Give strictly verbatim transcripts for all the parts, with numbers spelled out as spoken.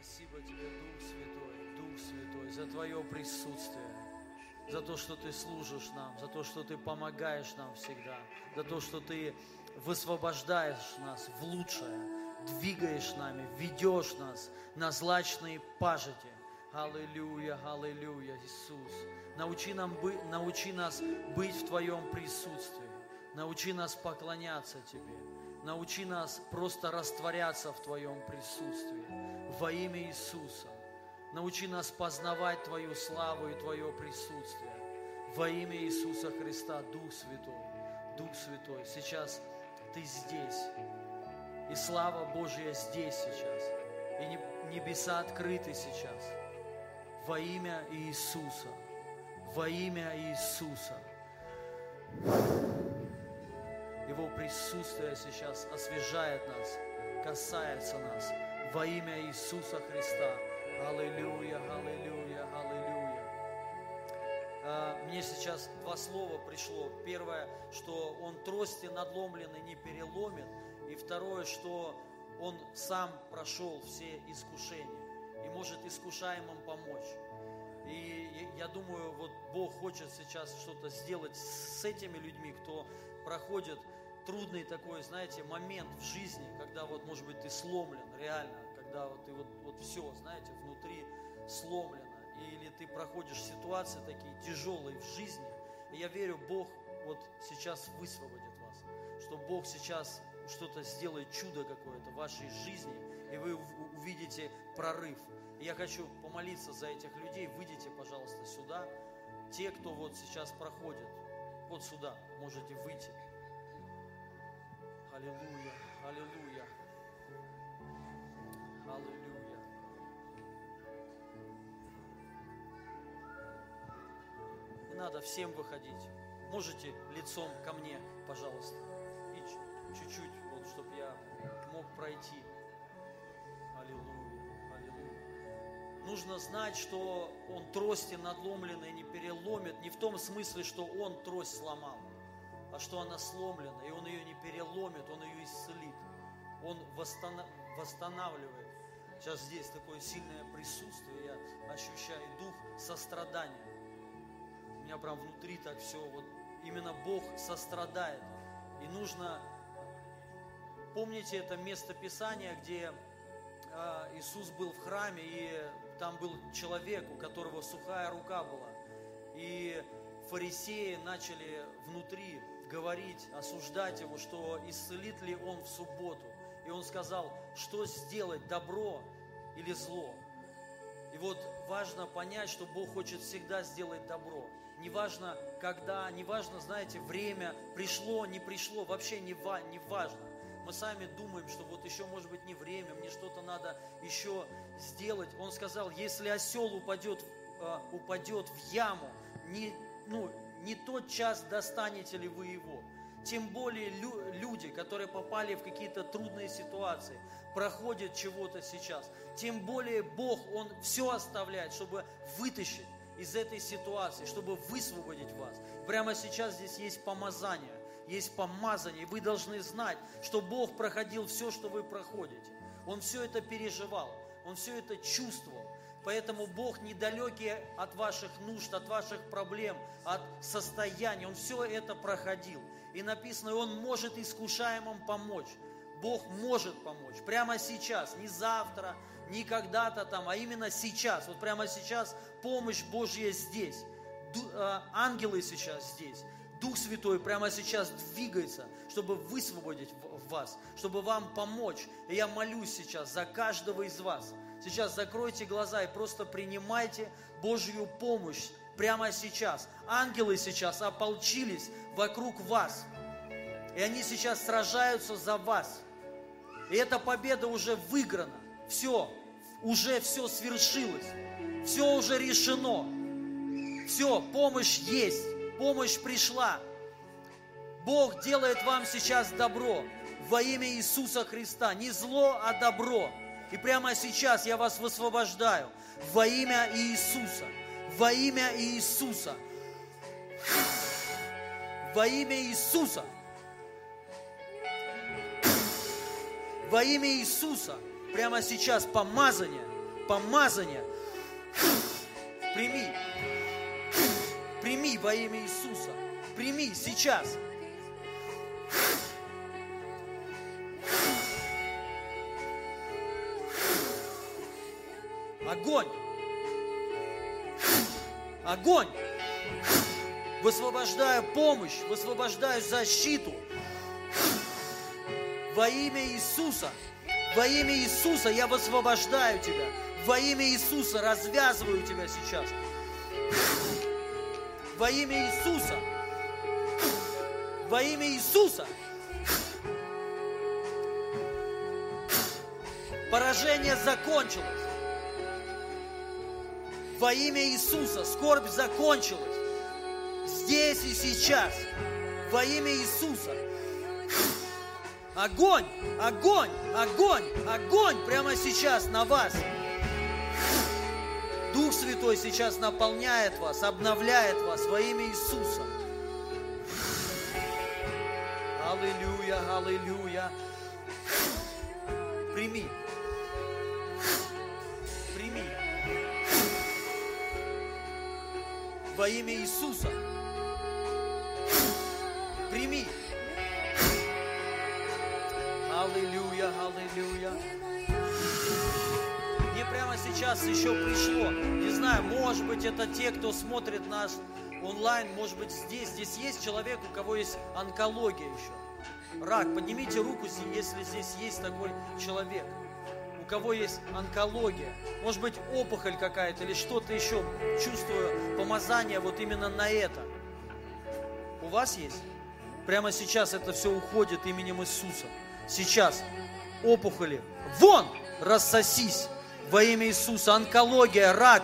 Спасибо Тебе, Дух Святой, Дух Святой, за Твое присутствие, за то, что Ты служишь нам, за то, что Ты помогаешь нам всегда, за то, что Ты высвобождаешь нас в лучшее, двигаешь нами, ведешь нас на злачные пажити. Аллилуйя, аллилуйя, Иисус. Научи, нам бы, научи нас быть в Твоем присутствии, научи нас поклоняться Тебе, научи нас просто растворяться в Твоем присутствии во имя Иисуса. Научи нас познавать Твою славу и Твое присутствие во имя Иисуса Христа. Дух Святой, Дух Святой, сейчас Ты здесь, и слава Божья здесь сейчас, и небеса открыты сейчас во имя Иисуса, во имя Иисуса. Его присутствие сейчас освежает нас, касается нас во имя Иисуса Христа. Аллилуйя, аллилуйя, аллилуйя. Мне сейчас два слова пришло. Первое, что он трости надломлен и не переломен. И второе, что он сам прошел все искушения и может искушаемым помочь. И я думаю, вот Бог хочет сейчас что-то сделать с этими людьми, кто проходит трудный такой, знаете, момент в жизни, когда вот, может быть, ты сломлен реально, когда вот ты вот, вот все, знаете, внутри сломлено, или ты проходишь ситуации такие тяжелые в жизни. И я верю, Бог вот сейчас высвободит вас, что Бог сейчас что-то сделает, чудо какое-то в вашей жизни, и вы увидите прорыв. И я хочу помолиться за этих людей. Выйдите, пожалуйста, сюда. Те, кто вот сейчас проходит, вот сюда можете выйти. Аллилуйя, аллилуйя, аллилуйя. Не надо всем выходить. Можете лицом ко мне, пожалуйста. И чуть-чуть, вот, чтобы я мог пройти. Аллилуйя, аллилуйя. Нужно знать, что он трости надломленной не переломит. Не в том смысле, что он трость сломал, а что она сломлена, и он ее не переломит, он ее исцелит. Он восстанавливает. Сейчас здесь такое сильное присутствие, я ощущаю дух сострадания. У меня прям внутри так все, вот именно Бог сострадает. И нужно, помните это место Писания, где а, Иисус был в храме, и там был человек, у которого сухая рука была. И фарисеи начали внутри говорить, осуждать его, что исцелит ли он в субботу. И он сказал, что сделать, добро или зло. И вот важно понять, что Бог хочет всегда сделать добро. Неважно, когда, неважно, знаете, время, пришло, не пришло, вообще не, ва- не важно. Мы сами думаем, что вот еще, может быть, не время, мне что-то надо еще сделать. Он сказал, если осел упадет, э, упадет в яму, не, ну, не тот час достанете ли вы его. Тем более лю- люди, которые попали в какие-то трудные ситуации, проходят чего-то сейчас. Тем более Бог, Он все оставляет, чтобы вытащить из этой ситуации, чтобы высвободить вас. Прямо сейчас здесь есть помазание, есть помазание. Вы должны знать, что Бог проходил все, что вы проходите. Он все это переживал, Он все это чувствовал. Поэтому Бог недалекий от ваших нужд, от ваших проблем, от состояния. Он все это проходил. И написано, Он может искушаемым помочь. Бог может помочь. Прямо сейчас, не завтра, не когда-то там, а именно сейчас. Вот прямо сейчас помощь Божья здесь. Ангелы сейчас здесь. Дух Святой прямо сейчас двигается, чтобы высвободить вас, чтобы вам помочь. И я молюсь сейчас за каждого из вас. Сейчас закройте глаза и просто принимайте Божью помощь прямо сейчас. Ангелы сейчас ополчились вокруг вас, и они сейчас сражаются за вас. И эта победа уже выиграна. Все, уже все свершилось. Все уже решено. Все, помощь есть. Помощь пришла. Бог делает вам сейчас добро во имя Иисуса Христа. Не зло, а добро. И прямо сейчас я вас высвобождаю во имя Иисуса. Во имя Иисуса. Во имя Иисуса. Во имя Иисуса. Прямо сейчас помазание. помазание. Прими. Прими во имя Иисуса. Прими сейчас. Огонь. Огонь. Высвобождаю помощь, высвобождаю защиту. Во имя Иисуса, во имя Иисуса я высвобождаю тебя. Во имя Иисуса развязываю тебя сейчас. Во имя Иисуса, во имя Иисуса. Поражение закончилось. Во имя Иисуса скорбь закончилась. Здесь и сейчас. Во имя Иисуса. Огонь, огонь, огонь, огонь прямо сейчас на вас. Дух Святой сейчас наполняет вас, обновляет вас во имя Иисуса. Аллилуйя, аллилуйя. Прими. Прими. Во имя Иисуса. Прими. Аллилуйя, аллилуйя. Мне прямо сейчас еще пришло. Не знаю, может быть, это те, кто смотрит нас онлайн, может быть, здесь. Здесь есть человек, у кого есть онкология еще. Рак. Поднимите руку, если здесь есть такой человек. У кого есть онкология. Может быть, опухоль какая-то или что-то еще. Чувствую помазание вот именно на это. У вас есть? Прямо сейчас это все уходит именем Иисуса. Сейчас опухоли вон, рассосись во имя Иисуса. Онкология, рак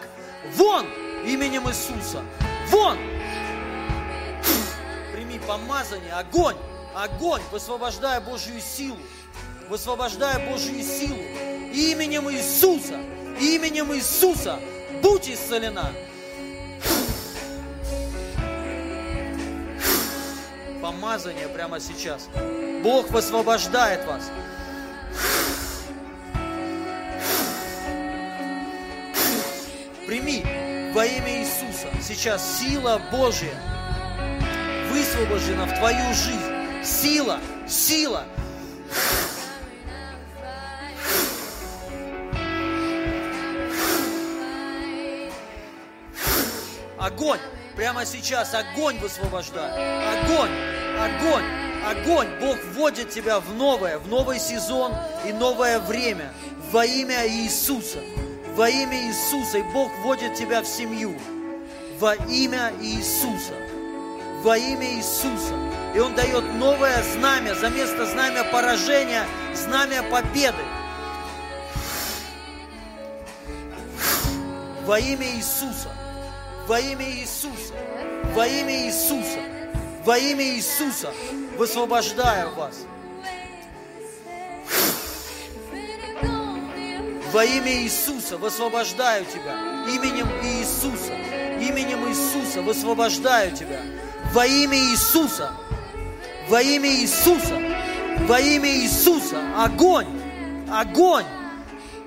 вон именем Иисуса. Вон! Прими помазание, огонь, огонь, высвобождая Божью силу, высвобождая Божью силу именем Иисуса, именем Иисуса. Будь исцелена. Помазание прямо сейчас. Бог высвобождает вас. Прими во имя Иисуса. Сейчас сила Божья высвобождена в твою жизнь. Сила, сила. Огонь. Прямо сейчас огонь высвобождает. Огонь, огонь, огонь. Бог вводит тебя в новое, в новый сезон и новое время. Во имя Иисуса. Во имя Иисуса. И Бог вводит тебя в семью. Во имя Иисуса. Во имя Иисуса. И Он дает новое знамя. За место знамя поражения, знамя победы. Во имя Иисуса. Во имя Иисуса, во имя Иисуса, во имя Иисуса высвобождаю вас. Во имя Иисуса высвобождаю тебя. Именем Иисуса, именем Иисуса высвобождаю тебя. Во имя Иисуса, во имя Иисуса, во имя Иисуса. Огонь, огонь.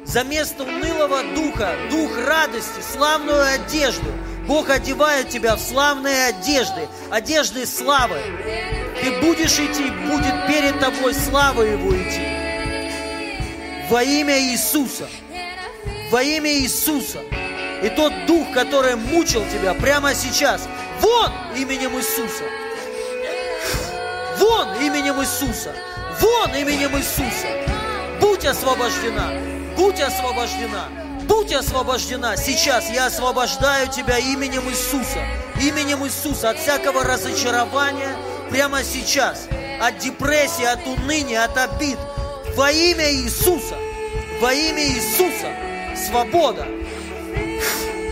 За место унылого духа, дух радости, славную одежду. Бог одевает тебя в славные одежды, одежды славы. Ты будешь идти, будет перед тобой слава Его идти. Во имя Иисуса, во имя Иисуса. И тот дух, который мучил тебя прямо сейчас, вон именем Иисуса. Вон именем Иисуса, вон именем Иисуса. Будь освобождена, будь освобождена. Будь освобождена. Сейчас я освобождаю тебя именем Иисуса. Именем Иисуса от всякого разочарования прямо сейчас. От депрессии, от уныния, от обид. Во имя Иисуса. Во имя Иисуса. Свобода.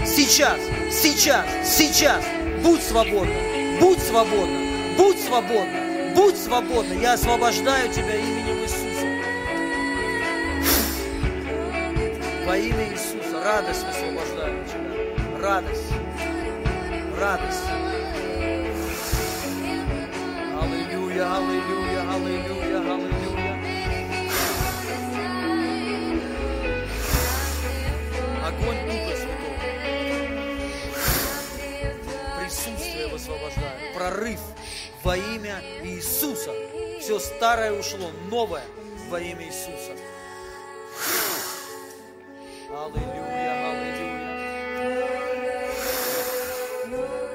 Сейчас, сейчас, сейчас. Будь свободна. Будь свободна. Будь свободна. Будь свободна. Я освобождаю тебя именем Иисуса. Во имя Иисуса радость высвобождаю тебя. Радость. Радость. Аллилуйя, аллилуйя, аллилуйя, аллилуйя. прорыв во имя Иисуса. Все старое ушло, новое во имя Иисуса. Аллилуйя, аллилуйя.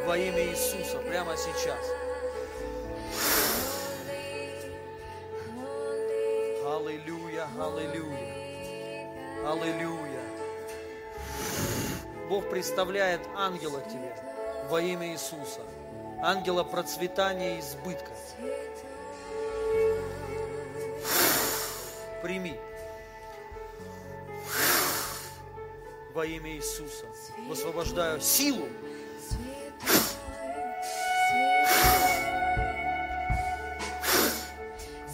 Во имя Иисуса, прямо сейчас. Аллилуйя, аллилуйя, аллилуйя. Бог представляет ангела к тебе во имя Иисуса. Ангела процветания и избытка. Прими. Во имя Иисуса. Высвобождаю силу.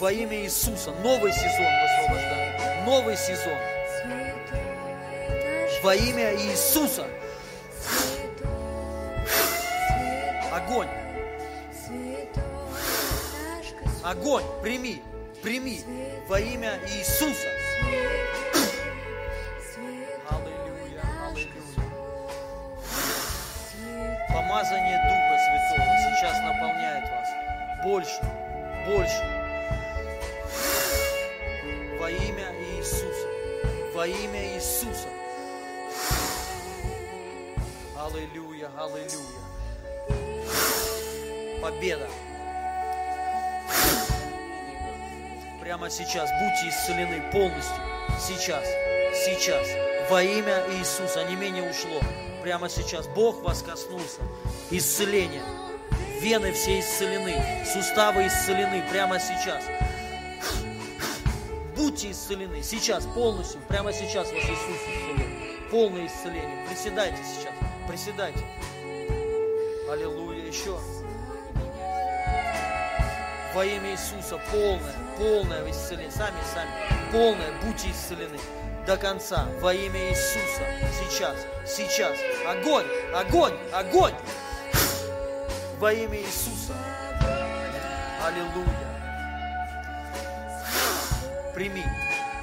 Во имя Иисуса. Новый сезон высвобождаю. Новый сезон. Во имя Иисуса. Огонь. Огонь. Прими. Прими. Во имя Иисуса. Аллилуйя. Аллилуйя. Помазание Духа Святого сейчас наполняет вас. Больше. Больше. Во имя Иисуса. Во имя Иисуса. Аллилуйя. Аллилуйя. Победа. Прямо сейчас будьте исцелены полностью. Сейчас, сейчас. Во имя Иисуса. Онемение ушло. Прямо сейчас Бог вас коснулся. Исцеление. Вены все исцелены. Суставы исцелены. Прямо сейчас. Будьте исцелены. Сейчас полностью. Прямо сейчас вас Иисус исцелил. Полное исцеление. Приседайте сейчас. Приседайте. Аллилуйя. Еще. Во имя Иисуса полное, полное исцеление. Сами, сами, полное, будьте исцелены до конца. Во имя Иисуса. Сейчас, сейчас. Огонь, огонь, огонь. Во имя Иисуса. Аллилуйя. Прими,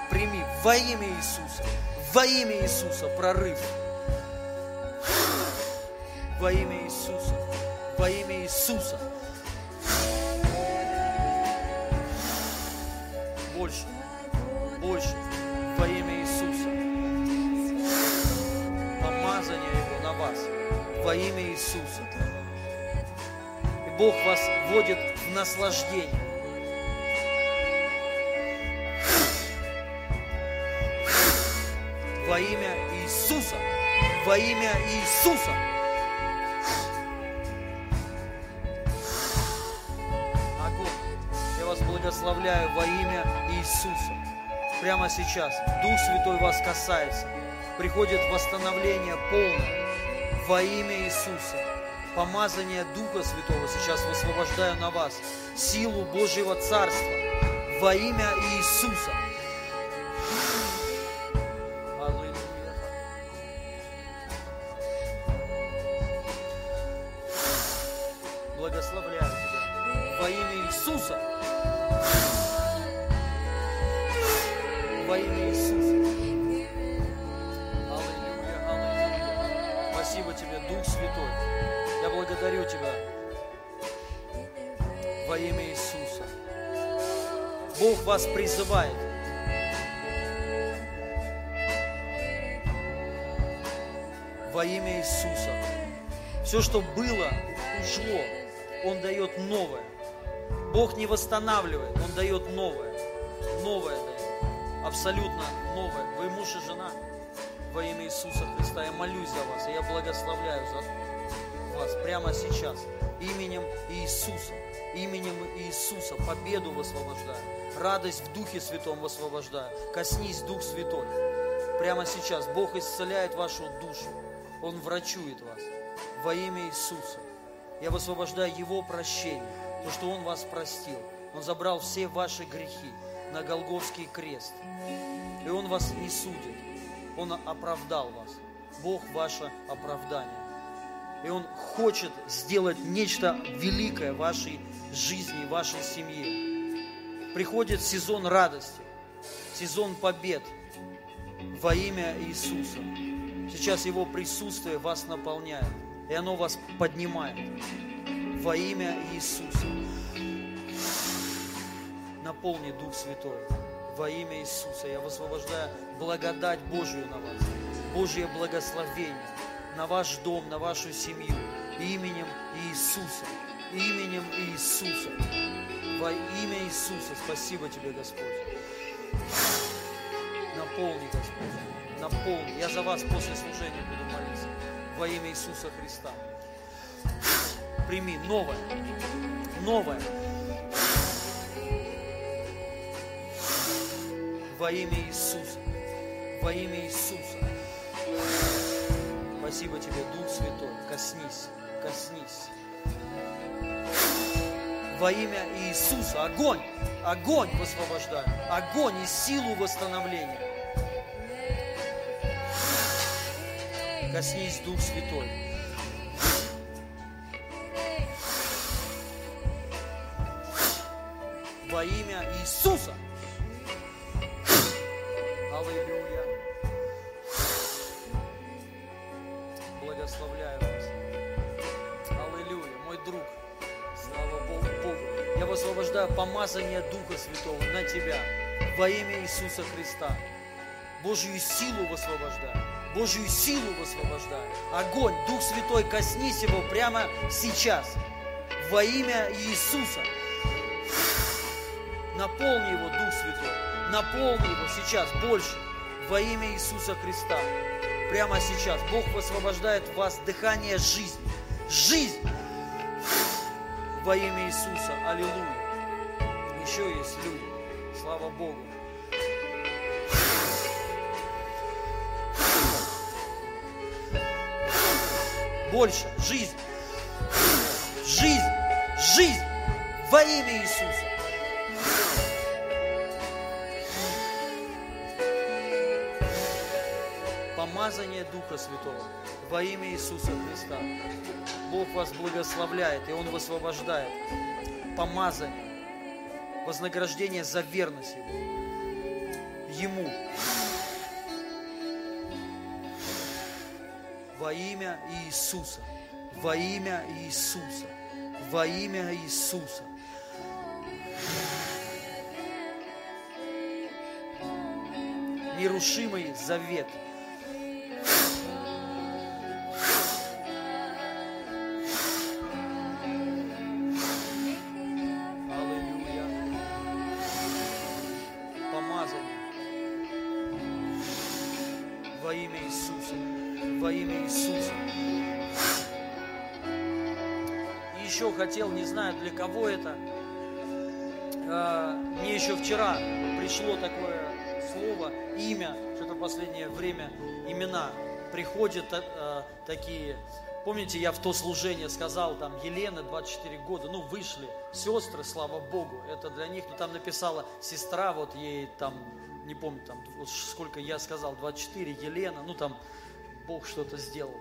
прими. Во имя Иисуса. Во имя Иисуса. Прорыв. Во имя Иисуса. Во имя Иисуса. Больше, больше, во имя Иисуса. Помазание Его на вас, во имя Иисуса. И Бог вас вводит в наслаждение. Во имя Иисуса, во имя Иисуса. Благословляю во имя Иисуса. Прямо сейчас Дух Святой вас касается. Приходит восстановление полное. Во имя Иисуса. Помазание Духа Святого сейчас высвобождаю на вас. Силу Божьего Царства. Во имя Иисуса. Аллилуйя. Благословляю тебя. Во имя Иисуса. Во имя Иисуса. Аллилуйя, аллилуйя. Спасибо тебе, Дух Святой. Я благодарю тебя. Во имя Иисуса. Бог вас призывает. Во имя Иисуса. Все, что было, ушло. Он дает новое. Бог не восстанавливает, Он дает новое, новое дает, абсолютно новое. Вы муж и жена, во имя Иисуса Христа, я молюсь за вас, и я благословляю за вас прямо сейчас, именем Иисуса, именем Иисуса победу высвобождаю, радость в Духе Святом высвобождаю, коснись Дух Святой. Прямо сейчас Бог исцеляет вашу душу, Он врачует вас, во имя Иисуса, я высвобождаю Его прощение. То, что Он вас простил. Он забрал все ваши грехи на Голгофский крест. И Он вас не судит. Он оправдал вас. Бог ваше оправдание. И Он хочет сделать нечто великое в вашей жизни, в вашей семье. Приходит сезон радости, сезон побед во имя Иисуса. Сейчас Его присутствие вас наполняет, и оно вас поднимает. Во имя Иисуса. Наполни Дух Святой. Во имя Иисуса я высвобождаю благодать Божию на вас. Божье благословение на ваш дом, на вашу семью. Именем Иисуса. Именем Иисуса. Во имя Иисуса. Спасибо Тебе, Господь. Наполни, Господь. Наполни. Я за вас после служения буду молиться. Во имя Иисуса Христа. Прими новое. Новое. Во имя Иисуса. Во имя Иисуса. Спасибо Тебе, Дух Святой. Коснись. Коснись. Во имя Иисуса. Огонь. Огонь высвобождаю. Огонь и силу восстановления. Коснись, Дух Святой. Во имя Иисуса. Аллилуйя. Благословляю вас. Аллилуйя, мой друг. Слава Богу. Богу. Я высвобождаю помазание Духа Святого на тебя. Во имя Иисуса Христа. Божью силу высвобождаю. Божью силу высвобождаю. Огонь, Дух Святой, коснись его прямо сейчас. Во имя Иисуса. Наполни его, Дух Святой. Наполни его сейчас больше во имя Иисуса Христа. Прямо сейчас Бог высвобождает в вас дыхание жизни. Жизнь во имя Иисуса. Аллилуйя. Еще есть люди. Слава Богу. Больше. Жизнь. Жизнь. Жизнь во имя Иисуса. Помазание Духа Святого во имя Иисуса Христа. Бог вас благословляет, и Он высвобождает помазание, вознаграждение за верность Ему. Ему. Во имя Иисуса, во имя Иисуса, во имя Иисуса. Нерушимый завет. Хотел, не знаю для кого это. Мне еще вчера пришло такое слово, имя, что-то в последнее время имена приходят такие. Помните, я в то служение сказал, там, Елена, двадцать четыре года, ну, вышли сестры, слава Богу, это для них, но там написала сестра, вот ей там, не помню, там, сколько я сказал, двадцать четыре, Елена, ну, там, Бог что-то сделал.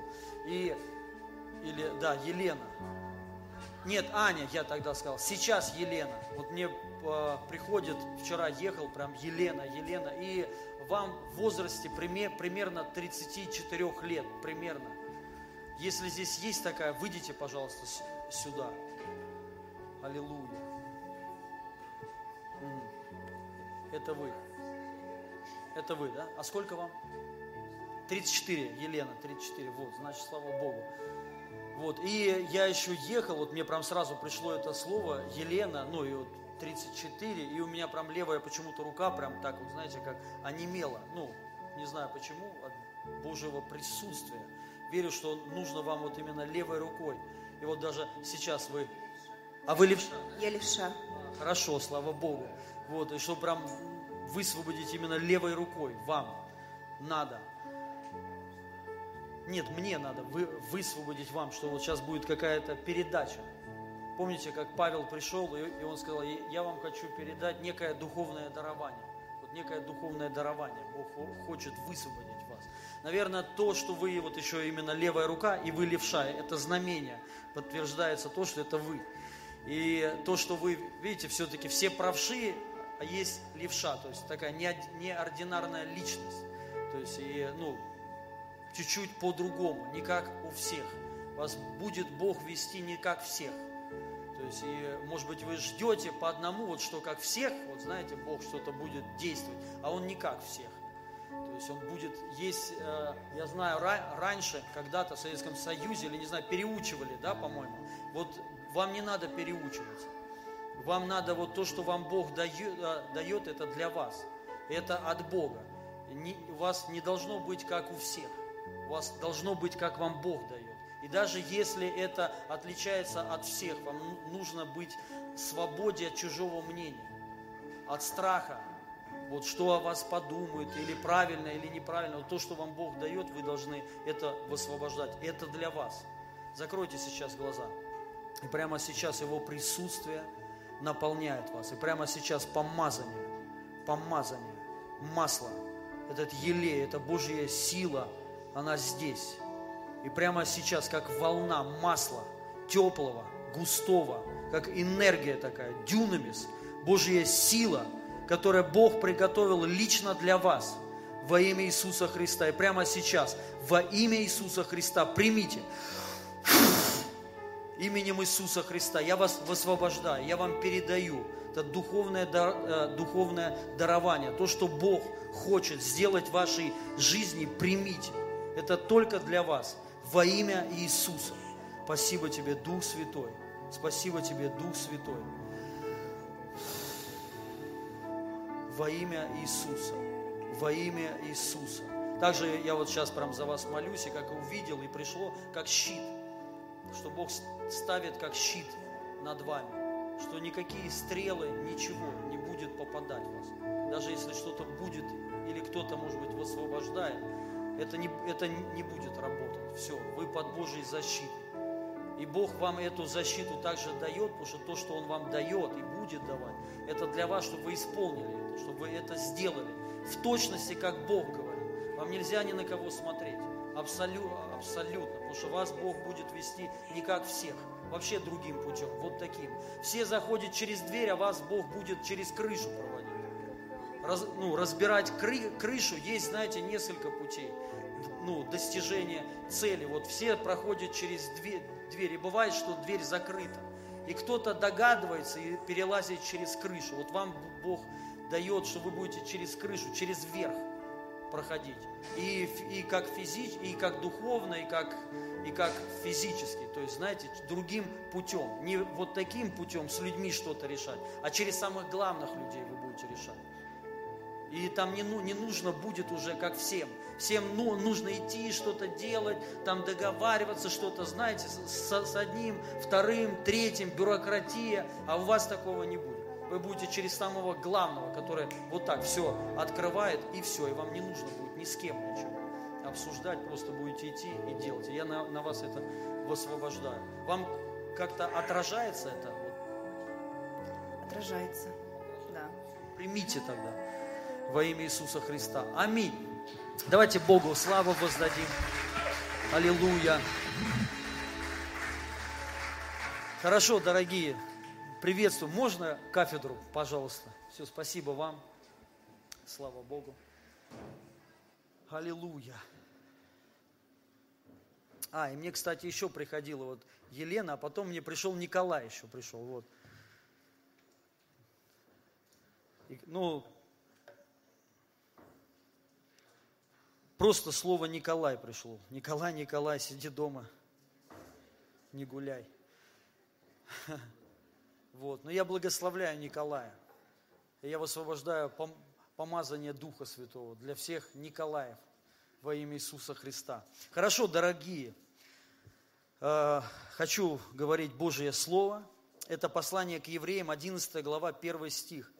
И, или, да, Елена. Нет, Аня, я тогда сказал, сейчас Елена. Вот мне э, приходит, вчера ехал, прям Елена, Елена, и вам в возрасте пример, примерно тридцать четыре лет, примерно. Если здесь есть такая, выйдите, пожалуйста, с- сюда. Аллилуйя. Это вы. Это вы, да? А сколько вам? тридцать четыре, Елена, тридцать четыре, вот, значит, слава Богу. Вот, и я еще ехал, вот мне прям сразу пришло это слово, Елена, ну и вот тридцать четыре, и у меня прям левая почему-то рука прям так вот, знаете, как онемела, ну, не знаю почему, от Божьего присутствия. Верю, что нужно вам вот именно левой рукой. И вот даже сейчас вы... А вы левша? Я левша. Хорошо, слава Богу. Вот, и что прям высвободить именно левой рукой вам надо. Нет, мне надо вы, высвободить вам, что вот сейчас будет какая-то передача. Помните, как Павел пришел, и, и он сказал, я вам хочу передать некое духовное дарование. Вот некое духовное дарование. Бог хочет высвободить вас. Наверное, то, что вы, вот еще именно левая рука, и вы левша, это знамение. Подтверждается то, что это вы. И то, что вы, видите, все-таки все правши, а есть левша. То есть такая неординарная личность. То есть, и, ну... чуть-чуть по-другому, не как у всех. Вас будет Бог вести не как всех. То есть, и, может быть, вы ждете по одному, вот что как всех, вот знаете, Бог что-то будет действовать, а Он не как всех. То есть, Он будет есть, я знаю, раньше, когда-то в Советском Союзе, или, не знаю, переучивали, да, по-моему, вот вам не надо переучивать. Вам надо вот то, что вам Бог дает, это для вас, это от Бога. Не, у вас не должно быть, как у всех, у вас должно быть, как вам Бог дает. И даже если это отличается от всех, вам нужно быть в свободе от чужого мнения, от страха, вот что о вас подумают, или правильно, или неправильно. Вот то, что вам Бог дает, вы должны это высвобождать, это для вас. Закройте сейчас глаза, и прямо сейчас Его присутствие наполняет вас, и прямо сейчас помазание, помазание, масло, этот елей, это Божья сила, она здесь. И прямо сейчас, как волна масла, теплого, густого, как энергия такая, дюнамис, Божья сила, которую Бог приготовил лично для вас во имя Иисуса Христа. И прямо сейчас во имя Иисуса Христа примите именем Иисуса Христа. Я вас высвобождаю, я вам передаю это духовное, духовное дарование, то, что Бог хочет сделать в вашей жизни, примите. Это только для вас. Во имя Иисуса. Спасибо тебе, Дух Святой. Спасибо тебе, Дух Святой. Во имя Иисуса. Во имя Иисуса. Также я вот сейчас прям за вас молюсь, и как увидел, и пришло, как щит. Что Бог ставит как щит над вами. Что никакие стрелы, ничего не будет попадать в вас. Даже если что-то будет, или кто-то, может быть, высвобождает, Это не, это не будет работать. Все, вы под Божьей защитой. И Бог вам эту защиту также дает, потому что то, что Он вам дает и будет давать, это для вас, чтобы вы исполнили это, чтобы вы это сделали. В точности, как Бог говорит. Вам нельзя ни на кого смотреть. Абсолютно, абсолютно. Потому что вас Бог будет вести не как всех. Вообще другим путем, вот таким. Все заходят через дверь, а вас Бог будет через крышу проводить. Раз, ну, разбирать кры, крышу, есть, знаете, несколько путей, ну, достижения цели. Вот все проходят через дверь, дверь, и бывает, что дверь закрыта, и кто-то догадывается и перелазит через крышу. Вот вам Бог дает, что вы будете через крышу, через верх проходить, и, и как физич, и как духовно, и как, и как физически, то есть, знаете, другим путем, не вот таким путем с людьми что-то решать, а через самых главных людей вы будете решать. И там не, не нужно будет уже, как всем. Всем ну, нужно идти, что-то делать, там договариваться, что-то, знаете, с, с одним, вторым, третьим, бюрократия. А у вас такого не будет. Вы будете через самого главного, который вот так все открывает, и все. И вам не нужно будет ни с кем ничего обсуждать, просто будете идти и делать. И я на, на вас это высвобождаю. Вам как-то отражается это? Отражается, да. Примите тогда. Во имя Иисуса Христа. Аминь. Давайте Богу славу воздадим. Аллилуйя. Хорошо, дорогие. Приветствую. Можно кафедру, пожалуйста? Все, спасибо вам. Слава Богу. Аллилуйя. А, и мне, кстати, еще приходила вот Елена, а потом мне пришел Николай еще пришел. Вот. И, ну, просто слово Николай пришло. Николай, Николай, сиди дома, не гуляй. Вот. Но я благословляю Николая. Я высвобождаю помазание Духа Святого для всех Николаев во имя Иисуса Христа. Хорошо, дорогие, хочу говорить Божие Слово. Это послание к Евреям, одиннадцатая глава, первый стих.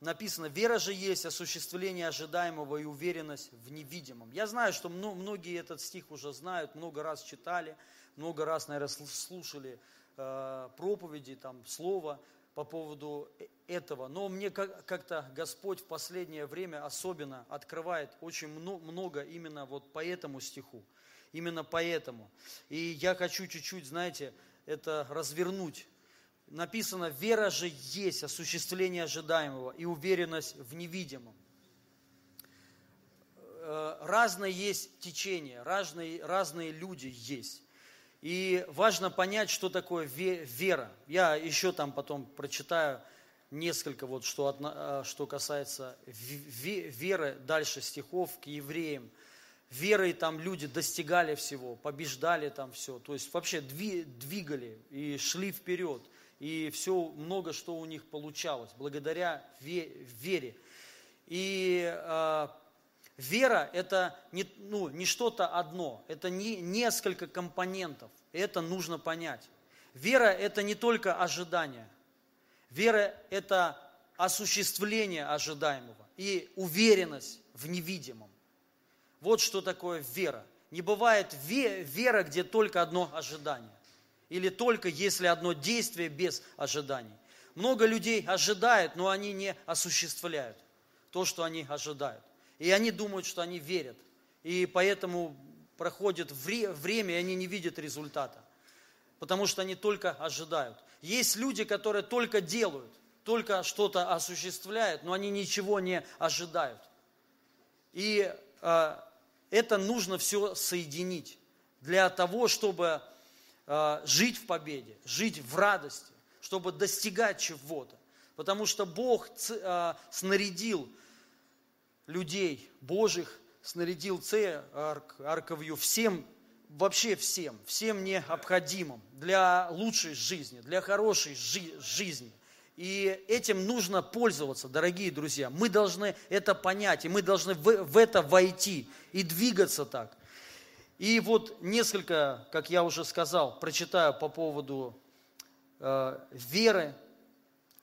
Написано, вера же есть осуществление ожидаемого и уверенность в невидимом. Я знаю, что многие этот стих уже знают, много раз читали, много раз, наверное, слушали проповеди, там, слова по поводу этого. Но мне как-то Господь в последнее время особенно открывает очень много именно вот по этому стиху, именно поэтому. И я хочу чуть-чуть, знаете, это развернуть. Написано, вера же есть осуществление ожидаемого и уверенность в невидимом. Разные есть течения, разные, разные люди есть. И важно понять, что такое вера. Я еще там потом прочитаю несколько, вот, что, что касается веры, дальше стихов к евреям. Верой там люди достигали всего, побеждали там все, то есть вообще двигали и шли вперед. И все, много что у них получалось, благодаря вере. И э, вера – это не, ну, не что-то одно, это не, несколько компонентов, это нужно понять. Вера – это не только ожидание, вера – это осуществление ожидаемого и уверенность в невидимом. Вот что такое вера. Не бывает вера, где только одно ожидание. Или только если одно действие без ожиданий. Много людей ожидают, но они не осуществляют то, что они ожидают. И они думают, что они верят. И поэтому проходит вре- время, и они не видят результата. Потому что они только ожидают. Есть люди, которые только делают, только что-то осуществляют, но они ничего не ожидают. И э, это нужно все соединить для того, чтобы жить в победе, жить в радости, чтобы достигать чего-то. Потому что Бог снарядил людей Божьих, снарядил церковью всем, вообще всем, всем необходимым для лучшей жизни, для хорошей жи- жизни. И этим нужно пользоваться, дорогие друзья. Мы должны это понять, и мы должны в, в это войти и двигаться так. И вот несколько, как я уже сказал, прочитаю по поводу э, веры.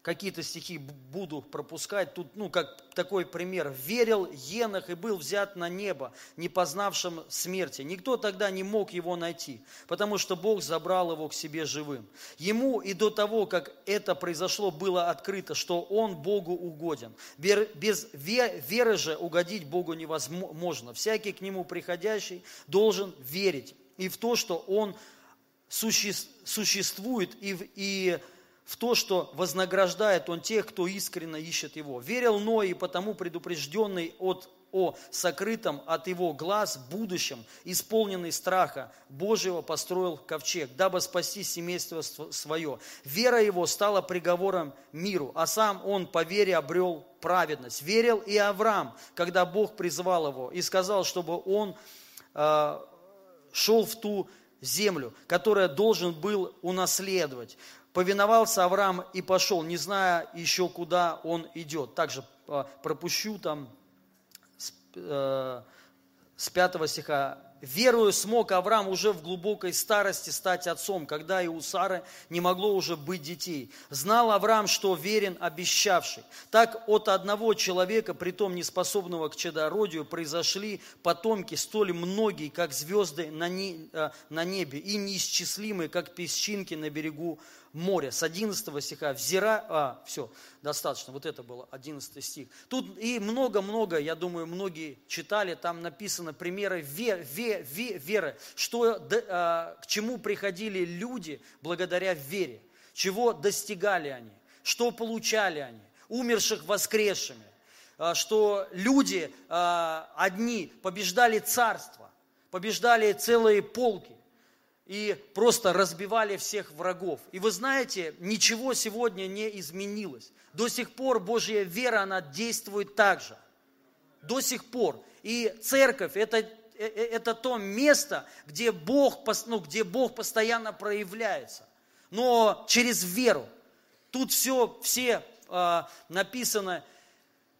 Какие-то стихи буду пропускать. Тут, ну, как такой пример. «Верил Енох и был взят на небо, не познавшим смерти. Никто тогда не мог его найти, потому что Бог забрал его к себе живым. Ему и до того, как это произошло, было открыто, что он Богу угоден. Без веры же угодить Богу невозможно. Всякий к нему приходящий должен верить и в то, что он существует, и в и в то, что вознаграждает он тех, кто искренне ищет его. Верил Ной, и потому предупрежденный от, о сокрытом от его глаз будущем, исполненный страха Божьего, построил ковчег, дабы спасти семейство свое. Вера его стала приговором миру, а сам он по вере обрел праведность. Верил и Авраам, когда Бог призвал его и сказал, чтобы он э, шел в ту землю, которую должен был унаследовать. Повиновался Авраам и пошел, не зная еще, куда он идет». Также пропущу там с, э, с пятого стиха. «Верою смог Авраам уже в глубокой старости стать отцом, когда и у Сары не могло уже быть детей. Знал Авраам, что верен обещавший. Так от одного человека, притом неспособного к чадородию, произошли потомки столь многие, как звезды на, не, э, на небе, и неисчислимые, как песчинки на берегу море». С одиннадцатого стиха взира... А, все, достаточно, вот это было одиннадцатый стих. Тут и много-много, я думаю, многие читали, там написано примеры вер, вер, вер, веры, что, д, а, к чему приходили люди благодаря вере, чего достигали они, что получали они, умерших воскресшими, а, что люди а, одни побеждали царство, побеждали целые полки, и просто разбивали всех врагов. И вы знаете, ничего сегодня не изменилось. До сих пор Божья вера, она действует так же. До сих пор. И церковь – это, это то место, где Бог, ну, где Бог постоянно проявляется. Но через веру. Тут все, все э, написано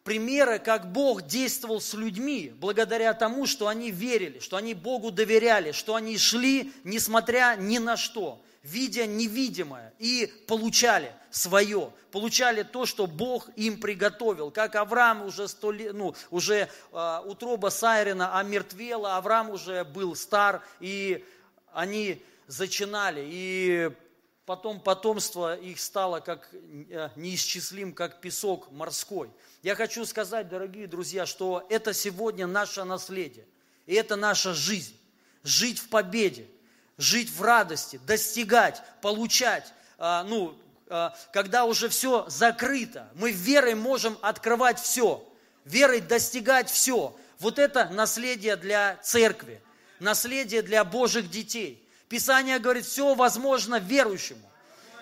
примеры, как Бог действовал с людьми, благодаря тому, что они верили, что они Богу доверяли, что они шли, несмотря ни на что, видя невидимое, и получали свое, получали то, что Бог им приготовил. Как Авраам уже, сто лет, ну, уже э, утроба Сарина омертвела, Авраам уже был стар, и они зачинали, и... Потом потомство их стало как неисчислим, как песок морской. Я хочу сказать, дорогие друзья, что это сегодня наше наследие. И это наша жизнь. Жить в победе, жить в радости, достигать, получать. Ну, когда уже все закрыто, мы верой можем открывать все, верой достигать все. Вот это наследие для церкви, наследие для Божьих детей. Писание говорит, все возможно верующему.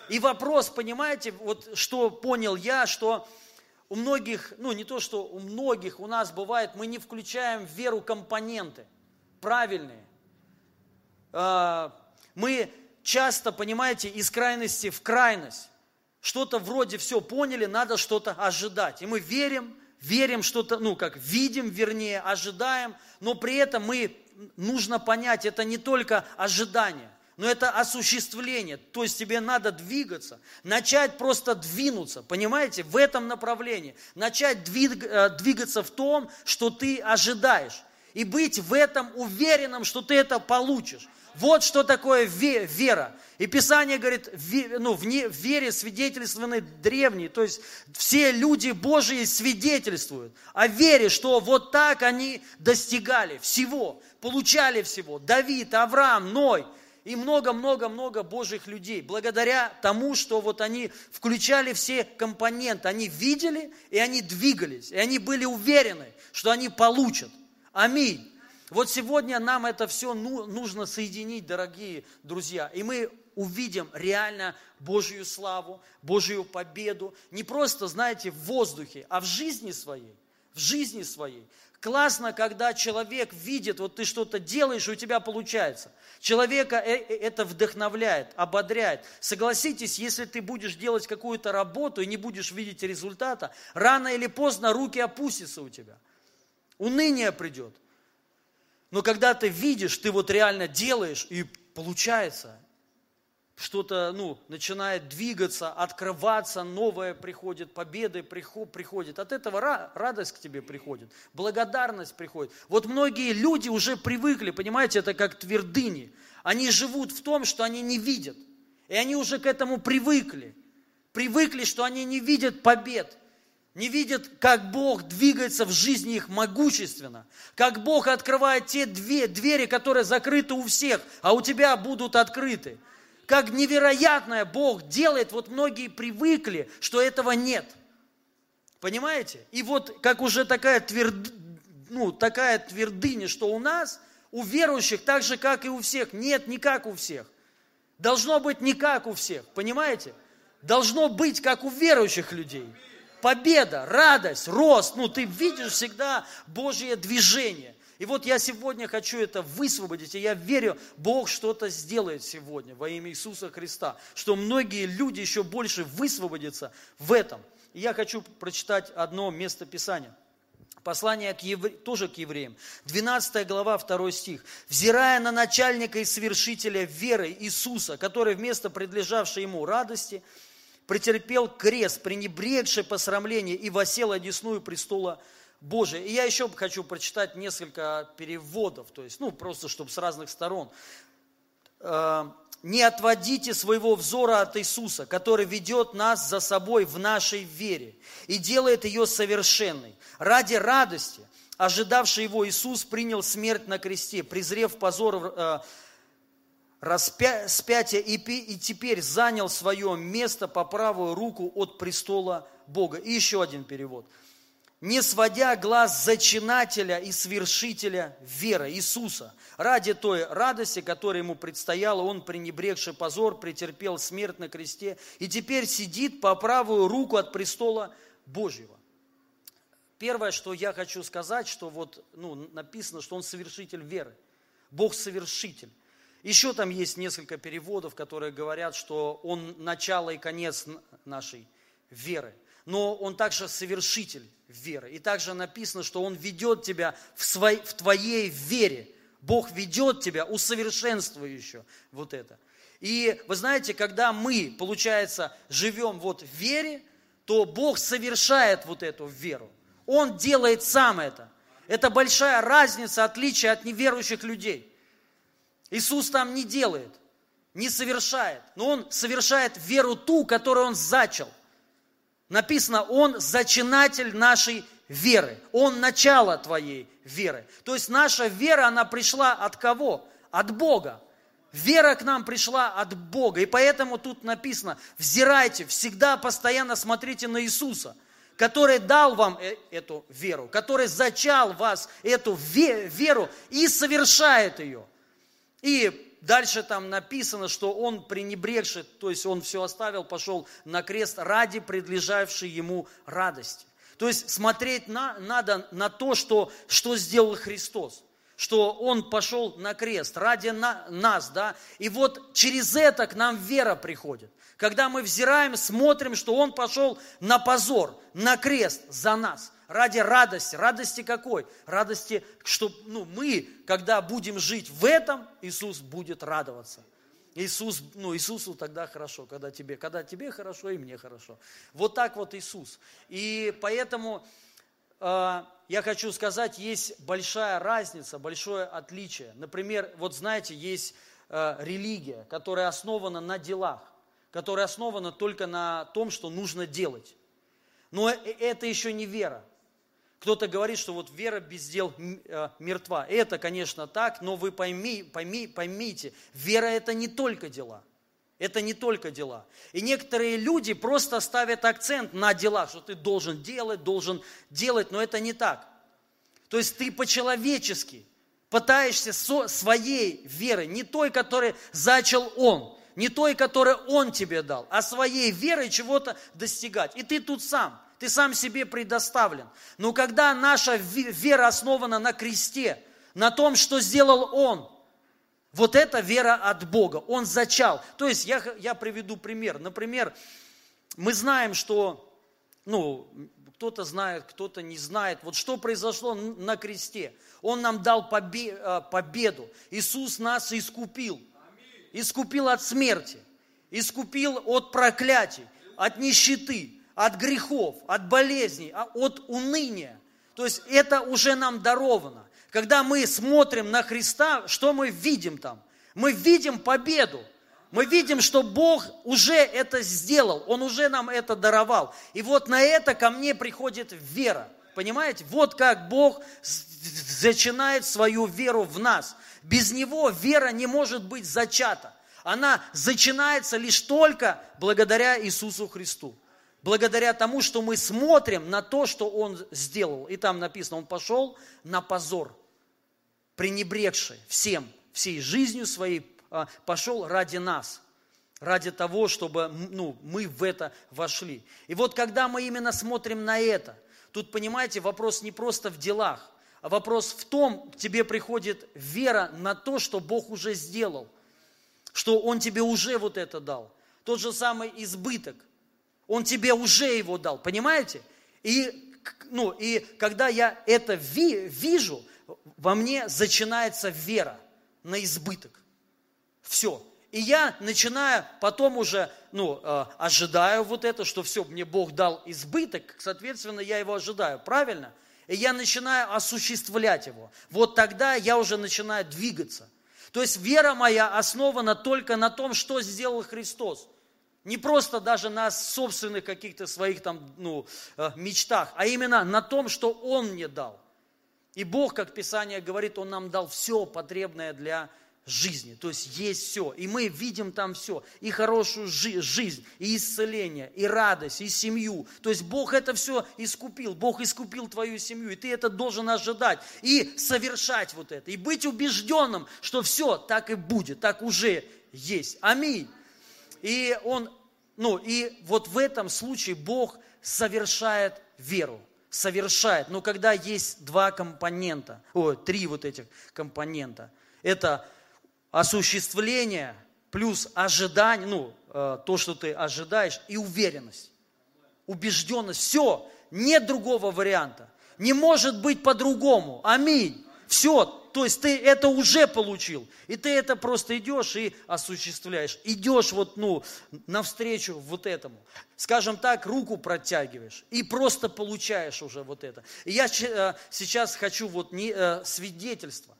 И вопрос, понимаете, вот что понял я, что у многих, ну не то, что у многих у нас бывает, мы не включаем в веру компоненты правильные. Мы часто, понимаете, из крайности в крайность. Что-то вроде все поняли, надо что-то ожидать. И мы верим, верим что-то, ну как видим, вернее, ожидаем, но при этом мы, нужно понять, это не только ожидание, но это осуществление. То есть тебе надо двигаться, начать просто двинуться, понимаете, в этом направлении. Начать двиг, двигаться в том, что ты ожидаешь. И быть в этом уверенным, что ты это получишь. Вот что такое вера. И Писание говорит, ну, в вере свидетельствованы древние. То есть все люди Божии свидетельствуют о вере, что вот так они достигали всего, получали всего. Давид, Авраам, Ной и много-много-много Божьих людей. Благодаря тому, что вот они включали все компоненты. Они видели и они двигались. И они были уверены, что они получат. Аминь. Вот сегодня нам это все нужно соединить, дорогие друзья. И мы увидим реально Божью славу, Божью победу. Не просто, знаете, в воздухе, а в жизни своей. В жизни своей. Классно, когда человек видит, вот ты что-то делаешь, и у тебя получается. Человека это вдохновляет, ободряет. Согласитесь, если ты будешь делать какую-то работу и не будешь видеть результата, рано или поздно руки опустятся у тебя. Уныние придет. Но когда ты видишь, ты вот реально делаешь, и получается, что-то, ну, начинает двигаться, открываться, новое приходит, победы приходят. От этого радость к тебе приходит, благодарность приходит. Вот многие люди уже привыкли, понимаете, это как твердыни. Они живут в том, что они не видят. И они уже к этому привыкли. Привыкли, что они не видят побед. Не видят, как Бог двигается в жизни их могущественно, как Бог открывает те двери, которые закрыты у всех, а у тебя будут открыты. Как невероятное Бог делает, вот многие привыкли, что этого нет. Понимаете? И вот как уже такая, тверд... ну, такая твердыня, что у нас, у верующих, так же, как и у всех. Нет, не как у всех. Должно быть не как у всех, понимаете? Должно быть, как у верующих людей. Победа, радость, рост. Ну, ты видишь всегда Божье движение. И вот я сегодня хочу это высвободить, и я верю, Бог что-то сделает сегодня во имя Иисуса Христа, что многие люди еще больше высвободятся в этом. И я хочу прочитать одно место Писания. Послание к евре... тоже к евреям, двенадцатая глава, второй стих. «Взирая на начальника и совершителя веры Иисуса, который вместо предлежавшей ему радости претерпел крест, пренебрегший посрамление, и восел одесную престола Божия». И я еще хочу прочитать несколько переводов, то есть, ну, просто, чтобы с разных сторон. «Не отводите своего взора от Иисуса, который ведет нас за собой в нашей вере и делает ее совершенной. Ради радости, ожидавший его Иисус, принял смерть на кресте, презрев позор распятие, и теперь занял свое место по правую руку от престола Бога». И еще один перевод. «Не сводя глаз зачинателя и свершителя веры Иисуса, ради той радости, которая ему предстояла, он, пренебрегший позор, претерпел смерть на кресте, и теперь сидит по правую руку от престола Божьего». Первое, что я хочу сказать, что вот, ну, написано, что он совершитель веры. Бог совершитель. Еще там есть несколько переводов, которые говорят, что он начало и конец нашей веры. Но он также совершитель веры. И также написано, что он ведет тебя в, своей, в твоей вере. Бог ведет тебя, усовершенствуя еще вот это. И вы знаете, когда мы, получается, живем вот в вере, то Бог совершает вот эту веру. Он делает сам это. Это большая разница, отличие от неверующих людей. Иисус там не делает, не совершает, но Он совершает веру ту, которую Он зачал. Написано, Он зачинатель нашей веры, Он начало твоей веры. То есть наша вера, она пришла от кого? От Бога. Вера к нам пришла от Бога, и поэтому тут написано, взирайте, всегда, постоянно смотрите на Иисуса, который дал вам эту веру, который зачал вас эту веру и совершает ее. И дальше там написано, что он пренебрегший, то есть он все оставил, пошел на крест ради предлежавшей ему радости. То есть смотреть на, надо на то, что, что сделал Христос, что Он пошел на крест ради на, нас, да, и вот через это к нам вера приходит, когда мы взираем, смотрим, что Он пошел на позор, на крест за нас, ради радости, радости какой? Радости, что ну, мы, когда будем жить в этом, Иисус будет радоваться. Иисус, ну, Иисусу тогда хорошо, когда тебе, когда тебе хорошо и мне хорошо. Вот так вот Иисус. И поэтому э, я хочу сказать, есть большая разница, большое отличие. Например, вот знаете, есть э, религия, которая основана на делах, которая основана только на том, что нужно делать. Но это еще не вера. Кто-то говорит, что вот вера без дел мертва. Это, конечно, так, но вы пойми, пойми, поймите, вера – это не только дела. Это не только дела. И некоторые люди просто ставят акцент на дела, что ты должен делать, должен делать, но это не так. То есть ты по-человечески пытаешься со своей верой, не той, которую зачал он, не той, которую он тебе дал, а своей верой чего-то достигать. И ты тут сам. Ты сам себе предоставлен. Но когда наша вера основана на кресте, на том, что сделал Он, вот это вера от Бога. Он зачал. То есть я, я приведу пример. Например, мы знаем, что, ну, кто-то знает, кто-то не знает. Вот что произошло на кресте. Он нам дал победу. Иисус нас искупил. Искупил от смерти. Искупил от проклятий, от нищеты, от грехов, от болезней, от уныния. То есть это уже нам даровано. Когда мы смотрим на Христа, что мы видим там? Мы видим победу. Мы видим, что Бог уже это сделал. Он уже нам это даровал. И вот на это ко мне приходит вера. Понимаете? Вот как Бог зачинает свою веру в нас. Без Него вера не может быть зачата. Она зачинается лишь только благодаря Иисусу Христу. Благодаря тому, что мы смотрим на то, что Он сделал. И там написано, Он пошел на позор, пренебрегший всем, всей жизнью своей, пошел ради нас, ради того, чтобы ну, мы в это вошли. И вот когда мы именно смотрим на это, тут, понимаете, вопрос не просто в делах, а вопрос в том, к тебе приходит вера на то, что Бог уже сделал, что Он тебе уже вот это дал. Тот же самый избыток. Он тебе уже его дал, понимаете? И, ну, и когда я это ви, вижу, во мне зачинается вера на избыток. Все. И я начинаю потом уже, ну, э, ожидаю вот это, что все, мне Бог дал избыток, соответственно, я его ожидаю, правильно? И я начинаю осуществлять его. Вот тогда я уже начинаю двигаться. То есть вера моя основана только на том, что сделал Христос. Не просто даже на собственных каких-то своих там, ну, мечтах, а именно на том, что Он мне дал. И Бог, как Писание говорит, Он нам дал все потребное для жизни. То есть есть все. И мы видим там все. И хорошую жи- жизнь, и исцеление, и радость, и семью. То есть Бог это все искупил. Бог искупил твою семью. И ты это должен ожидать. И совершать вот это. И быть убежденным, что все так и будет. Так уже есть. Аминь. И он, ну, и вот в этом случае Бог совершает веру, совершает. Но когда есть два компонента, о, три вот этих компонента, это осуществление плюс ожидание, ну, то, что ты ожидаешь, и уверенность, убежденность. Все, нет другого варианта, не может быть по-другому. Аминь. Все. То есть ты это уже получил, и ты это просто идешь и осуществляешь. Идешь вот, ну, навстречу вот этому. Скажем так, руку протягиваешь и просто получаешь уже вот это. И я сейчас хочу вот не, свидетельство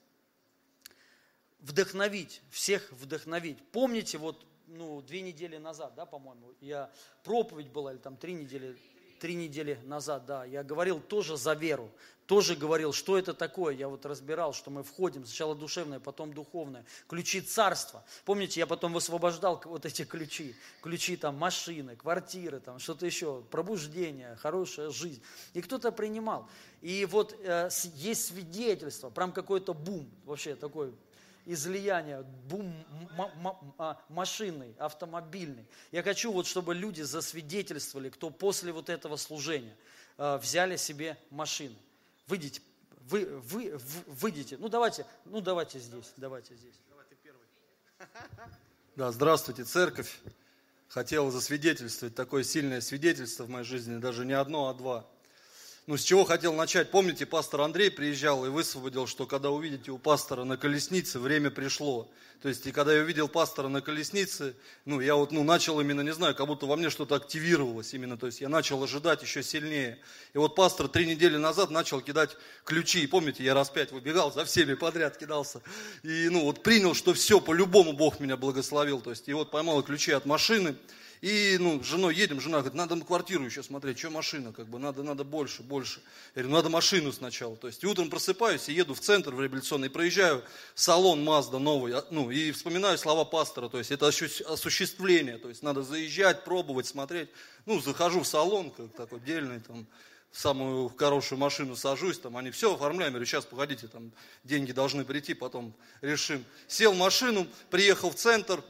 вдохновить, всех вдохновить. Помните, вот, ну, две недели назад, да, по-моему, я проповедь была, или там три недели Три недели назад, да, я говорил тоже за веру, тоже говорил, что это такое. Я вот разбирал, что мы входим, сначала душевное, потом духовное, ключи царства. Помните, я потом высвобождал вот эти ключи, ключи там машины, квартиры, там что-то еще, пробуждение, хорошая жизнь. И кто-то принимал. И вот э, есть свидетельство, прям какой-то бум, вообще такой излияния бум, машины, автомобильной. Я хочу, вот, чтобы люди засвидетельствовали, кто после вот этого служения э, взяли себе машину. Выйдите, вы, вы, вы, выйдите. Ну давайте, ну давайте здесь, давайте здесь. Давай ты первый. Да, здравствуйте, церковь. Хотел засвидетельствовать такое сильное свидетельство в моей жизни, даже не одно, а два. Ну, с чего хотел начать? Помните, пастор Андрей приезжал и высвободил, что когда увидите у пастора на колеснице, время пришло. То есть, и когда я увидел пастора на колеснице, ну, я вот ну, начал именно, не знаю, как будто во мне что-то активировалось именно. То есть, я начал ожидать еще сильнее. И вот пастор три недели назад начал кидать ключи. И помните, я раз пять выбегал, за всеми подряд кидался. И, ну, вот принял, что все, по-любому Бог меня благословил. То есть, и вот поймал ключи от машины. И, ну, с женой едем, жена говорит, надо на квартиру еще смотреть, что машина, как бы, надо, надо больше, больше. Я говорю, надо машину сначала. То есть, и утром просыпаюсь, и еду в центр, в революционный, и проезжаю в салон Mazda новый, ну, и вспоминаю слова пастора, то есть, это осуществление, то есть, надо заезжать, пробовать, смотреть. Ну, захожу в салон, как такой отдельный, там, в самую хорошую машину сажусь, там, они все оформляем, я говорю, сейчас, погодите, там, деньги должны прийти, потом решим. Сел в машину, приехал в центр.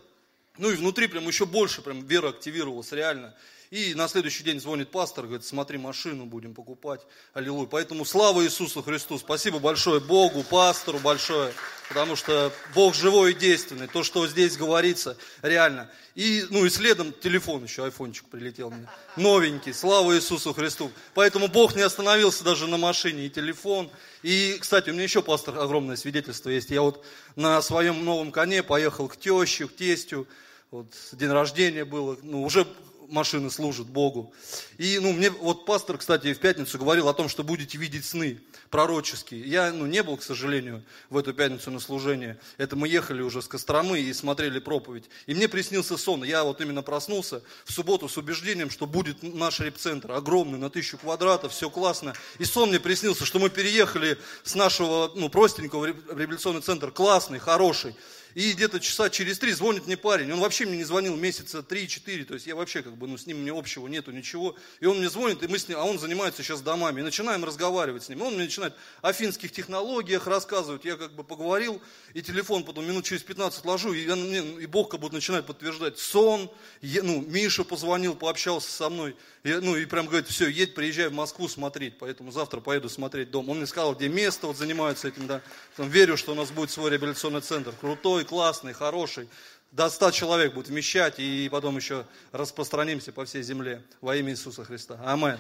Ну и внутри прям еще больше прям вера активировалась, реально. И на следующий день звонит пастор, говорит, смотри, машину будем покупать, аллилуйя. Поэтому слава Иисусу Христу, спасибо большое Богу, пастору большое, потому что Бог живой и действенный, то, что здесь говорится, реально. И, ну и следом телефон еще, айфончик прилетел мне, новенький, слава Иисусу Христу. Поэтому Бог не остановился даже на машине и телефон. И, кстати, у меня еще, пастор, огромное свидетельство есть. Я вот на своем новом коне поехал к теще, к тестю. Вот день рождения было, ну уже машины служат Богу. И ну, мне вот пастор, кстати, в пятницу говорил о том, что будете видеть сны пророческие. Я ну, не был, к сожалению, в эту пятницу на служение. Это мы ехали уже с Костромы и смотрели проповедь. И мне приснился сон. Я вот именно проснулся в субботу с убеждением, что будет наш репцентр огромный, на тысячу квадратов, все классно. И сон мне приснился, что мы переехали с нашего ну, простенького реабилитационный центр, классный, хороший. И где-то часа через три звонит мне парень. Он вообще мне не звонил месяца три-четыре. То есть я вообще как бы, ну с ним мне общего нету, ничего. И он мне звонит, и мы с ним, а он занимается сейчас домами. И начинаем разговаривать с ним. И он мне начинает о финских технологиях рассказывать. Я как бы поговорил, и телефон потом минут через пятнадцать ложу. И, я, и Бог как будто начинает подтверждать сон. Я, ну, Миша позвонил, пообщался со мной. Я, ну и прям говорит, все, едь, приезжай в Москву смотреть. Поэтому завтра поеду смотреть дом. Он мне сказал, где место, вот занимаются этим, да. Там, верю, что у нас будет свой реабилитационный центр. Крутой, классный, хороший, до ста человек будет вмещать, и потом еще распространимся по всей земле во имя Иисуса Христа. Аминь.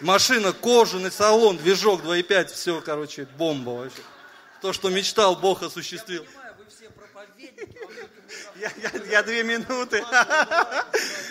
Машина, кожаный салон, движок два и пять, все, короче, бомба вообще. То, что мечтал, Бог осуществил. Я понимаю, вы все проповедники. Я две минуты.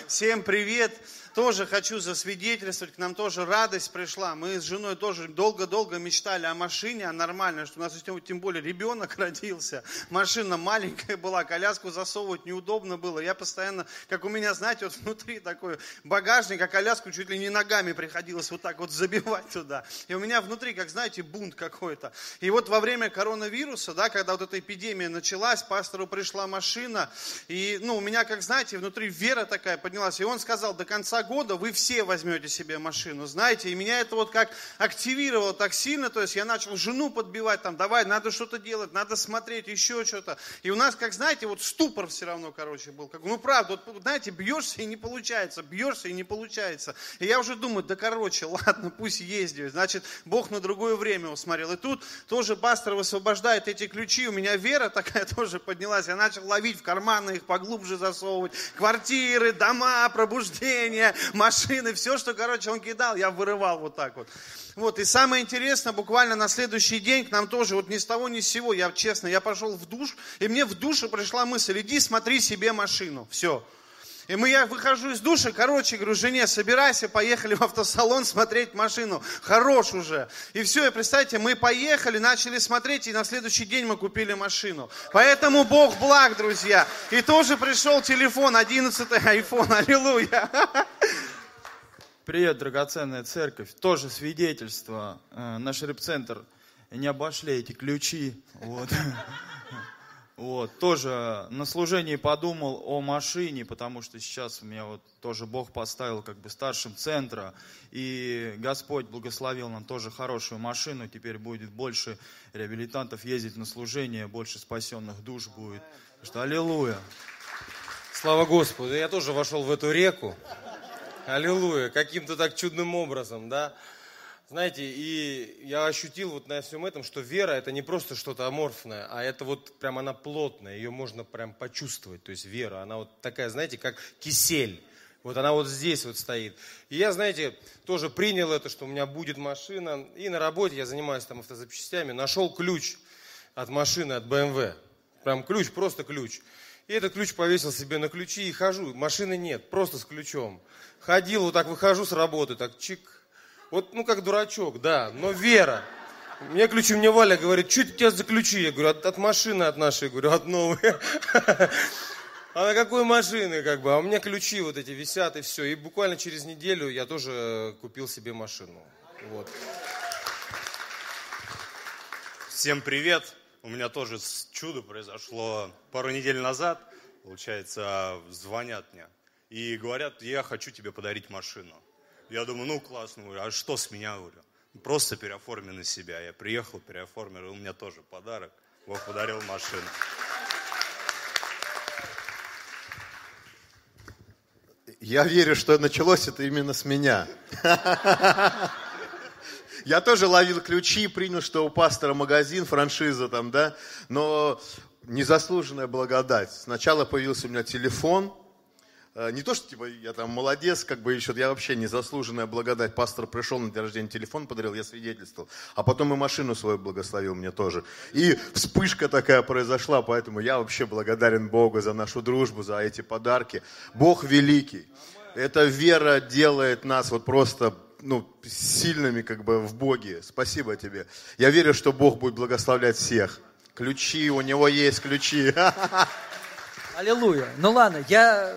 Всем привет. Тоже хочу засвидетельствовать, к нам тоже радость пришла. Мы с женой тоже долго-долго мечтали о машине, о нормальной, что у нас тем более ребенок родился. Машина маленькая была, коляску засовывать неудобно было. Я постоянно, как у меня, знаете, вот внутри такой багажник, а коляску чуть ли не ногами приходилось вот так вот забивать туда. И у меня внутри, как знаете, бунт какой-то. И вот во время коронавируса, да, когда вот эта эпидемия началась, пастору пришла машина, и ну, у меня, как знаете, внутри вера такая поднялась. И он сказал, до конца года вы все возьмете себе машину, знаете, и меня это вот как активировало так сильно, то есть я начал жену подбивать, там, давай, надо что-то делать, надо смотреть, еще что-то, и у нас, как знаете, вот ступор все равно, короче, был, как, ну, правда, вот, знаете, бьешься и не получается, бьешься и не получается, и я уже думаю, да, короче, ладно, пусть ездит, значит, Бог на другое время усмотрел, и тут тоже пастор высвобождает эти ключи, у меня вера такая тоже поднялась, я начал ловить в карманы, их поглубже засовывать, квартиры, дома, пробуждения, машины, все, что, короче, он кидал, я вырывал вот так вот. Вот, и самое интересное, буквально на следующий день к нам тоже, вот ни с того, ни с сего, я честно, я пошел в душ, и мне в душе пришла мысль, иди смотри себе машину, все. И мы, я выхожу из душа, короче, говорю, жене, собирайся, поехали в автосалон смотреть машину, хорош уже. И все, и представьте, мы поехали, начали смотреть, и на следующий день мы купили машину. Поэтому Бог благ, друзья. И тоже пришел телефон, одиннадцатый айфон, аллилуйя. Привет, драгоценная церковь. Тоже свидетельство. Наш репцентр не обошли эти ключи, вот. Вот, тоже на служении подумал о машине, потому что сейчас у меня вот тоже Бог поставил как бы старшим центра, и Господь благословил нам тоже хорошую машину, теперь будет больше реабилитантов ездить на служение, больше спасенных душ будет. Потому что аллилуйя! Слава Господу! Я тоже вошел в эту реку, аллилуйя, каким-то так чудным образом, да? Знаете, и я ощутил вот на всем этом, что вера – это не просто что-то аморфное, а это вот прям она плотная, ее можно прям почувствовать. То есть вера, она вот такая, знаете, как кисель. Вот она вот здесь вот стоит. И я, знаете, тоже принял это, что у меня будет машина. И на работе, я занимаюсь там автозапчастями, нашел ключ от машины, от бэ эм вэ. Прям ключ, просто ключ. И этот ключ повесил себе на ключи и хожу. Машины нет, просто с ключом. Ходил, вот так выхожу с работы, так чик. Вот, ну, как дурачок, да, но вера. Мне ключи, мне Валя говорит, что это у тебя за ключи? Я говорю, от, от машины от нашей, говорю, от новой. А на какой машины, как бы? А у меня ключи вот эти висят, и все. И буквально через неделю я тоже купил себе машину. Вот. Всем привет. У меня тоже чудо произошло пару недель назад. Получается, звонят мне и говорят, я хочу тебе подарить машину. Я думаю, ну классно, говорю, а что с меня, говорю? Просто переоформи на себя. Я приехал, переоформил, и у меня тоже подарок. Бог подарил машину. Я верю, что началось это именно с меня. Я тоже ловил ключи, принял, что у пастора магазин, франшиза там, да. Но незаслуженная благодать. Сначала появился у меня телефон. Не то, что типа я там молодец, как бы еще, я вообще незаслуженная благодать. Пастор пришел на день рождения, телефон подарил, я свидетельствовал. А потом и машину свою благословил мне тоже. И вспышка такая произошла, поэтому я вообще благодарен Богу за нашу дружбу, за эти подарки. Бог великий. Эта вера делает нас вот просто... ну, сильными как бы в Боге. Спасибо тебе. Я верю, что Бог будет благословлять всех. Ключи, у него есть ключи. Аллилуйя. Ну ладно, я...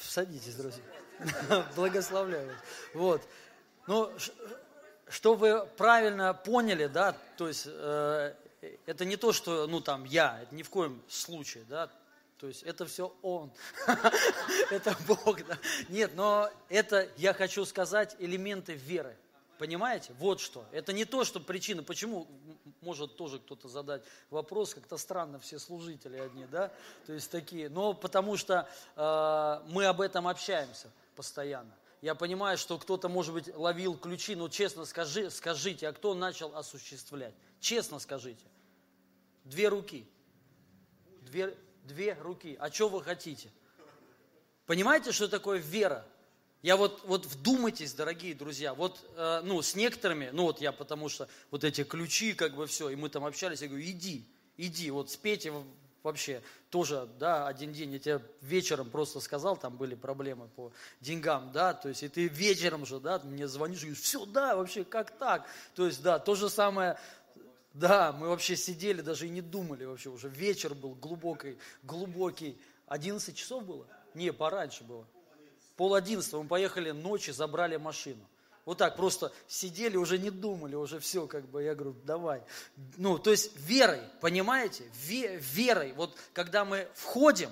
Садитесь, друзья. Благословляю. Вот. Ну, что вы правильно поняли, да, то есть э, это не то, что, ну, там, я, это ни в коем случае, да, то есть это все он, это Бог, да. Нет, но это, я хочу сказать, элементы веры. Понимаете? Вот что. Это не то, что причина. Почему, может тоже кто-то задать вопрос, как-то странно все служители одни, да? То есть такие. Но потому что э, мы об этом общаемся постоянно. Я понимаю, что кто-то, может быть, ловил ключи, но честно скажи, скажите, а кто начал осуществлять? Честно скажите. Две руки. Две, две руки. А что вы хотите? Понимаете, что такое вера? Я вот, вот вдумайтесь, дорогие друзья, вот, э, ну, с некоторыми, ну, вот я потому что вот эти ключи, как бы все, и мы там общались, я говорю, иди, иди, вот с Петей вообще тоже, да, один день, я тебе вечером просто сказал, там были проблемы по деньгам, да, то есть, и ты вечером же, да, мне звонишь, и говоришь, все, да, вообще, как так, то есть, да, то же самое... Да, мы вообще сидели, даже и не думали вообще, уже вечер был глубокий, глубокий, одиннадцать часов было? Не, пораньше было. Пол одиннадцатого мы поехали ночью, забрали машину. Вот так просто сидели, уже не думали, уже все, как бы, я говорю, давай. Ну, то есть верой, понимаете? Верой, вот когда мы входим,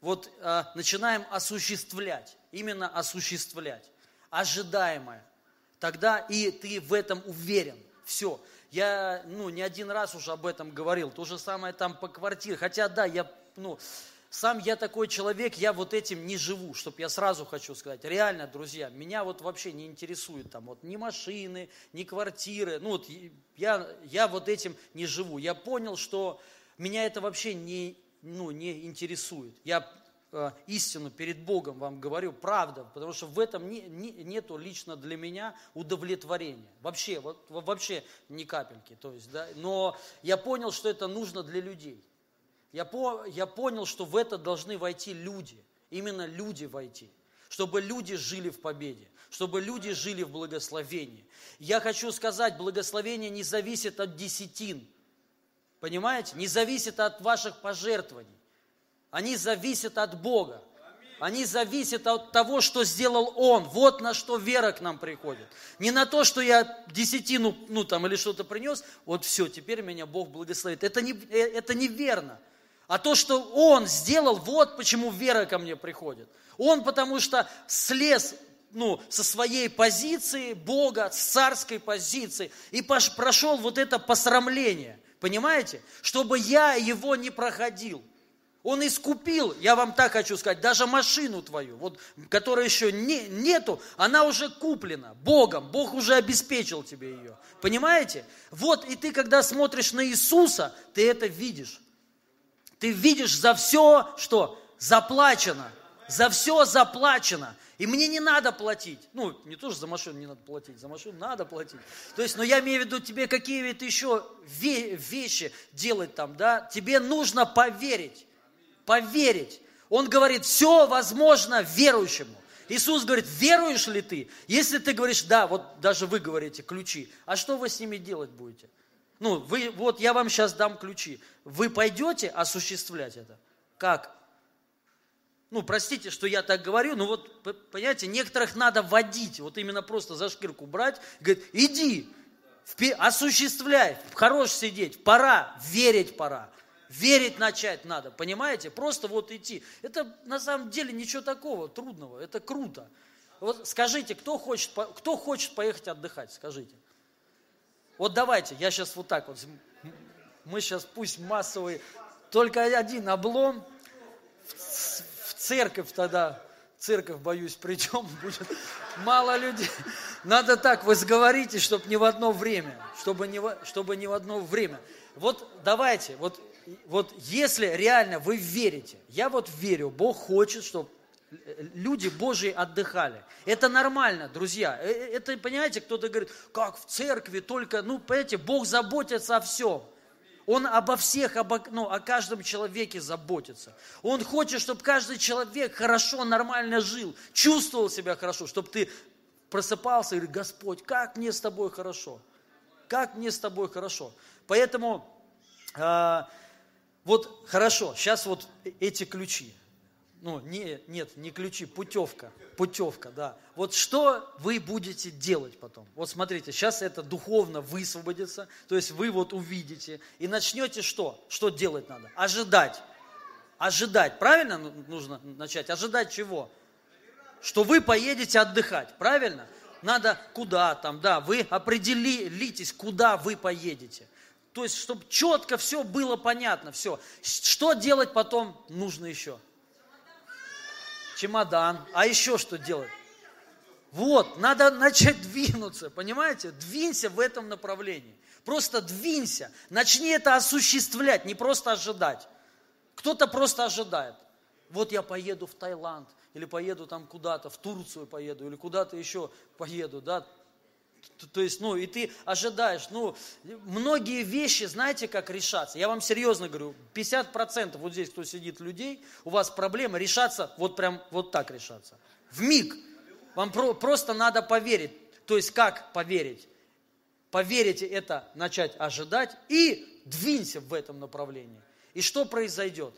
вот э, начинаем осуществлять, именно осуществлять, ожидаемое. Тогда и ты в этом уверен, все. Я, ну, не один раз уже об этом говорил, то же самое там по квартире, хотя, да, я, ну... Сам я такой человек, я вот этим не живу, чтоб я сразу хочу сказать. Реально, друзья, меня вот вообще не интересует там вот ни машины, ни квартиры. Ну вот я, я вот этим не живу. Я понял, что меня это вообще не, ну, не интересует. Я э, истину перед Богом вам говорю, правда, потому что в этом не, не, нету лично для меня удовлетворения. Вообще, вот, вообще ни капельки. То есть, да, но я понял, что это нужно для людей. Я, по, я понял, что в это должны войти люди, именно люди войти, чтобы люди жили в победе, чтобы люди жили в благословении. Я хочу сказать, благословение не зависит от десятин, понимаете? Не зависит от ваших пожертвований, они зависят от Бога. Они зависят от того, что сделал Он. Вот на что вера к нам приходит. Не на то, что я десятину, ну там, или что-то принес, вот все, теперь меня Бог благословит. Это не, это неверно. А то, что Он сделал, вот почему вера ко мне приходит. Он потому что слез ну, со своей позиции Бога, с царской позиции, и прошел вот это посрамление, понимаете? Чтобы я его не проходил. Он искупил, я вам так хочу сказать, даже машину твою, вот, которой еще не, нету, она уже куплена Богом, Бог уже обеспечил тебе ее, понимаете? Вот, и ты, когда смотришь на Иисуса, ты это видишь. Ты видишь за все, что заплачено, за все заплачено. И мне не надо платить. Ну, не то, что за машину не надо платить, за машину надо платить. То есть, но я имею в виду, тебе какие-то еще вещи делать там, да? Тебе нужно поверить. Поверить. Он говорит, все возможно верующему. Иисус говорит, веруешь ли ты? Если ты говоришь, да, вот даже вы говорите, ключи, а что вы с ними делать будете? Ну, вы, вот я вам сейчас дам ключи. Вы пойдете осуществлять это? Как? Ну, простите, что я так говорю, но вот, понимаете, некоторых надо водить, вот именно просто за шкирку брать, говорит, иди, впи- осуществляй, хорош сидеть, пора, верить пора. Верить начать надо, понимаете? Просто вот идти. Это на самом деле ничего такого трудного, это круто. Вот скажите, кто хочет, кто хочет поехать отдыхать, скажите. Вот давайте, я сейчас вот так вот, мы сейчас пусть массовый, только один облом, в, в церковь тогда, церковь, боюсь, придем, будет мало людей. Надо так, вы сговоритесь, чтобы не в одно время, чтобы не в, чтобы не в одно время. Вот давайте, вот Вот если реально вы верите, я вот верю, Бог хочет, чтобы люди Божьи отдыхали. Это нормально, друзья. Это, понимаете, кто-то говорит, как в церкви только, ну, понимаете, Бог заботится о всем. Он обо всех, обо, ну, о каждом человеке заботится. Он хочет, чтобы каждый человек хорошо, нормально жил, чувствовал себя хорошо, чтобы ты просыпался и говоришь, Господь, как мне с тобой хорошо, как мне с тобой хорошо. Поэтому... А, Вот хорошо, сейчас вот эти ключи, ну не, нет, не ключи, путевка, путевка, да. Вот что вы будете делать потом? Вот смотрите, сейчас это духовно высвободится, то есть вы вот увидите и начнете что? Что делать надо? Ожидать, ожидать, правильно нужно начать? Ожидать чего? Что вы поедете отдыхать, правильно? Надо куда там, да, вы определитесь, куда вы поедете. То есть, чтобы четко все было понятно, все. Что делать потом нужно еще? Чемодан. А еще что делать? Вот, надо начать двинуться, понимаете? Двинься в этом направлении. Просто двинься. Начни это осуществлять, не просто ожидать. Кто-то просто ожидает. Вот я поеду в Таиланд, или поеду там куда-то, в Турцию поеду, или куда-то еще поеду, да? То есть, ну, и ты ожидаешь, ну, многие вещи, знаете, как решаться? Я вам серьезно говорю, пятьдесят процентов вот здесь, кто сидит, людей, у вас проблемы решаться, вот прям вот так решаться. Вмиг. Вам про- просто надо поверить. То есть, как поверить? Поверите это, начать ожидать и двинься в этом направлении. И что произойдет?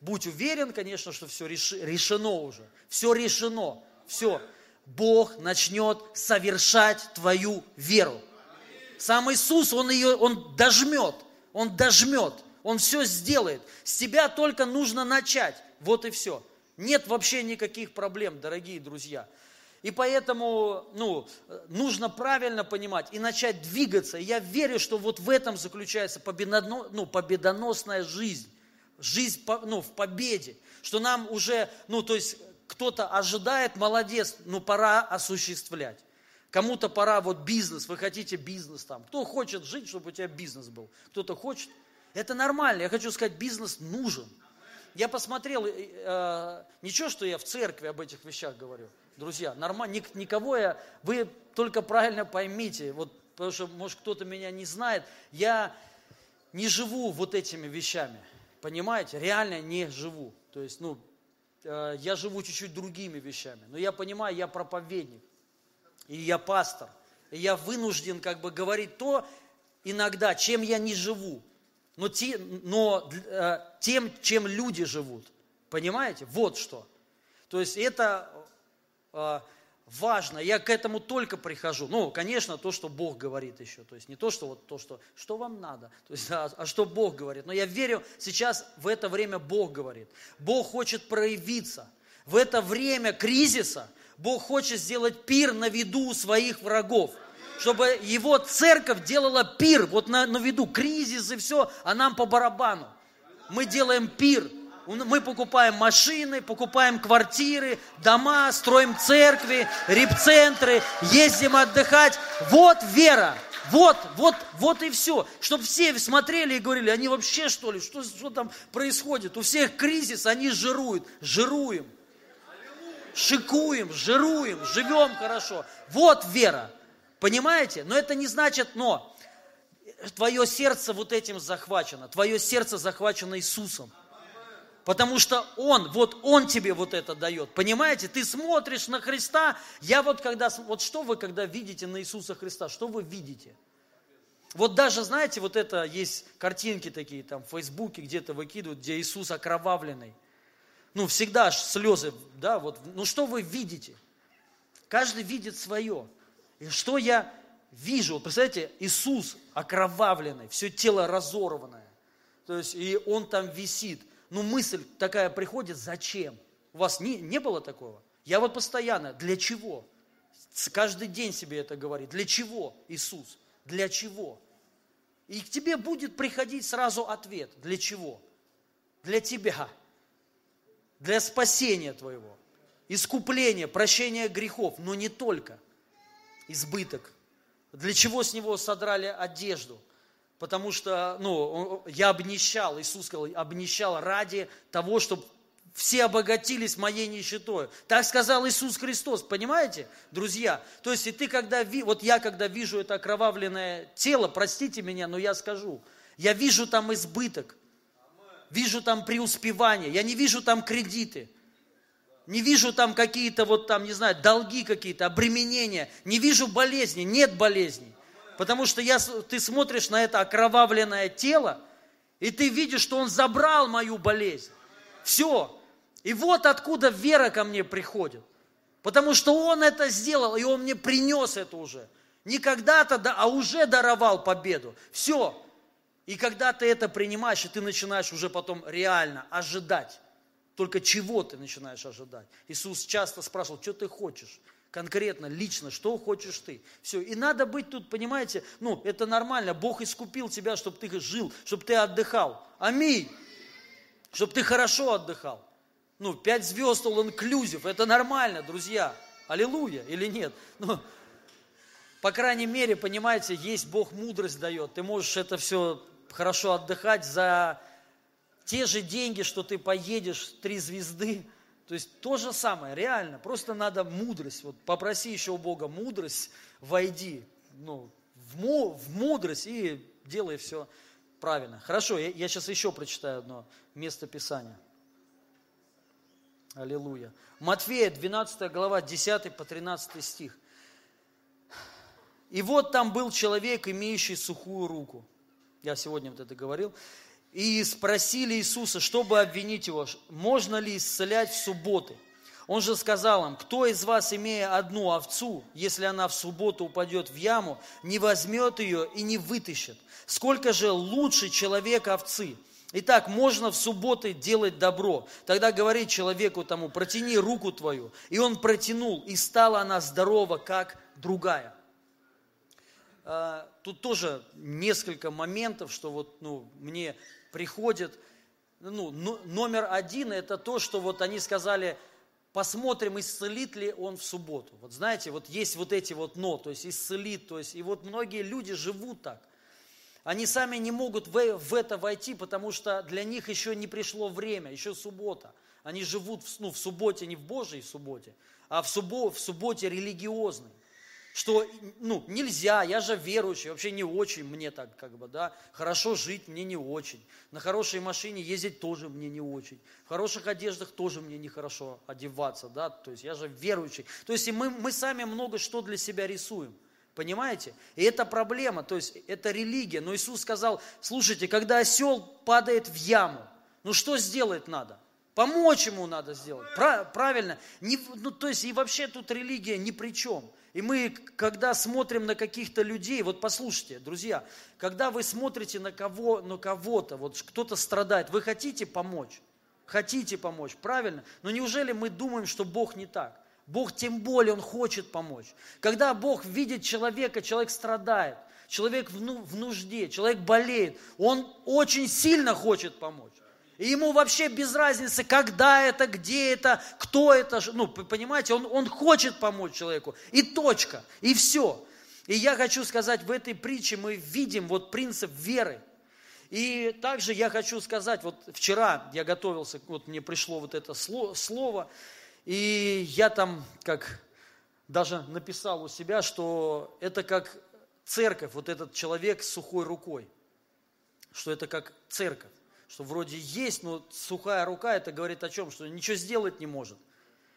Будь уверен, конечно, что все реши- решено уже. Все решено. Все. Бог начнет совершать твою веру. Сам Иисус, Он ее, Он дожмет, Он дожмет, Он все сделает. С тебя только нужно начать, вот и все. Нет вообще никаких проблем, дорогие друзья. И поэтому, ну, нужно правильно понимать и начать двигаться. И я верю, что вот в этом заключается победоно, ну, победоносная жизнь, жизнь, ну, в победе, что нам уже, ну, то есть, кто-то ожидает, молодец, но пора осуществлять. Кому-то пора вот бизнес, вы хотите бизнес там. Кто хочет жить, чтобы у тебя бизнес был? Кто-то хочет. Это нормально. Я хочу сказать, бизнес нужен. Я посмотрел, э, ничего, что я в церкви об этих вещах говорю. Друзья, нормально, никого я, вы только правильно поймите, вот, потому что, может, кто-то меня не знает. Я не живу вот этими вещами, понимаете? Реально не живу. То есть, ну, я живу чуть-чуть другими вещами, но я понимаю, я проповедник, и я пастор, и я вынужден как бы говорить то иногда, чем я не живу, но, те, но э, тем, чем люди живут, понимаете? Вот что. То есть это э, важно, я к этому только прихожу. Ну, конечно, то, что Бог говорит еще, то есть не то, что вот то, что, что вам надо, то есть, а, а что Бог говорит. Но я верю, сейчас в это время Бог говорит. Бог хочет проявиться. В это время кризиса Бог хочет сделать пир на виду у своих врагов, чтобы его церковь делала пир, вот на, на виду, кризис и все, а нам по барабану. Мы делаем пир. Мы покупаем машины, покупаем квартиры, дома, строим церкви, репцентры, ездим отдыхать. Вот вера, вот, вот, вот и все. Чтобы все смотрели и говорили, они вообще что ли, что, что там происходит? У всех кризис, они жируют, жируем, шикуем, жируем, живем хорошо. Вот вера, понимаете? Но это не значит «но». Твое сердце вот этим захвачено, твое сердце захвачено Иисусом. Потому что Он, вот Он тебе вот это дает, понимаете? Ты смотришь на Христа, я вот когда, вот что вы когда видите на Иисуса Христа, что вы видите? Вот даже, знаете, вот это есть картинки такие там в Фейсбуке, где-то выкидывают, где Иисус окровавленный. Ну, всегда аж слезы, да, вот, ну что вы видите? Каждый видит свое. И что я вижу? Вот представляете, Иисус окровавленный, все тело разорванное, то есть и Он там висит. Ну, мысль такая приходит, зачем? У вас не, не было такого? Я вот постоянно, для чего? Каждый день себе это говорит. Для чего, Иисус? Для чего? И к тебе будет приходить сразу ответ. Для чего? Для тебя. Для спасения твоего. Искупления, прощения грехов. Но не только. Избыток. Для чего с него содрали одежду? Потому что, ну, я обнищал, Иисус сказал, обнищал ради того, чтобы все обогатились моей нищетой. Так сказал Иисус Христос, понимаете, друзья? То есть, и ты когда, вот я когда вижу это окровавленное тело, простите меня, но я скажу, я вижу там избыток, вижу там преуспевание, я не вижу там кредиты, не вижу там какие-то вот там, не знаю, долги какие-то, обременения, не вижу болезни, нет болезней. Потому что я, ты смотришь на это окровавленное тело, и ты видишь, что Он забрал мою болезнь. Все. И вот откуда вера ко мне приходит. Потому что Он это сделал, и Он мне принес это уже. Не когда-то, а уже даровал победу. Все. И когда ты это принимаешь, и ты начинаешь уже потом реально ожидать. Только чего ты начинаешь ожидать? Иисус часто спрашивал, что ты хочешь? Конкретно, лично, что хочешь ты. Все, и надо быть тут, понимаете, ну, это нормально, Бог искупил тебя, чтобы ты жил, чтобы ты отдыхал. Аминь. Чтобы ты хорошо отдыхал. Ну, пять звезд, all inclusive, это нормально, друзья. Аллилуйя, или нет? Ну, по крайней мере, понимаете, есть Бог мудрость дает, ты можешь это все хорошо отдыхать за те же деньги, что ты поедешь, три звезды. То есть то же самое, реально, просто надо мудрость. Вот попроси еще у Бога мудрость, войди ну, в, му, в мудрость и делай все правильно. Хорошо, я, я сейчас еще прочитаю одно место Писания. Аллилуйя. Матфея, двенадцатая глава, десятый по тринадцатый стих. «И вот там был человек, имеющий сухую руку». Я сегодня вот это говорил. И спросили Иисуса, чтобы обвинить его, можно ли исцелять в субботы. Он же сказал им, кто из вас, имея одну овцу, если она в субботу упадет в яму, не возьмет ее и не вытащит? Сколько же лучше человек овцы? Итак, можно в субботы делать добро. Тогда говорит человеку тому, протяни руку твою. И он протянул, и стала она здорова, как другая. Тут тоже несколько моментов, что вот ну, мне... приходит, ну, номер один, это то, что вот они сказали, посмотрим, исцелит ли он в субботу. Вот знаете, вот есть вот эти вот «но», то есть исцелит, то есть, и вот многие люди живут так. Они сами не могут в, в это войти, потому что для них еще не пришло время, еще суббота. Они живут в, ну, в субботе, не в Божьей субботе, а в, субо, в субботе религиозной. Что, ну, нельзя, я же верующий, вообще не очень мне так, как бы, да, хорошо жить мне не очень, на хорошей машине ездить тоже мне не очень, в хороших одеждах тоже мне нехорошо одеваться, да, то есть я же верующий. То есть и мы, мы сами много что для себя рисуем, понимаете? И это проблема, то есть это религия, но Иисус сказал, слушайте, когда осел падает в яму, ну что сделать надо? Помочь ему надо сделать, правильно. Не, ну, то есть и вообще тут религия ни при чем. И мы, когда смотрим на каких-то людей, вот послушайте, друзья, когда вы смотрите на, кого, на кого-то, вот кто-то страдает, вы хотите помочь? Хотите помочь, правильно? Но неужели мы думаем, что Бог не так? Бог тем более, Он хочет помочь. Когда Бог видит человека, человек страдает, человек в нужде, человек болеет, Он очень сильно хочет помочь. И ему вообще без разницы, когда это, где это, кто это. Ну, понимаете, он, он хочет помочь человеку. И точка, и все. И я хочу сказать, в этой притче мы видим вот принцип веры. И также я хочу сказать, вот вчера я готовился, вот мне пришло вот это слово, и я там как даже написал у себя, что это как церковь, вот этот человек с сухой рукой, что это как церковь. Что вроде есть, но сухая рука, это говорит о чем? Что ничего сделать не может.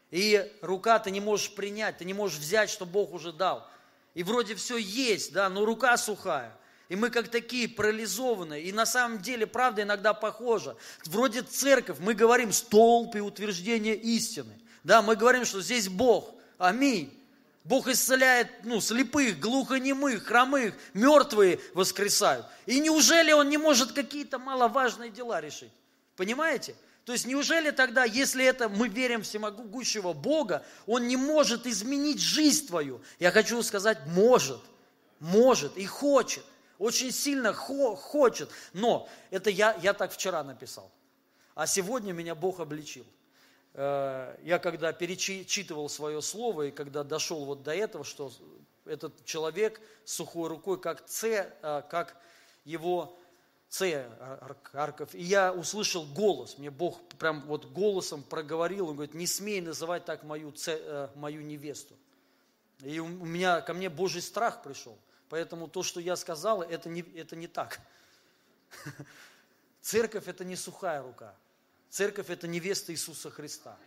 И рука ты не можешь принять, ты не можешь взять, что Бог уже дал. И вроде все есть, да, но рука сухая. И мы как такие парализованные. И на самом деле, правда, иногда похожа. Вроде церковь, мы говорим столб и утверждение истины. Да, мы говорим, что здесь Бог. Аминь. Бог исцеляет, ну, слепых, глухонемых, хромых, мертвые воскресают. И неужели Он не может какие-то маловажные дела решить? Понимаете? То есть неужели тогда, если это мы верим в всемогущего Бога, Он не может изменить жизнь твою? Я хочу сказать, может, может и хочет, очень сильно хо- хочет. Но это я, я так вчера написал, а сегодня меня Бог обличил. Я когда перечитывал свое слово, и когда дошел вот до этого, что этот человек с сухой рукой, как це, как его це, Арков, и я услышал голос, мне Бог прям вот голосом проговорил, он говорит, не смей называть так мою, це, мою невесту. И у меня, ко мне Божий страх пришел, поэтому то, что я сказал, это не, это не так. Церковь – это не сухая рука. Церковь – это невеста Иисуса Христа.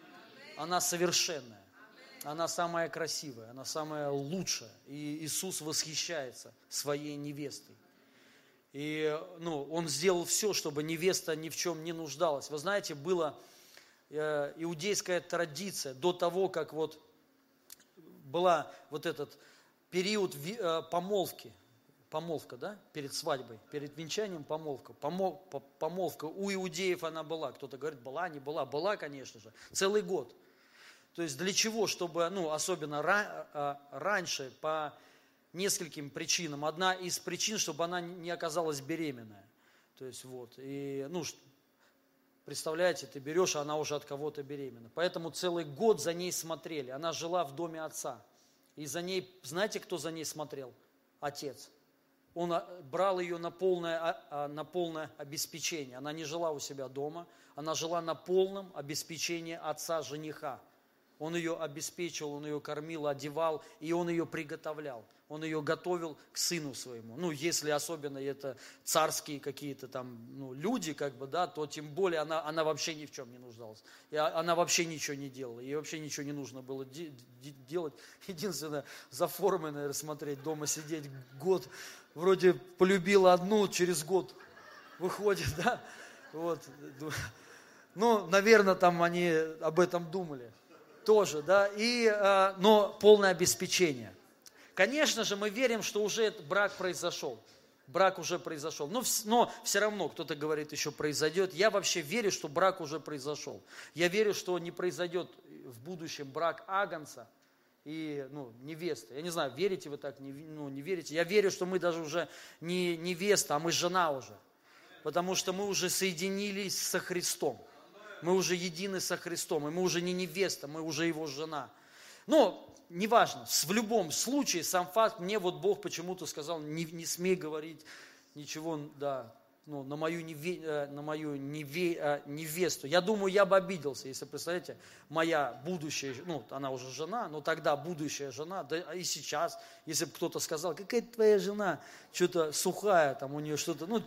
Она совершенная, она самая красивая, она самая лучшая. И Иисус восхищается своей невестой. И ну, Он сделал все, чтобы невеста ни в чем не нуждалась. Вы знаете, была э, иудейская традиция до того, как вот была вот этот период э, помолвки. Помолвка, да, перед свадьбой, перед венчанием помолвка. Помо, помолвка у иудеев она была. Кто-то говорит, была, не была. Была, конечно же, целый год. То есть для чего? Чтобы, ну, особенно ра, раньше, по нескольким причинам. Одна из причин, чтобы она не оказалась беременная. То есть вот, и, ну, представляете, ты берешь, а она уже от кого-то беременна. Поэтому целый год за ней смотрели. Она жила в доме отца. И за ней, знаете, кто за ней смотрел? Отец. Он брал ее на полное, на полное обеспечение. Она не жила у себя дома, она жила на полном обеспечении отца жениха. Он ее обеспечивал, он ее кормил, одевал, и он ее приготовлял. Он ее готовил к сыну своему. Ну, если особенно это царские какие-то там ну, люди, как бы, да, то тем более она, она вообще ни в чем не нуждалась. И она вообще ничего не делала. Ей вообще ничего не нужно было де- де- делать. Единственное, за формой, наверное, смотреть, дома сидеть год. Вроде полюбила одну, через год выходит, да. Вот. Ну, наверное, там они об этом думали. Тоже, да, и, э, но полное обеспечение. Конечно же, мы верим, что уже этот брак произошел. Брак уже произошел. Но, но все равно кто-то говорит, еще произойдет. Я вообще верю, что брак уже произошел. Я верю, что не произойдет в будущем брак агнца и ну, невесты. Я не знаю, верите вы так, не, ну, не верите. Я верю, что мы даже уже не невеста, а мы жена уже. Потому что мы уже соединились со Христом. Мы уже едины со Христом, и мы уже не невеста, мы уже Его жена. Но неважно, в любом случае, сам факт, мне вот Бог почему-то сказал, не, не смей говорить ничего да, ну, на мою, неве, на мою неве, невесту. Я думаю, я бы обиделся, если, представляете, моя будущая, ну, она уже жена, но тогда будущая жена, да и сейчас, если бы кто-то сказал, какая твоя жена, что-то сухая, там у нее что-то, ну,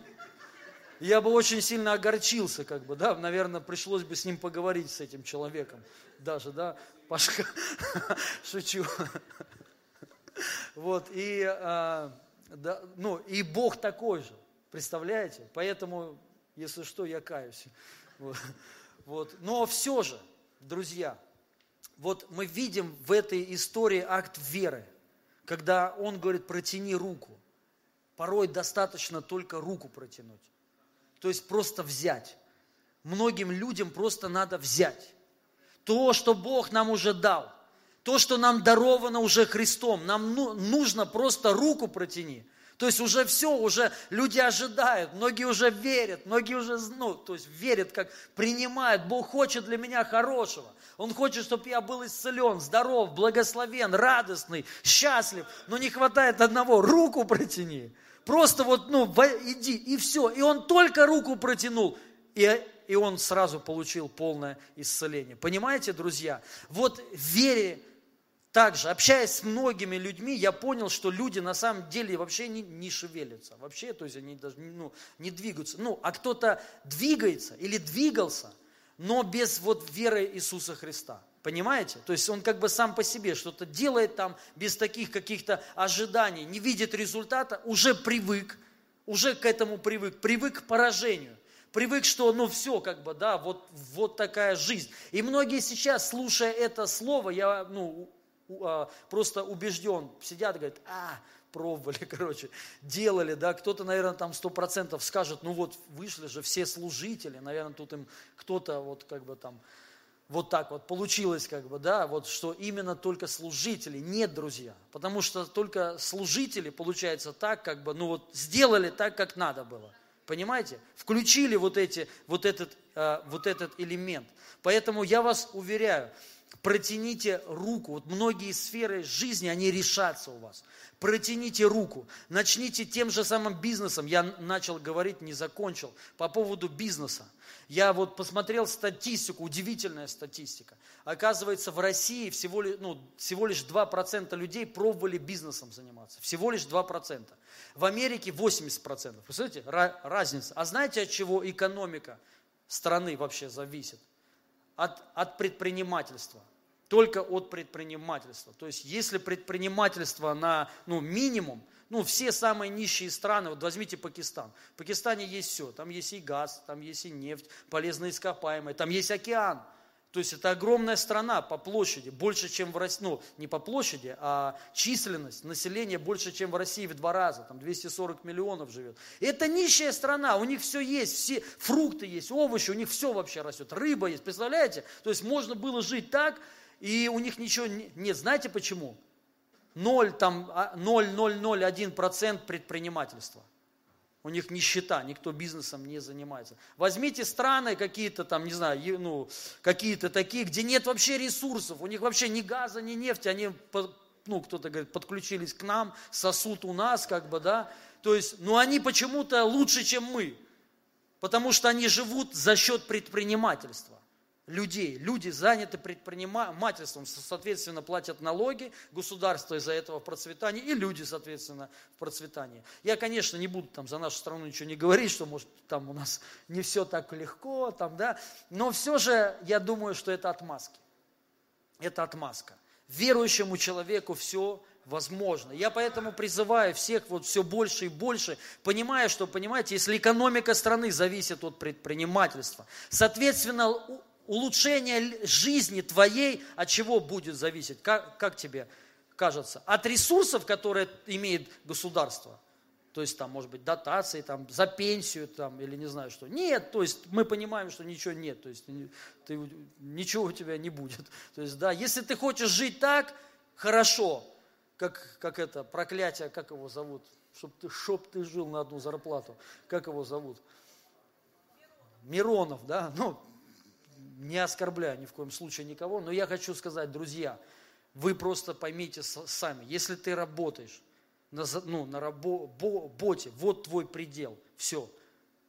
я бы очень сильно огорчился, как бы, да, наверное, пришлось бы с ним поговорить, с этим человеком, даже, да, Пашка, шучу, вот, и, а, да, ну, и Бог такой же, представляете, поэтому, если что, я каюсь, вот. Вот. Но все же, друзья, вот мы видим в этой истории акт веры, когда он говорит: протяни руку. Порой достаточно только руку протянуть. То есть просто взять. Многим людям просто надо взять. То, что Бог нам уже дал, то, что нам даровано уже Христом, нам нужно просто руку протяни. То есть уже все, уже люди ожидают, многие уже верят, многие уже, ну, то есть верят, как принимают. Бог хочет для меня хорошего. Он хочет, чтобы я был исцелен, здоров, благословен, радостный, счастлив. Но не хватает одного: руку протяни. Просто вот, ну, иди, и все. И он только руку протянул, и, и он сразу получил полное исцеление. Понимаете, друзья? Вот вере. Также, общаясь с многими людьми, я понял, что люди на самом деле вообще не, не шевелятся. Вообще, то есть они даже ну, не двигаются. Ну, а кто-то двигается или двигался, но без вот веры Иисуса Христа. Понимаете? То есть он как бы сам по себе что-то делает там, без таких каких-то ожиданий, не видит результата, уже привык, уже к этому привык, привык к поражению. Привык, что ну все, как бы, да, вот, вот такая жизнь. И многие сейчас, слушая это слово, я, ну, просто убежден, сидят и говорят: а, пробовали, короче, делали, да, кто-то, наверное, там сто процентов скажет: ну вот, вышли же все служители, наверное, тут им кто-то вот как бы там, вот так вот получилось, как бы, да, вот что именно только служители. Нет, друзья, потому что только служители, получается, так, как бы, ну вот, сделали так, как надо было. Понимаете? Включили вот эти, вот этот, э, вот этот элемент. Поэтому я вас уверяю, протяните руку. Вот многие сферы жизни, они решатся у вас. Протяните руку. Начните тем же самым бизнесом. Я начал говорить, не закончил. По поводу бизнеса. Я вот посмотрел статистику, удивительная статистика. Оказывается, в России всего лишь, ну, всего лишь два процента людей пробовали бизнесом заниматься. Всего лишь два процента. В Америке восемьдесят процентов. Представляете, разница. А знаете, от чего экономика страны вообще зависит? От, от предпринимательства, только от предпринимательства. То есть, если предпринимательство на ну, минимум, ну, все самые нищие страны, вот возьмите Пакистан. В Пакистане есть все, там есть и газ, там есть и нефть, полезные ископаемые, там есть океан. То есть, это огромная страна по площади, больше, чем в России, ну, не по площади, а численность населения больше, чем в России в два раза, там двести сорок миллионов живет. Это нищая страна, у них все есть, все фрукты есть, овощи, у них все вообще растет, рыба есть, представляете? То есть, можно было жить так, и у них ничего нет. Знаете почему? ноль целых ноль ноль ноль один процента предпринимательства. У них нищета, никто бизнесом не занимается. Возьмите страны какие-то там, не знаю, ну, какие-то такие, где нет вообще ресурсов, у них вообще ни газа, ни нефти, они, ну, кто-то говорит, подключились к нам, сосут у нас, как бы, да. То есть, ну, они почему-то лучше, чем мы, потому что они живут за счет предпринимательства людей. Люди заняты предпринимательством, соответственно, платят налоги, государство из-за этого в процветании, и люди, соответственно, в процветании. Я, конечно, не буду там за нашу страну ничего не говорить, что, может, там у нас не все так легко, там, да, но все же я думаю, что это отмазки. Это отмазка. Верующему человеку все возможно. Я поэтому призываю всех вот все больше и больше, понимая, что, понимаете, если экономика страны зависит от предпринимательства, соответственно, улучшение жизни твоей от чего будет зависеть? Как, как тебе кажется? От ресурсов, которые имеет государство? То есть, там, может быть, дотации, там, за пенсию, там, или не знаю что. Нет, то есть, мы понимаем, что ничего нет, то есть, ты, ты, ничего у тебя не будет. То есть, да, если ты хочешь жить так, хорошо, как, как это, проклятие, как его зовут? Чтоб ты, чтоб ты жил на одну зарплату. Как его зовут? Миронов, Миронов да, ну, не оскорбляю ни в коем случае никого, но я хочу сказать, друзья, вы просто поймите сами, если ты работаешь на, ну, на работе, вот твой предел, все,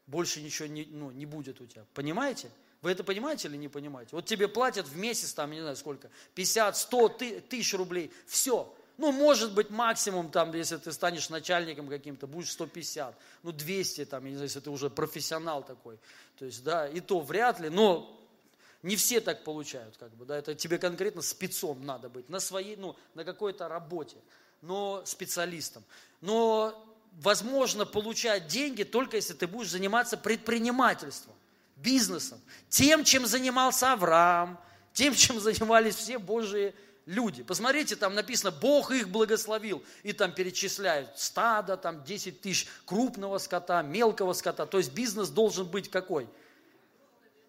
больше ничего не, ну, не будет у тебя, понимаете? Вы это понимаете или не понимаете? Вот тебе платят в месяц, там, не знаю сколько, пятьдесят, сто тысяч рублей, все. Ну, может быть, максимум, там, если ты станешь начальником каким-то, будешь сто пятьдесят, ну, двести, там, я не знаю, если ты уже профессионал такой, то есть, да, и то вряд ли, но... Не все так получают, как бы, да, это тебе конкретно спецом надо быть, на своей, ну, на какой-то работе, но специалистом. Но возможно получать деньги только если ты будешь заниматься предпринимательством. бизнесом, тем, чем занимался Авраам, тем, чем занимались все Божьи люди. Посмотрите, там написано, Бог их благословил. И там перечисляют стадо, там десять тысяч крупного скота, мелкого скота. То есть бизнес должен быть какой?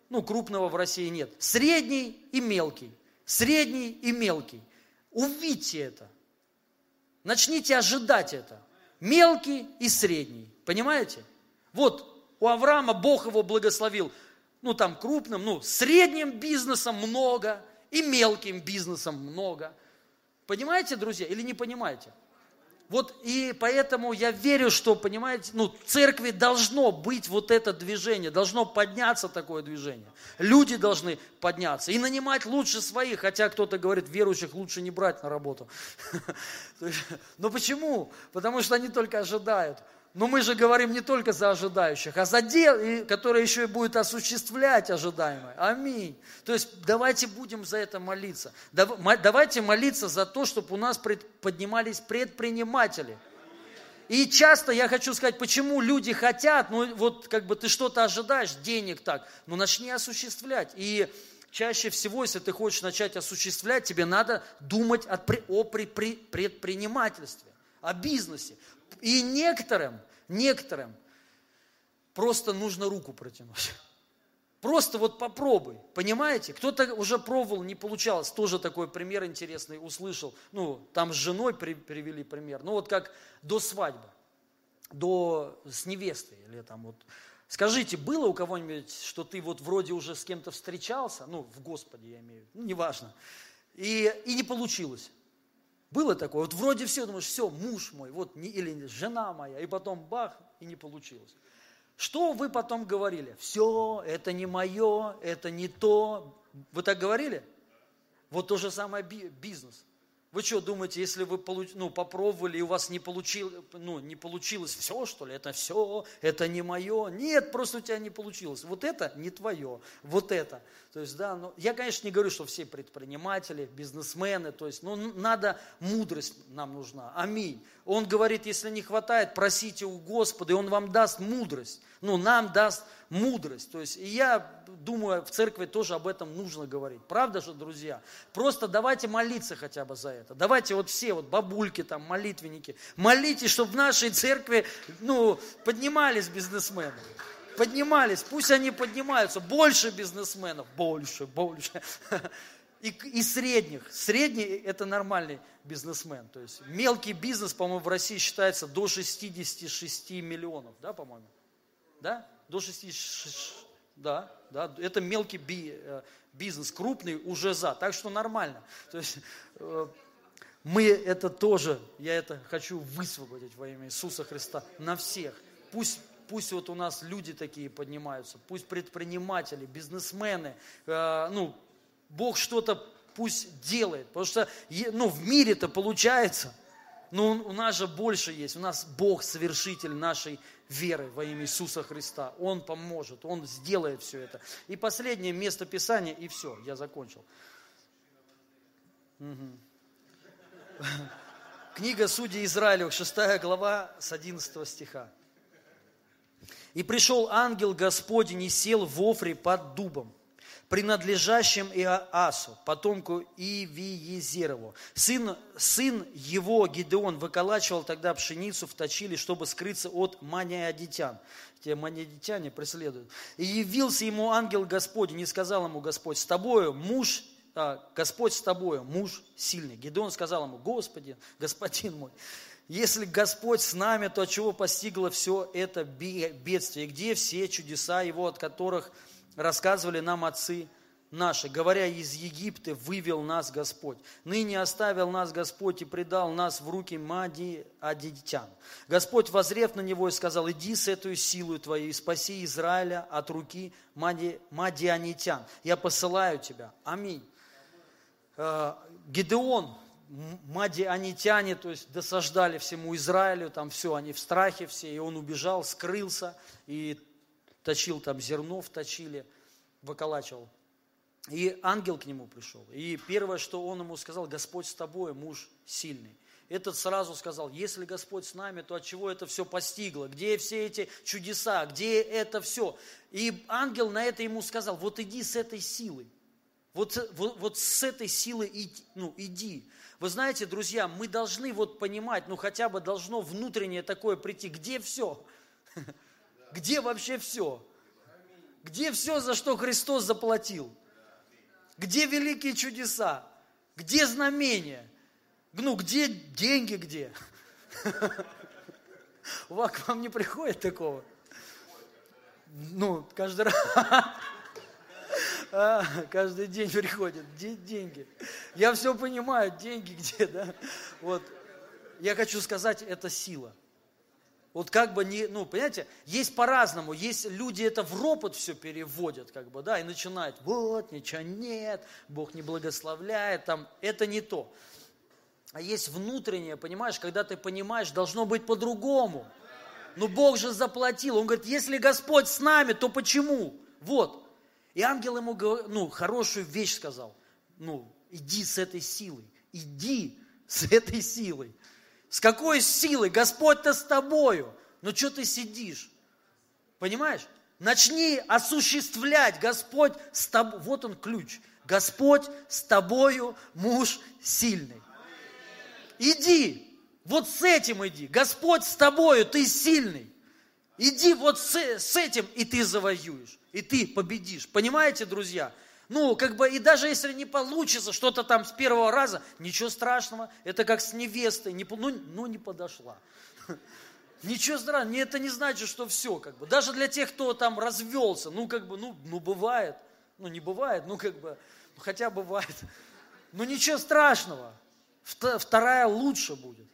Ну, крупного в России нет. Средний и мелкий. Средний и мелкий. Увидьте это. Начните ожидать это. Мелкий и средний. Понимаете? Вот у Авраама Бог его благословил. Ну, там крупным, ну, средним бизнесом много. И мелким бизнесом много. Понимаете, друзья, или не понимаете? Вот и поэтому я верю, что, понимаете, ну, в церкви должно быть вот это движение, должно подняться такое движение. Люди должны подняться и нанимать лучше своих, хотя кто-то говорит, верующих лучше не брать на работу. Но почему? Потому что они только ожидают. Но мы же говорим не только за ожидающих, а за дел, которые еще и будут осуществлять ожидаемое. Аминь. То есть давайте будем за это молиться. Давайте молиться за то, чтобы у нас поднимались предприниматели. И часто я хочу сказать, почему люди хотят, ну вот как бы ты что-то ожидаешь, денег так, ну начни осуществлять. И чаще всего, если ты хочешь начать осуществлять, тебе надо думать о предпринимательстве, о бизнесе. И некоторым, некоторым просто нужно руку протянуть. Просто вот попробуй, понимаете? Кто-то уже пробовал, не получалось. Тоже такой пример интересный услышал. Ну, там с женой при, привели пример. Ну, вот как до свадьбы, до, с невестой или там вот. Скажите, было у кого-нибудь, что ты вот вроде уже с кем-то встречался? Ну, в Господе я имею в виду, ну, неважно. И, и не получилось. Было такое, вот вроде все, думаешь, все, муж мой, вот, не, или жена моя, и потом бах, и не получилось. Что вы потом говорили? Все, это не мое, это не то. Вы так говорили? Вот то же самое бизнес. Вы что думаете, если вы ну, попробовали, и у вас не, получил, ну, не получилось все, что ли? Это все, это не мое. Нет, просто у тебя не получилось. Вот это не твое, вот это. То есть, да, ну, я, конечно, не говорю, что все предприниматели, бизнесмены, то есть, ну, надо, мудрость нам нужна. Аминь. Он говорит, если не хватает, просите у Господа, и Он вам даст мудрость. Ну, нам даст мудрость. То есть, и я думаю, в церкви тоже об этом нужно говорить. Правда же, друзья? Просто давайте молиться хотя бы за это. Давайте вот все, вот бабульки там, молитвенники, молитесь, чтобы в нашей церкви, ну, поднимались бизнесмены, поднимались, пусть они поднимаются, больше бизнесменов, больше, больше, и, и средних, средний это нормальный бизнесмен, то есть мелкий бизнес, по-моему, в России считается до шестьдесят шесть миллионов, да, по-моему, да, до шестьдесят шесть, да, да, это мелкий бизнес. Бизнес крупный уже за, так что нормально. То есть э, мы это тоже, я это хочу высвободить во имя Иисуса Христа на всех. Пусть, пусть вот у нас люди такие поднимаются, пусть предприниматели, бизнесмены, э, ну, Бог что-то пусть делает, потому что ну, в мире-то получается, но у нас же больше есть, у нас Бог совершитель нашей веры во имя Иисуса Христа. Он поможет, Он сделает все это. И последнее место Писания, и все, я закончил. Угу. Книга Судей Израилевых, шестая глава, с одиннадцатого стиха. «И пришел ангел Господень и сел в Офре под дубом, принадлежащим Иоасу, потомку Ивиезерову. Сын, сын его, Гидеон, выколачивал тогда пшеницу в точили, чтобы скрыться от маниадитян». Те маниадитяне преследуют. «И явился ему ангел Господень, и сказал ему Господь, с тобою муж, а, Господь с тобою, муж сильный». Гидеон сказал ему, Господи, Господин мой, если Господь с нами, то от чего постигло все это бедствие? И где все чудеса его, от которых... рассказывали нам отцы наши, говоря, из Египта вывел нас Господь. Ныне оставил нас Господь и предал нас в руки мадиадитян. Господь, воззрев на него, и сказал, иди с этой силой твоей, спаси Израиля от руки мади, мадианитян. Я посылаю тебя. Аминь. Гидеон, мадианитяне, то есть досаждали всему Израилю, там все, они в страхе все, и он убежал, скрылся, и точил там зерно, вточили, выколачивал. И ангел к нему пришел. И первое, что он ему сказал, Господь с тобой, муж сильный. Этот сразу сказал: если Господь с нами, то от чего это все постигло? Где все эти чудеса? Где это все? И ангел на это ему сказал: вот иди с этой силой. Вот, вот, вот с этой силы иди, ну, иди. Вы знаете, друзья, мы должны вот понимать, ну хотя бы должно внутреннее такое прийти. Где все? Где вообще все? Где все, за что Христос заплатил? Где великие чудеса? Где знамения? Ну, где деньги, где? К вам не приходит такого? Ну, каждый раз... А, каждый день приходят. Где деньги? Я все понимаю, деньги где, да? Вот. Я хочу сказать, это сила. Вот как бы не, ну, понимаете, есть по-разному, есть люди это в ропот все переводят, как бы, да, и начинают, вот, ничего нет, Бог не благословляет, там, это не то. А есть внутреннее, понимаешь, когда ты понимаешь, должно быть по-другому. Но Бог же заплатил. Он говорит, если Господь с нами, то почему? Вот. И ангел ему, ну, хорошую вещь сказал, ну, иди с этой силой, иди с этой силой. С какой силой? Господь-то с тобою, ну, что ты сидишь? Понимаешь? Начни осуществлять, Господь с тобой, вот он ключ, Господь с тобою, муж сильный. Иди, вот с этим иди, Господь с тобою, ты сильный. Иди вот с, с этим, и ты завоюешь, и ты победишь. Понимаете, друзья? Ну, как бы, и даже если не получится что-то там с первого раза, ничего страшного, это как с невестой, не, ну, ну, не подошла. Ничего страшного, это не значит, что все, как бы. Даже для тех, кто там развелся, ну, как бы, ну, ну бывает, ну, не бывает, ну, как бы, хотя бывает. Ну, ничего страшного, вторая лучше будет.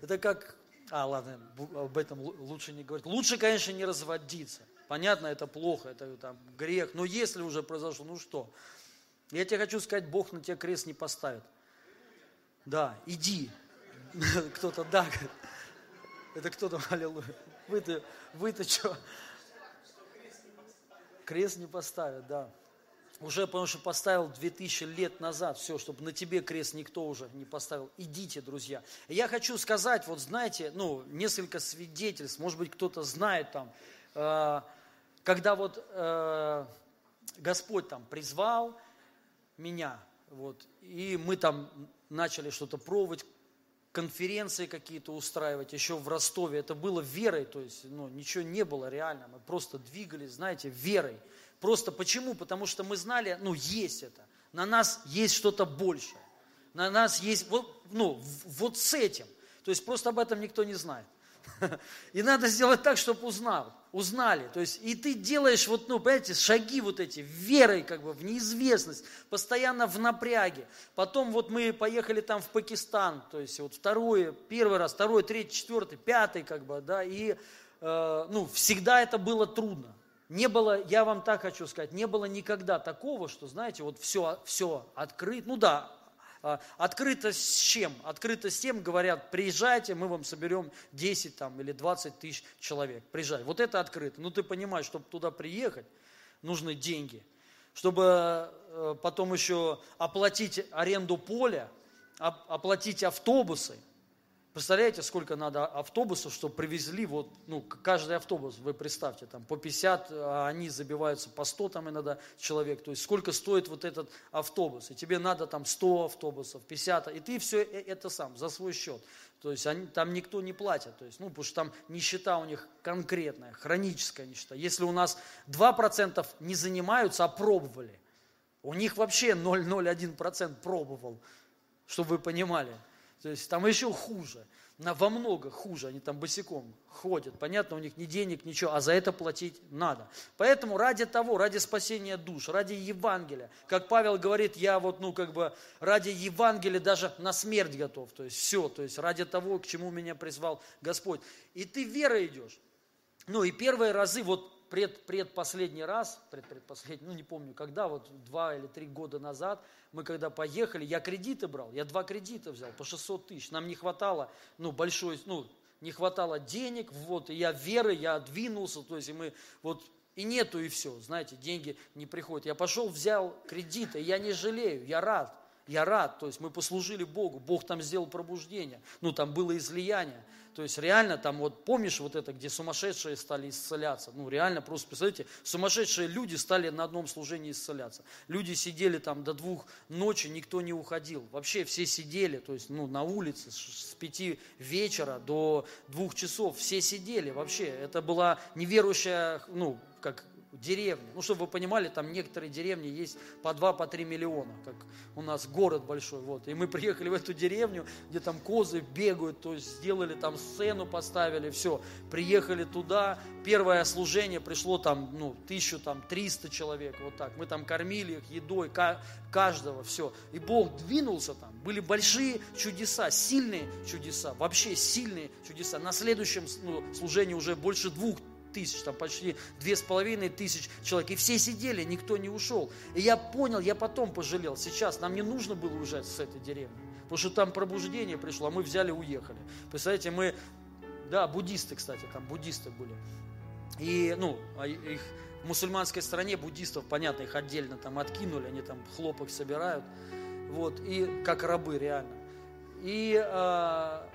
Это как... А, ладно, об этом лучше не говорить. Лучше, конечно, не разводиться. Понятно, это плохо, это там, грех. Но если уже произошло, ну что? Я тебе хочу сказать, Бог на тебя крест не поставит. Да, иди. Кто-то, да. Это кто-то, аллилуйя. Вы-то, вы-то что? Крест не поставит, да. Уже, потому что поставил две тысячи лет назад, все, чтобы на тебе крест никто уже не поставил. Идите, друзья. Я хочу сказать, вот знаете, ну, несколько свидетельств, может быть, кто-то знает там, э, когда вот э, Господь там призвал меня, вот, и мы там начали что-то пробовать, конференции какие-то устраивать, еще в Ростове, это было верой, то есть, ну, ничего не было реально, мы просто двигались, знаете, верой. Просто почему? Потому что мы знали, ну, есть это, на нас есть что-то большее, на нас есть, вот, ну, вот с этим, то есть просто об этом никто не знает. И надо сделать так, чтобы узнал, узнали, то есть, и ты делаешь вот, ну, понимаете, шаги вот эти, верой как бы в неизвестность, постоянно в напряге. Потом вот мы поехали там в Пакистан, то есть вот второй, первый раз, второй, третий, четвертый, пятый, как бы, да, и, э, ну, всегда это было трудно. Не было, я вам так хочу сказать, не было никогда такого, что, знаете, вот все, все открыто, ну да, открыто с чем? Открыто с тем, говорят, приезжайте, мы вам соберем десять там, или двадцать тысяч человек, приезжай. Вот это открыто. Ну ты понимаешь, чтобы туда приехать, нужны деньги. Чтобы потом еще оплатить аренду поля, оплатить автобусы. Представляете, сколько надо автобусов, чтобы привезли, вот, ну, каждый автобус, вы представьте, там, по пятьдесят, а они забиваются по сто там иногда человек, то есть сколько стоит вот этот автобус, и тебе надо там сто автобусов, пятьдесят, и ты все это сам, за свой счет, то есть они, там никто не платит, то есть, ну, потому что там нищета у них конкретная, хроническая нищета, если у нас два процента не занимаются, а пробовали, у них вообще ноль целых ноль один процента пробовал, чтобы вы понимали. То есть там еще хуже, во много хуже, они там босиком ходят, понятно, у них ни денег, ничего, а за это платить надо. Поэтому ради того, ради спасения душ, ради Евангелия, как Павел говорит, я вот, ну, как бы, ради Евангелия даже на смерть готов, то есть все, то есть ради того, к чему меня призвал Господь. И ты верой идешь. Ну, и первые разы, вот пред, предпоследний раз, предпоследний, ну, не помню, когда, вот два или три года назад, мы когда поехали, я кредиты брал, я два кредита взял по шестьсот тысяч, нам не хватало, ну, большой, ну, не хватало денег, вот, и я верой, я двинулся, то есть, и мы, вот, и нету, и все, знаете, деньги не приходят. Я пошел, взял кредиты, я не жалею, я рад, я рад, то есть мы послужили Богу, Бог там сделал пробуждение, ну там было излияние, то есть реально там вот помнишь вот это, где сумасшедшие стали исцеляться, ну реально просто представляете, сумасшедшие люди стали на одном служении исцеляться, люди сидели там до двух ночи, никто не уходил, вообще все сидели, то есть ну на улице с пяти вечера до двух часов, все сидели вообще, это была неверующая, ну как деревни. Ну, чтобы вы понимали, там некоторые деревни есть по два, по три миллиона, как у нас город большой. Вот. И мы приехали в эту деревню, где там козы бегают, то есть сделали там сцену, поставили, все. Приехали туда, первое служение пришло там, ну, тысяча триста человек, вот так. Мы там кормили их едой, каждого, все. И Бог двинулся там, были большие чудеса, сильные чудеса, вообще сильные чудеса. На следующем ну, служении уже больше двух тысяч, там почти две с половиной тысячи человек, и все сидели, никто не ушел. И я понял, я потом пожалел, сейчас нам не нужно было уезжать с этой деревни, потому что там пробуждение пришло, а мы взяли и уехали. Представляете, мы, да, буддисты, кстати, там буддисты были, и, ну, их в мусульманской стране буддистов, понятно, их отдельно там откинули, они там хлопок собирают, вот, и как рабы реально. И а,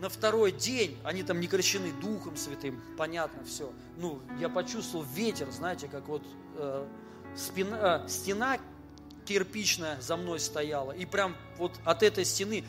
на второй день, они там не крещены Духом Святым, понятно, все. Ну, я почувствовал ветер, знаете, как вот э, спина, э, стена кирпичная за мной стояла. И прям вот от этой стены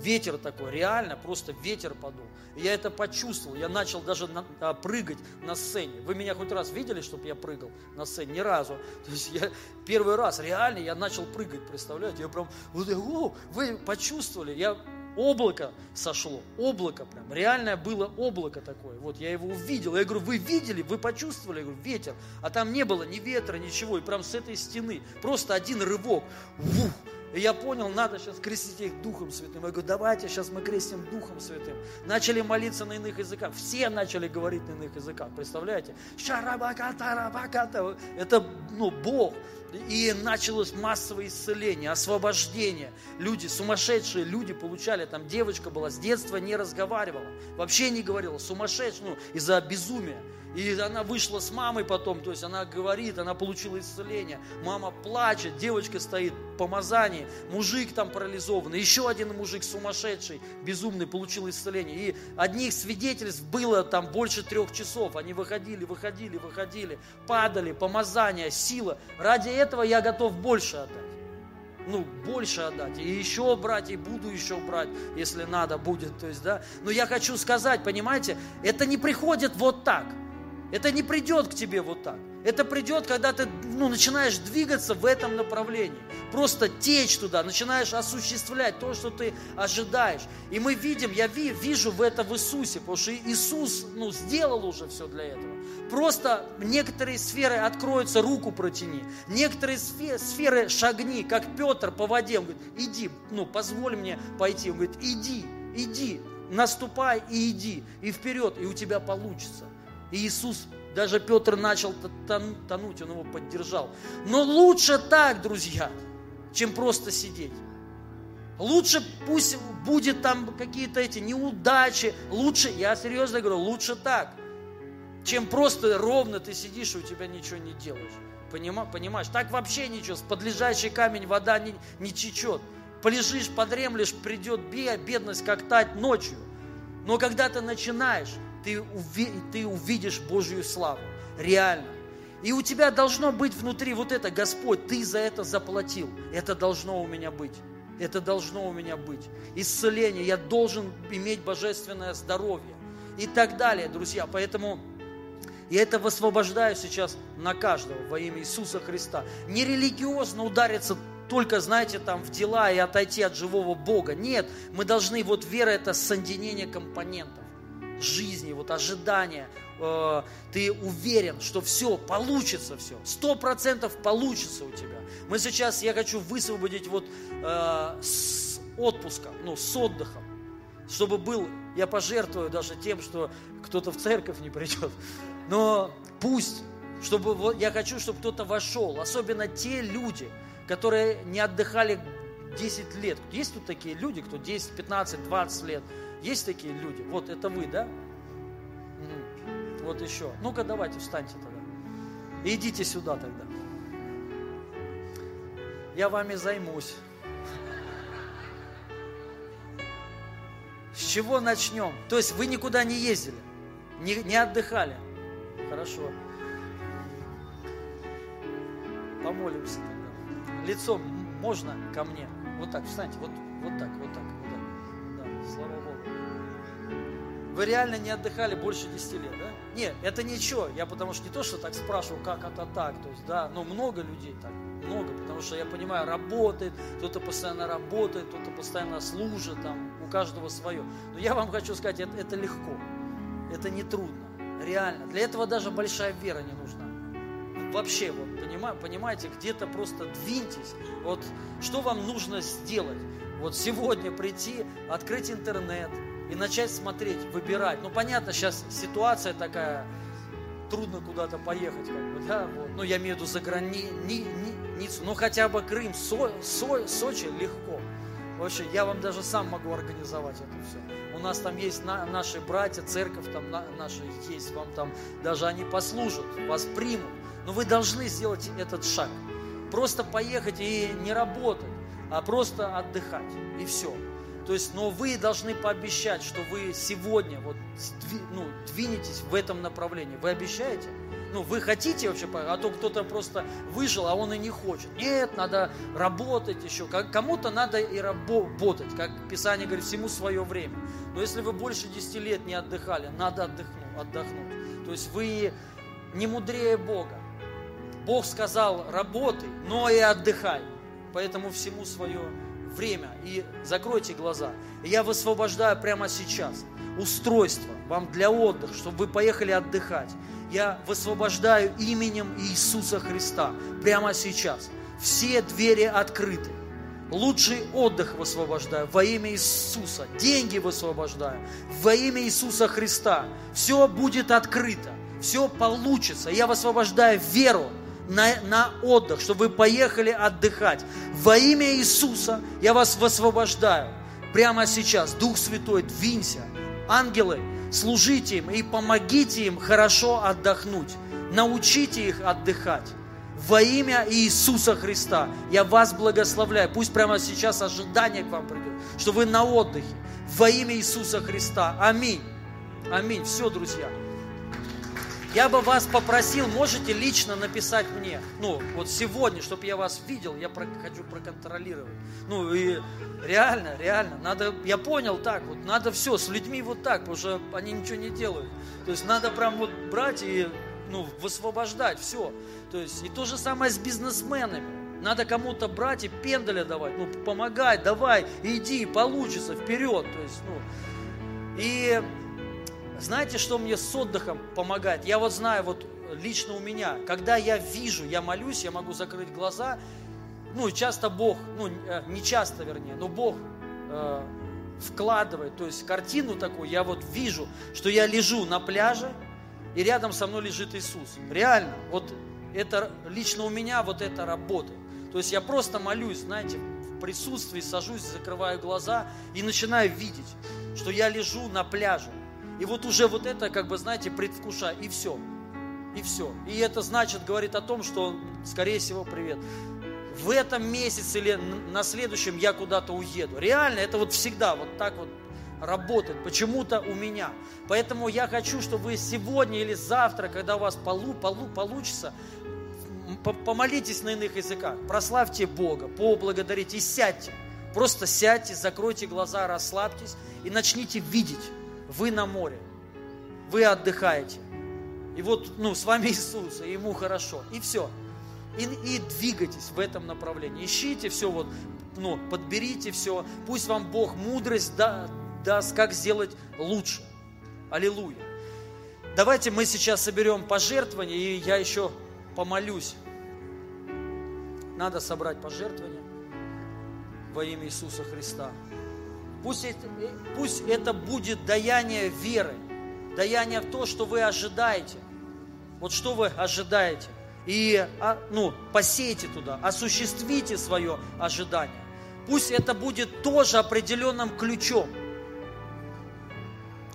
ветер такой, реально, просто ветер подул. И я это почувствовал, я начал даже на, а, прыгать на сцене. Вы меня хоть раз видели, чтобы я прыгал на сцене? Ни разу. То есть я первый раз, реально, я начал прыгать, представляете? Я прям, о, вы почувствовали, я... Облако сошло, облако прям, реальное было облако такое, вот я его увидел, я говорю, вы видели, вы почувствовали, я говорю, ветер, а там не было ни ветра, ничего, и прям с этой стены, просто один рывок, вух, и я понял, надо сейчас крестить их Духом Святым, я говорю, давайте сейчас мы крестим Духом Святым, начали молиться на иных языках, все начали говорить на иных языках, представляете, шарабакатарабаката, это, ну, Бог. И началось массовое исцеление, освобождение. Люди, сумасшедшие люди получали, там девочка была, с детства не разговаривала, вообще не говорила, сумасшедшая, ну, из-за безумия. И она вышла с мамой потом, то есть она говорит, она получила исцеление. Мама плачет, девочка стоит в помазании, мужик там парализованный, еще один мужик сумасшедший, безумный, получил исцеление. И одних свидетельств было там больше трех часов. Они выходили, выходили, выходили, падали, помазание, сила. Ради этого я готов больше отдать. Ну, больше отдать. И еще брать, и буду еще брать, если надо будет. То есть, да. Но я хочу сказать, понимаете, это не приходит вот так. Это не придет к тебе вот так. Это придет, когда ты, ну, начинаешь двигаться в этом направлении. Просто течь туда, начинаешь осуществлять то, что ты ожидаешь. И мы видим, я вижу в это в Иисусе, потому что Иисус, ну, сделал уже все для этого. Просто некоторые сферы откроются, руку протяни. Некоторые сферы шагни, как Петр по воде. Он говорит, иди, ну, позволь мне пойти. Он говорит, иди, иди, наступай и иди, и вперед, и у тебя получится. И Иисус, даже Петр начал тонуть, он его поддержал. Но лучше так, друзья, чем просто сидеть. Лучше пусть будет там какие-то эти неудачи, лучше, я серьезно говорю, лучше так, чем просто ровно ты сидишь и у тебя ничего не делаешь. Понимаешь? Так вообще ничего, под лежащий камень вода не, не течет. Полежишь, подремлешь, придет бедность, как тать ночью. Но когда ты начинаешь, Ты, уви, ты увидишь Божью славу, реально. И у тебя должно быть внутри вот это, Господь, ты за это заплатил, это должно у меня быть, это должно у меня быть. Исцеление, я должен иметь божественное здоровье и так далее, друзья. Поэтому я это высвобождаю сейчас на каждого во имя Иисуса Христа. Не религиозно удариться только, знаете, там в дела и отойти от живого Бога. Нет, мы должны, вот вера это соединение компонентов. Жизни, вот ожидания, э, ты уверен, что все, получится все, сто процентов получится у тебя. Мы сейчас, я хочу высвободить вот э, с отпуска, ну, с отдыхом, чтобы был, я пожертвую даже тем, что кто-то в церковь не придет, но пусть, чтобы, вот, я хочу, чтобы кто-то вошел, особенно те люди, которые не отдыхали десять лет. Есть тут такие люди, кто десять, пятнадцать, двадцать лет? Есть такие люди? Вот это вы, да? Вот еще. Ну-ка, давайте, встаньте тогда. Идите сюда тогда. я вами займусь. С чего начнем? То есть вы никуда не ездили, не, не отдыхали. Хорошо. Помолимся тогда. Лицом можно ко мне? Вот так, встаньте, вот, вот так, вот так, вот так. Да, слава Богу. Вы реально не отдыхали больше десяти лет, да? Нет, это ничего. Я потому что не то, что так спрашиваю, как это так. То есть, да, но много людей так, много, потому что я понимаю, работает, кто-то постоянно работает, кто-то постоянно служит, там, у каждого свое. Но я вам хочу сказать, это, это легко, это не трудно, реально. Для этого даже большая вера не нужна. Вообще, вот, понимаете, где-то просто двиньтесь. Вот что вам нужно сделать? Вот сегодня прийти, открыть интернет и начать смотреть, выбирать. Ну, понятно, сейчас ситуация такая, трудно куда-то поехать, как бы, да, вот. Ну, я имею в виду за границу, ну, хотя бы Крым, Со, Со, Сочи легко. Вообще, я вам даже сам могу организовать это все. У нас там есть на, наши братья, церковь там на, наши есть, вам там даже они послужат, вас примут. Но вы должны сделать этот шаг. Просто поехать и не работать, а просто отдыхать. И все. То есть, но вы должны пообещать, что вы сегодня вот, ну, двинетесь в этом направлении. Вы обещаете? Ну, вы хотите вообще, а то кто-то просто выжил, а он и не хочет. Нет, надо работать еще. Кому-то надо и работать. Как Писание говорит, всему свое время. Но если вы больше десяти лет не отдыхали, надо отдохнуть. отдохнуть. То есть вы не мудрее Бога. Бог сказал, работай, но и отдыхай. Поэтому всему свое время. И закройте глаза. Я высвобождаю прямо сейчас устройство вам для отдыха, чтобы вы поехали отдыхать. Я высвобождаю именем Иисуса Христа прямо сейчас. Все двери открыты. Лучший отдых высвобождаю во имя Иисуса. Деньги высвобождаю во имя Иисуса Христа. Все будет открыто. Все получится. Я высвобождаю веру на, на отдых, чтобы вы поехали отдыхать. Во имя Иисуса я вас высвобождаю. Прямо сейчас, Дух Святой, двинься. Ангелы, служите им и помогите им хорошо отдохнуть. Научите их отдыхать. Во имя Иисуса Христа я вас благословляю. Пусть прямо сейчас ожидание к вам придет, что вы на отдыхе. Во имя Иисуса Христа. Аминь. Аминь. Все, друзья. Я бы вас попросил, можете лично написать мне, ну, вот сегодня, чтобы я вас видел, я про, хочу проконтролировать. Ну, и реально, реально, надо, я понял так, вот надо все, с людьми вот так, потому что они ничего не делают. То есть надо прям вот брать и, ну, высвобождать все. То есть и то же самое с бизнесменами. Надо кому-то брать и пендаля давать, ну, помогай, давай, иди, получится, вперед. То есть, ну, и... Знаете, что мне с отдыхом помогает? Я вот знаю, вот лично у меня, когда я вижу, я молюсь, я могу закрыть глаза, ну, часто Бог, ну, не часто, вернее, но Бог э, вкладывает, то есть картину такую, я вот вижу, что я лежу на пляже, и рядом со мной лежит Иисус. Реально, вот это, лично у меня вот это работает. То есть я просто молюсь, знаете, в присутствии сажусь, закрываю глаза и начинаю видеть, что я лежу на пляже. И вот уже вот это, как бы, знаете, предвкушаю, и все, и все. И это значит, говорит о том, что, скорее всего, привет, в этом месяце или на следующем я куда-то уеду. Реально, это вот всегда вот так вот работает, почему-то у меня. Поэтому я хочу, чтобы вы сегодня или завтра, когда у вас полу, полу, получится, помолитесь на иных языках, прославьте Бога, поблагодарите и сядьте. Просто сядьте, закройте глаза, расслабьтесь и начните видеть. Вы на море, вы отдыхаете, и вот, ну, с вами Иисус, и Ему хорошо, и все. И, и двигайтесь в этом направлении, ищите все, вот, ну, подберите все, пусть вам Бог мудрость да, даст, как сделать лучше. Аллилуйя. Давайте мы сейчас соберем пожертвования, и я еще помолюсь. Надо собрать пожертвования во имя Иисуса Христа. Пусть это, пусть это будет даяние веры, даяние в то, что вы ожидаете. Вот что вы ожидаете. И, ну, посейте туда, осуществите свое ожидание. Пусть это будет тоже определенным ключом.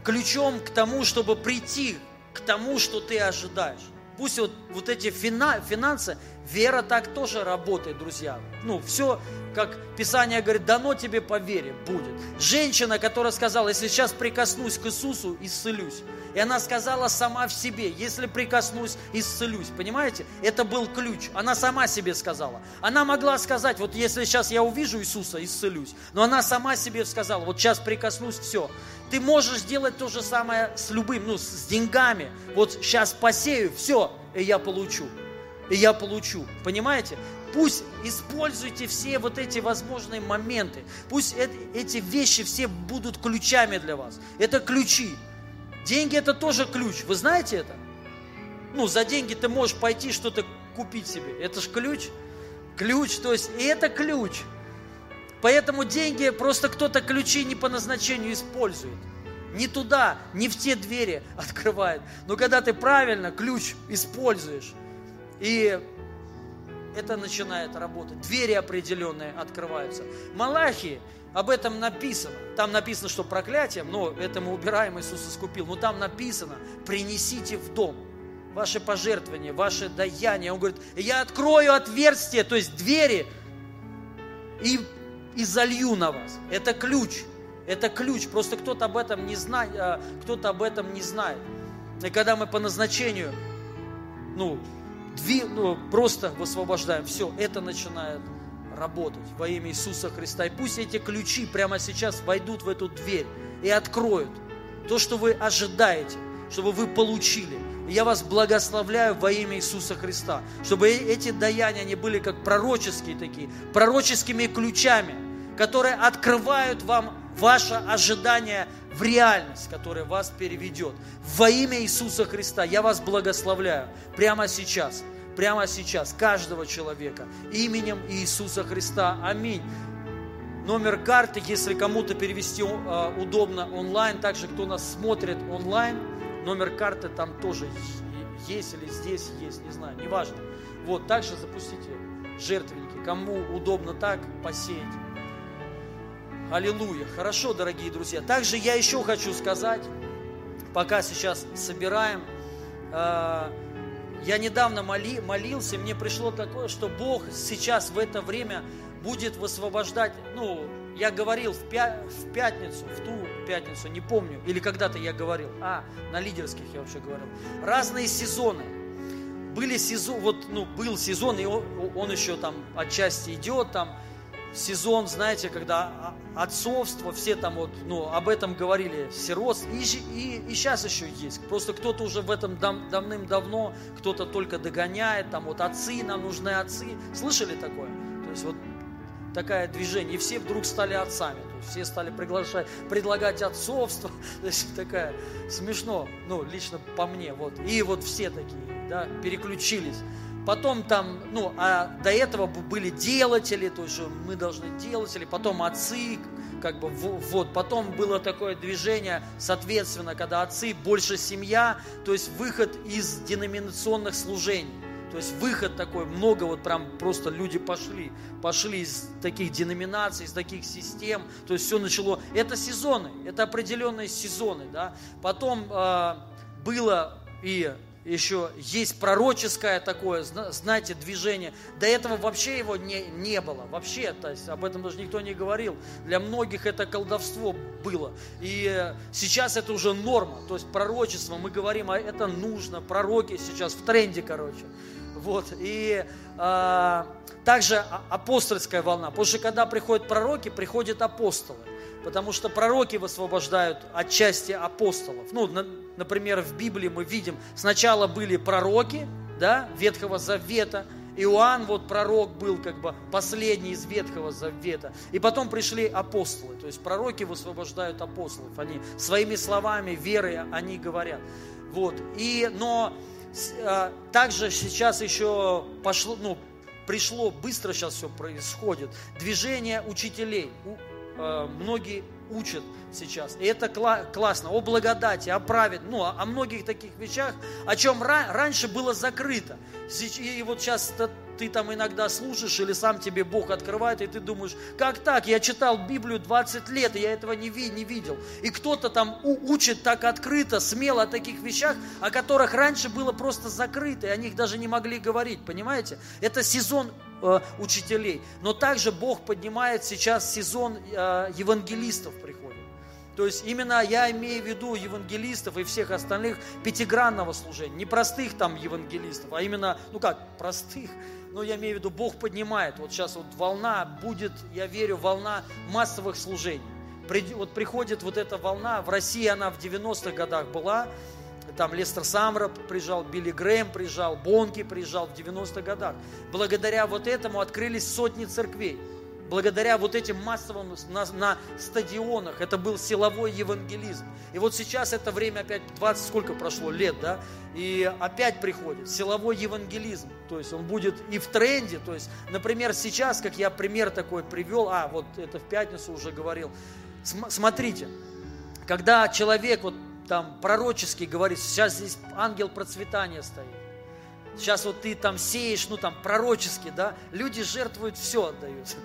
Ключом к тому, чтобы прийти к тому, что ты ожидаешь. Пусть вот, вот эти финансы, Вера так тоже работает, друзья. Ну, все, как Писание говорит, дано тебе по вере будет. Женщина, которая сказала, если сейчас прикоснусь к Иисусу, исцелюсь. И она сказала сама в себе, если прикоснусь, исцелюсь. Понимаете? Это был ключ. Она сама себе сказала. Она могла сказать, вот если сейчас я увижу Иисуса, исцелюсь. Но она сама себе сказала, вот сейчас прикоснусь, все. Ты можешь делать то же самое с любым, ну, с деньгами. Вот сейчас посею, все, и я получу. И я получу. Понимаете? Пусть используйте все вот эти возможные моменты. Пусть эти вещи все будут ключами для вас. Это ключи. Деньги – это тоже ключ. Вы знаете это? Ну, за деньги ты можешь пойти что-то купить себе. Это же ключ. Ключ, то есть, и это ключ. Поэтому деньги, просто кто-то ключи не по назначению использует. Не туда, не в те двери открывает. Но когда ты правильно ключ используешь, и это начинает работать. Двери определенные открываются. Малахии, об этом написано. Там написано, что проклятием, но это мы убираем, Иисус искупил. Но там написано, принесите в дом ваши пожертвования, ваши даяния. Он говорит, я открою отверстие, то есть двери, и, и залью на вас. Это ключ, это ключ. Просто кто-то об этом не знает, кто-то об этом не знает. И когда мы по назначению, ну, Дви, ну, просто высвобождаем. Все, это начинает работать во имя Иисуса Христа. И пусть эти ключи прямо сейчас войдут в эту дверь и откроют то, что вы ожидаете, чтобы вы получили. И я вас благословляю во имя Иисуса Христа, чтобы эти даяния, они были как пророческие такие, пророческими ключами, которые открывают вам ваше ожидание в реальность, которая вас переведет. Во имя Иисуса Христа я вас благословляю прямо сейчас, прямо сейчас, каждого человека, именем Иисуса Христа. Аминь. Номер карты, если кому-то перевести удобно онлайн, также кто нас смотрит онлайн, номер карты там тоже есть или здесь есть, не знаю, неважно. Вот, также запустите жертвенники, кому удобно так посеять. Аллилуйя. Хорошо, дорогие друзья. Также я еще хочу сказать, пока сейчас собираем, э, я недавно моли, молился, и мне пришло такое, что Бог сейчас в это время будет высвобождать, ну, я говорил в, пя, в пятницу, в ту пятницу, не помню, или когда-то я говорил, а, на лидерских я вообще говорил, разные сезоны. Были сезон, вот, ну, был сезон, и он, он еще там отчасти идет, там, сезон, знаете, когда отцовство, все там вот, ну, об этом говорили, сиротство, и, и, и сейчас еще есть. Просто кто-то уже в этом дав, давным-давно, кто-то только догоняет, там вот отцы, нам нужны отцы. Слышали такое? То есть вот такое движение. И все вдруг стали отцами. То есть все стали приглашать, предлагать отцовство. То есть такая смешно, ну, лично по мне. Вот. И вот все такие, да, переключились. Потом там, ну, а до этого были делатели, то есть мы должны делатели, потом отцы, как бы, вот, потом было такое движение, соответственно, когда отцы, больше семья, то есть выход из деноминационных служений, то есть выход такой, много вот прям просто люди пошли, пошли из таких деноминаций, из таких систем, то есть все начало, это сезоны, это определенные сезоны, да, потом э, было и... Еще есть пророческое такое, знаете, движение. До этого вообще его не, не было. Вообще, то есть об этом даже никто не говорил. Для многих это колдовство было. И сейчас это уже норма. То есть пророчество, мы говорим, а это нужно. Пророки сейчас в тренде, короче. Вот. И а, также апостольская волна. Потому что когда приходят пророки, приходят апостолы. Потому что пророки высвобождают отчасти апостолов. Ну, на, например, в Библии мы видим, сначала были пророки, да, Ветхого Завета. Иоанн, вот пророк был как бы последний из Ветхого Завета. И потом пришли апостолы. То есть пророки высвобождают апостолов. Они своими словами, верой они говорят. Вот. И, но а, также сейчас еще пошло, ну, пришло, быстро сейчас все происходит, движение учителей. Многие учат сейчас. И это классно. О благодати, о праведности, ну, о многих таких вещах, о чем раньше было закрыто. И вот сейчас ты там иногда слушаешь или сам тебе Бог открывает, и ты думаешь, как так, я читал Библию двадцать лет, и я этого не видел. И кто-то там учит так открыто, смело о таких вещах, о которых раньше было просто закрыто, и о них даже не могли говорить, понимаете? Это сезон э, учителей. Но также Бог поднимает сейчас сезон э, евангелистов приходит. То есть именно я имею в виду евангелистов и всех остальных пятигранного служения. Не простых там евангелистов, а именно, ну как, простых. Но я имею в виду, Бог поднимает. Вот сейчас вот волна будет, я верю, волна массовых служений. Вот приходит вот эта волна, в России она в девяностых годах была, там Лестер Самра приезжал, Билли Грэм приезжал, Бонки приезжал в девяностых годах. Благодаря вот этому открылись сотни церквей. Благодаря вот этим массовым на, на стадионах, это был силовой евангелизм. И вот сейчас это время опять, двадцать сколько прошло лет, да, и опять приходит силовой евангелизм. То есть он будет и в тренде, то есть, например, сейчас, как я пример такой привел, а, вот это в пятницу уже говорил, смотрите, когда человек вот там пророчески говорит, сейчас здесь ангел процветания стоит, сейчас вот ты там сеешь, ну там пророчески, да, люди жертвуют, все отдают.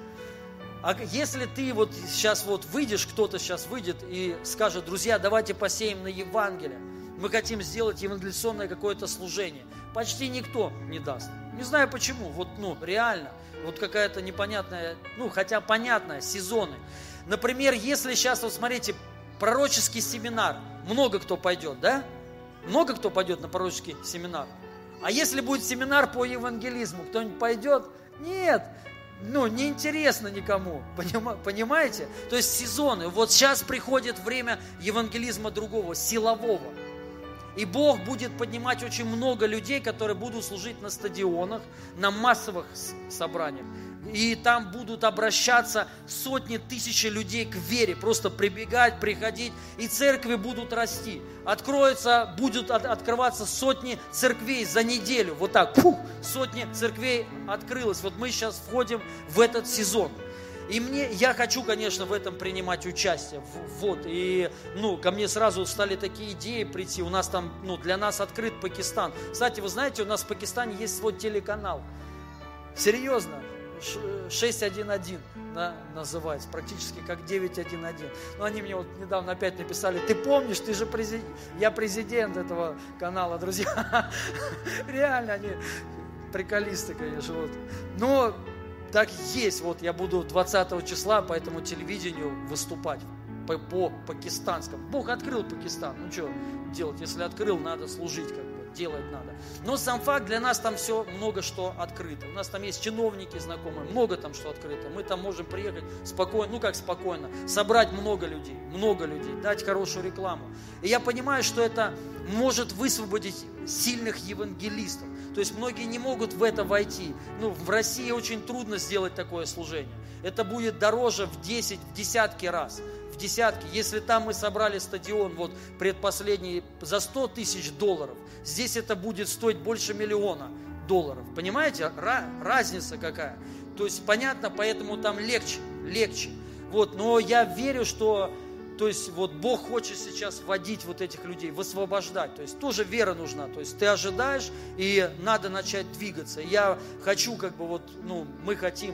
А если ты вот сейчас вот выйдешь, кто-то сейчас выйдет и скажет, друзья, давайте посеем на Евангелие, мы хотим сделать евангелиционное какое-то служение, почти никто не даст. Не знаю почему, вот ну реально, вот какая-то непонятная, ну хотя понятная, сезоны. Например, если сейчас, вот смотрите, пророческий семинар, много кто пойдет, да? Много кто пойдет на пророческий семинар. А если будет семинар по евангелизму, кто-нибудь пойдет? Нет. Ну, неинтересно никому, понимаете? То есть сезоны. Вот сейчас приходит время евангелизма другого, силового. И Бог будет поднимать очень много людей, которые будут служить на стадионах, на массовых собраниях. И там будут обращаться сотни тысяч людей к вере, просто прибегать, приходить, и церкви будут расти. Откроются, будут от, открываться сотни церквей за неделю. Вот так, пух, сотни церквей открылось. Вот мы сейчас входим в этот сезон. И мне, я хочу, конечно, в этом принимать участие. Вот, и, ну, ко мне сразу стали такие идеи прийти. У нас там, ну, для нас открыт Пакистан. Кстати, вы знаете, у нас в Пакистане есть свой телеканал. Серьезно. шесть один один, да, называется, практически как девять один один. Но они мне вот недавно опять написали, ты помнишь, ты же президент, я президент этого канала, друзья. Реально, они приколисты, конечно. Вот. Но так есть, вот я буду двадцатого числа по этому телевидению выступать, по, по пакистанскому. Бог открыл Пакистан, ну что делать, если открыл, надо служить как-то. Делать надо. Но сам факт, для нас там все много что открыто. У нас там есть чиновники знакомые, много там что открыто. Мы там можем приехать спокойно, ну как спокойно, собрать много людей, много людей, дать хорошую рекламу. И я понимаю, что это может высвободить сильных евангелистов. То есть многие не могут в это войти. Ну, в России очень трудно сделать такое служение. Это будет дороже в десять, в десятки раз. В десятки. Если там мы собрали стадион, вот предпоследний, за сто тысяч долларов, здесь это будет стоить больше миллиона долларов. Понимаете? Разница какая. То есть понятно, поэтому там легче, легче. Вот, но я верю, что... То есть вот Бог хочет сейчас вводить вот этих людей, высвобождать. То есть тоже вера нужна. То есть ты ожидаешь, и надо начать двигаться. Я хочу, как бы вот, ну, мы хотим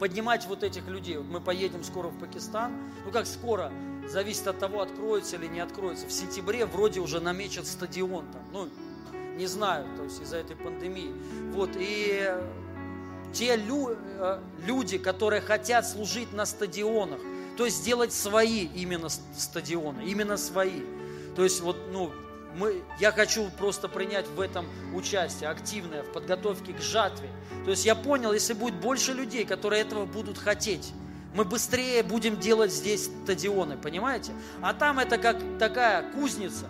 поднимать вот этих людей. Мы поедем скоро в Пакистан. Ну как скоро? Зависит от того, откроется или не откроется. В сентябре вроде уже намечен стадион там. Ну, не знаю, то есть из-за этой пандемии. Вот, и те лю- люди, которые хотят служить на стадионах, то есть делать свои именно стадионы, именно свои. То есть вот, ну, мы, я хочу просто принять в этом участие активное, в подготовке к жатве. То есть я понял, если будет больше людей, которые этого будут хотеть, мы быстрее будем делать здесь стадионы, понимаете? А там это как такая кузница,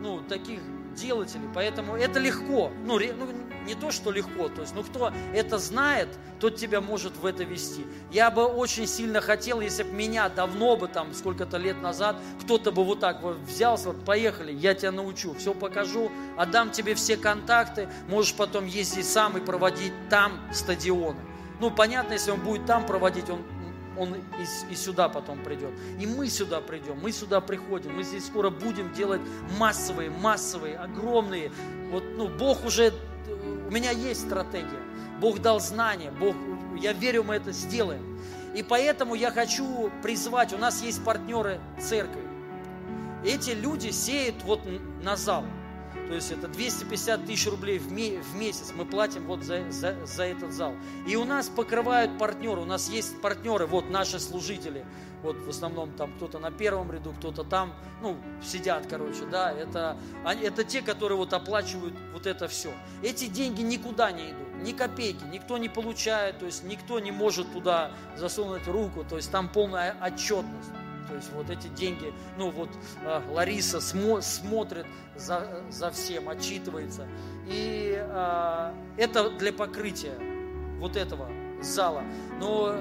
ну, таких делателей, поэтому это легко. Ну, ре, ну не то, что легко, то есть, ну, кто это знает, тот тебя может в это вести. Я бы очень сильно хотел, если бы меня давно бы, там, сколько-то лет назад, кто-то бы вот так вот взялся, вот, поехали, я тебя научу, все покажу, отдам тебе все контакты, можешь потом ездить сам и проводить там стадионы. Ну, понятно, если он будет там проводить, он, он и, и сюда потом придет. И мы сюда придем, мы сюда приходим, мы здесь скоро будем делать массовые, массовые, огромные. Вот, ну, Бог уже... У меня есть стратегия. Бог дал знания, Бог, я верю, мы это сделаем. И поэтому я хочу призвать, у нас есть партнеры церкви. Эти люди сеют вот на зал. То есть это двести пятьдесят тысяч рублей в месяц мы платим вот за, за, за этот зал. И у нас покрывают партнеры, у нас есть партнеры, вот наши служители. Вот в основном там кто-то на первом ряду, кто-то там, ну, сидят, короче, да. Это, это те, которые вот оплачивают вот это все. Эти деньги никуда не идут, ни копейки, никто не получает, то есть никто не может туда засунуть руку, то есть там полная отчетность. То есть вот эти деньги, ну вот Лариса смо- смотрит за, за всем, отчитывается. И а, это для покрытия вот этого зала. Но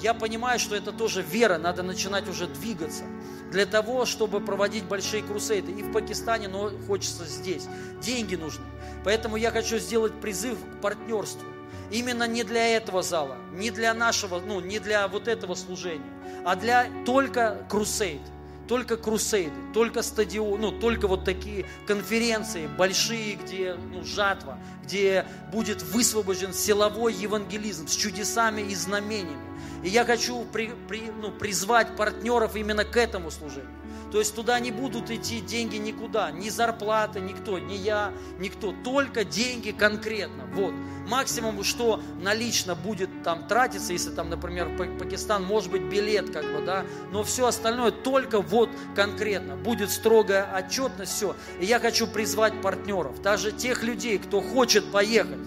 я понимаю, что это тоже вера, надо начинать уже двигаться. Для того, чтобы проводить большие крусейды и в Пакистане, но хочется здесь. Деньги нужны. Поэтому я хочу сделать призыв к партнерству. Именно не для этого зала, не для нашего, ну, не для вот этого служения, а для только крусейд, только крусейды, только стадион, ну, только вот такие конференции большие, где, ну, жатва, где будет высвобожден силовой евангелизм с чудесами и знамениями. И я хочу при, при, ну, призвать партнеров именно к этому служению. То есть туда не будут идти деньги никуда, ни зарплаты, никто, ни я, никто, только деньги конкретно, вот. Максимум, что налично будет там тратиться, если там, например, Пакистан, может быть, билет, как бы, да, но все остальное только вот конкретно, будет строгая отчетность, все. И я хочу призвать партнеров, даже тех людей, кто хочет поехать,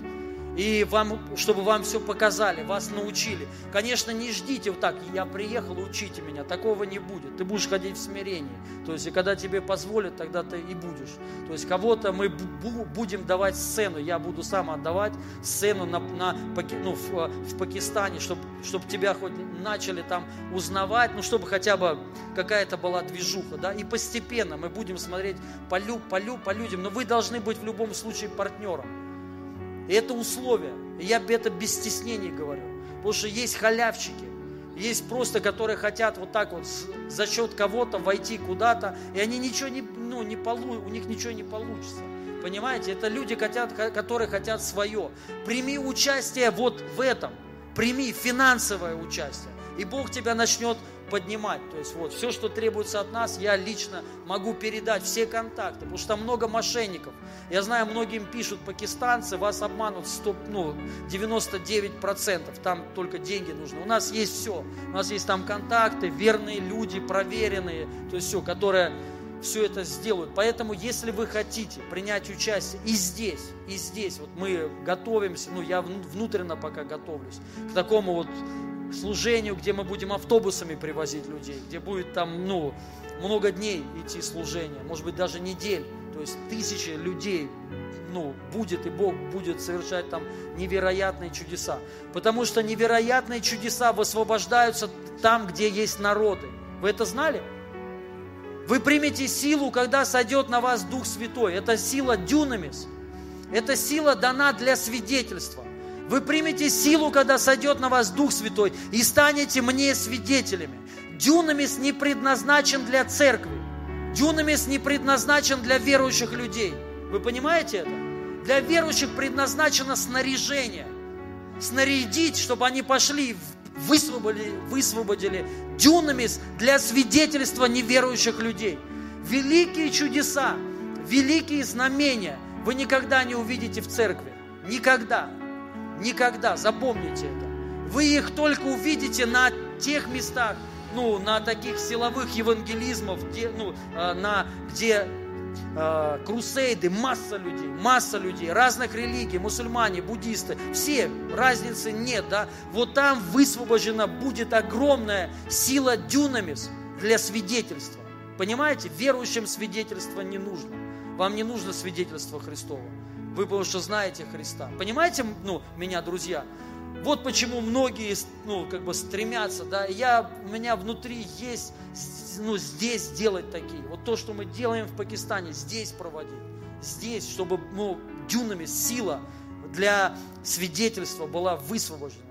и вам, чтобы вам все показали, вас научили. Конечно, не ждите вот так, я приехал, учите меня, такого не будет. Ты будешь ходить в смирении, то есть, и когда тебе позволят, тогда ты и будешь. То есть, кого-то мы будем давать сцену, я буду сам отдавать сцену на, на, ну, в, в Пакистане, чтобы, чтобы тебя хоть начали там узнавать, ну, чтобы хотя бы какая-то была движуха, да, и постепенно мы будем смотреть по, лю, по, лю, по людям, но вы должны быть в любом случае партнером. И это условие. Я это без стеснений говорю. Потому что есть халявщики. Есть просто, которые хотят вот так вот за счет кого-то войти куда-то. И они ничего не, ну, не полу, у них ничего не получится. Понимаете? Это люди, хотят, которые хотят свое. Прими участие вот в этом. Прими финансовое участие. И Бог тебя начнет поднимать. То есть вот все, что требуется от нас, я лично могу передать все контакты, потому что там много мошенников. Я знаю, многим пишут пакистанцы, вас обманут сто, ну, девяносто девять процентов, там только деньги нужны. У нас есть все. У нас есть там контакты, верные люди, проверенные, то есть все, которые все это сделают. Поэтому, если вы хотите принять участие и здесь, и здесь, вот мы готовимся, ну, я внутренно пока готовлюсь к такому вот служению, где мы будем автобусами привозить людей, где будет там, ну, много дней идти служение, может быть, даже недель, то есть тысячи людей, ну, будет, и Бог будет совершать там невероятные чудеса, потому что невероятные чудеса высвобождаются там, где есть народы. Вы это знали? Вы примете силу, когда сойдет на вас Дух Святой. Это сила дюнамис, эта сила дана для свидетельства. Вы примете силу, когда сойдет на вас Дух Святой, и станете мне свидетелями. Дюнамис не предназначен для церкви. Дюнамис не предназначен для верующих людей. Вы понимаете это? Для верующих предназначено снаряжение. Снарядить, чтобы они пошли, высвободили, высвободили. Дюнамис для свидетельства неверующих людей. Великие чудеса, великие знамения вы никогда не увидите в церкви. Никогда. Никогда, запомните это. Вы их только увидите на тех местах, ну, на таких силовых евангелизмов, где, ну, на, где э, крусейды, масса людей, масса людей, разных религий, мусульмане, буддисты, все, разницы нет, да. Вот там высвобождена будет огромная сила дюнамис для свидетельства. Понимаете, верующим свидетельство не нужно. Вам не нужно свидетельство Христова. Вы, потому что знаете Христа. Понимаете, ну, меня, друзья? Вот почему многие, ну, как бы стремятся, да, я, у меня внутри есть, ну, здесь делать такие. Вот то, что мы делаем в Пакистане, здесь проводить. Здесь, чтобы, ну, дюнами сила для свидетельства была высвобождена.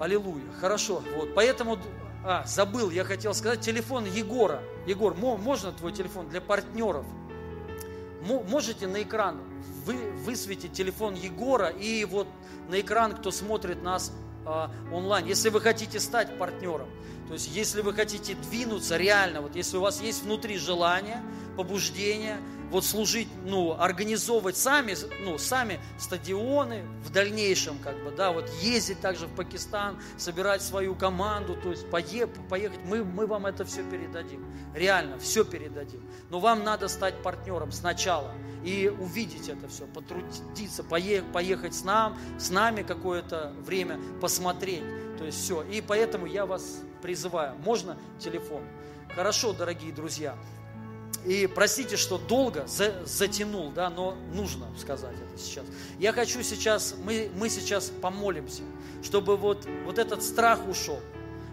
Аллилуйя. Хорошо. Вот, поэтому, а, забыл, я хотел сказать, телефон Егора. Егор, можно твой телефон для партнеров? Можете на экран вы, высветить телефон Егора, и вот на экран, кто смотрит нас э, онлайн, если вы хотите стать партнером, то есть если вы хотите двинуться реально, вот если у вас есть внутри желание, побуждение, вот служить, ну, организовывать сами, ну, сами стадионы в дальнейшем, как бы, да, вот ездить также в Пакистан, собирать свою команду, то есть поехать, мы, мы вам это все передадим, реально, все передадим, но вам надо стать партнером сначала и увидеть это все, потрудиться, поехать, поехать с, нам, с нами какое-то время, посмотреть, то есть все, и поэтому я вас призываю, можно телефон? Хорошо, дорогие друзья. И простите, что долго затянул, да, но нужно сказать это сейчас. Я хочу сейчас, мы, мы сейчас помолимся, чтобы вот, вот этот страх ушел.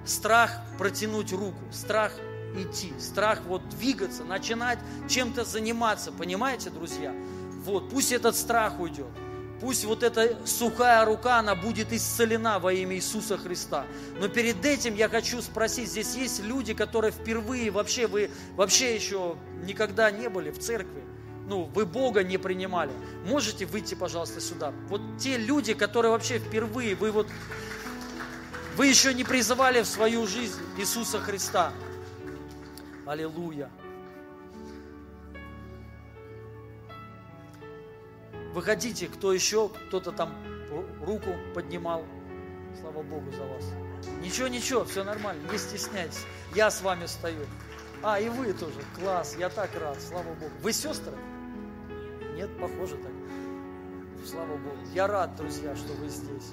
Страх протянуть руку, страх идти, страх вот двигаться, начинать чем-то заниматься. Понимаете, друзья? Вот, пусть этот страх уйдет. Пусть вот эта сухая рука, она будет исцелена во имя Иисуса Христа. Но перед этим я хочу спросить, здесь есть люди, которые впервые, вообще вы вообще еще никогда не были в церкви, ну, вы Бога не принимали. Можете выйти, пожалуйста, сюда? Вот те люди, которые вообще впервые, вы вот, вы еще не призывали в свою жизнь Иисуса Христа. Аллилуйя. Выходите, кто еще, кто-то там руку поднимал. Слава Богу за вас. Ничего, ничего, все нормально, не стесняйтесь. Я с вами стою. А, и вы тоже. Класс, я так рад, слава Богу. Вы сестры? Нет, похоже так. Слава Богу. Я рад, друзья, что вы здесь.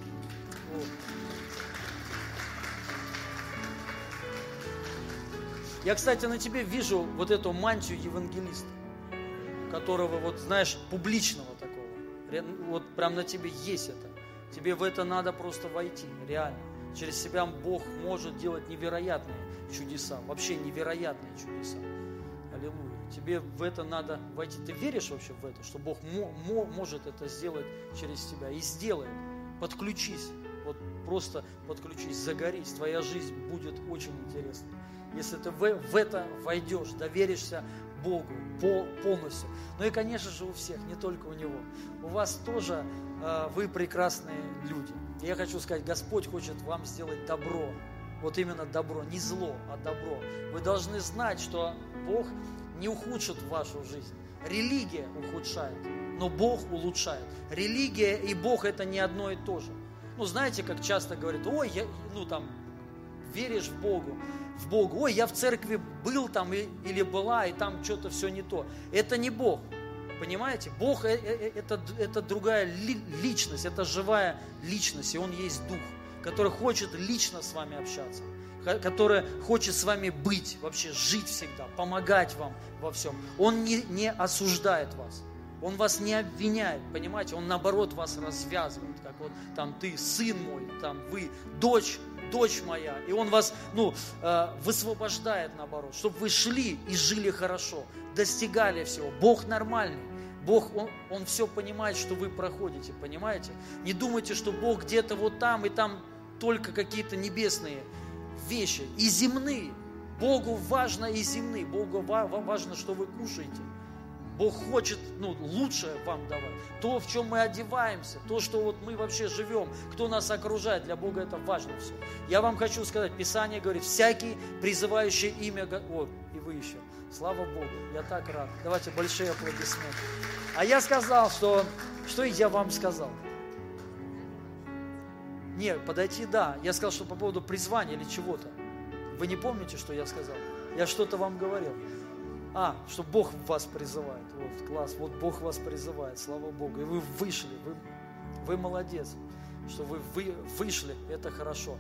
Вот. Я, кстати, на тебе вижу вот эту мантию евангелиста, которого, вот знаешь, публичного такого. Вот прям на тебе есть это. Тебе в это надо просто войти, реально. Через себя Бог может делать невероятные чудеса, вообще невероятные чудеса. Аллилуйя. Тебе в это надо войти. Ты веришь вообще в это, что Бог мо- мо- может это сделать через тебя? И сделает. Подключись. Вот просто подключись, загорись. Твоя жизнь будет очень интересна. Если ты в, в это войдешь, доверишься Богу полностью. Ну и, конечно же, у всех, не только у него. У вас тоже э, вы прекрасные люди. И я хочу сказать, Господь хочет вам сделать добро. Вот именно добро, не зло, а добро. Вы должны знать, что Бог не ухудшит вашу жизнь. Религия ухудшает, но Бог улучшает. Религия и Бог – это не одно и то же. Ну, знаете, как часто говорят, ой, я, ну там, веришь в Богу, в Богу, ой, я в церкви был там и, или была, и там что-то все не то. Это не Бог, понимаете? Бог – это, это другая личность, это живая личность, и Он есть Дух, который хочет лично с вами общаться, который хочет с вами быть, вообще жить всегда, помогать вам во всем. Он не, не осуждает вас. Он вас не обвиняет, понимаете? Он, наоборот, вас развязывает, как вот там ты сын мой, там вы дочь, дочь моя. И он вас, ну, высвобождает, наоборот, чтобы вы шли и жили хорошо, достигали всего. Бог нормальный. Бог, он, он все понимает, что вы проходите, понимаете? Не думайте, что Бог где-то вот там, и там только какие-то небесные вещи, и земные. Богу важно и земные, Богу важно, что вы кушаете. Бог хочет, ну, лучшее вам давать. То, в чем мы одеваемся, то, что вот мы вообще живем, кто нас окружает, для Бога это важно все. Я вам хочу сказать, Писание говорит, всякий призывающий имя... О, и вы еще. Слава Богу, я так рад. Давайте большие аплодисменты. А я сказал, что... Что я вам сказал? Не, подойти, да. Я сказал, что по поводу призвания или чего-то. Вы не помните, что я сказал? Я что-то вам говорил. А, что Бог вас призывает. Вот, класс, вот Бог вас призывает, слава Богу. И вы вышли, вы, вы молодец, что вы, вы вышли, это хорошо.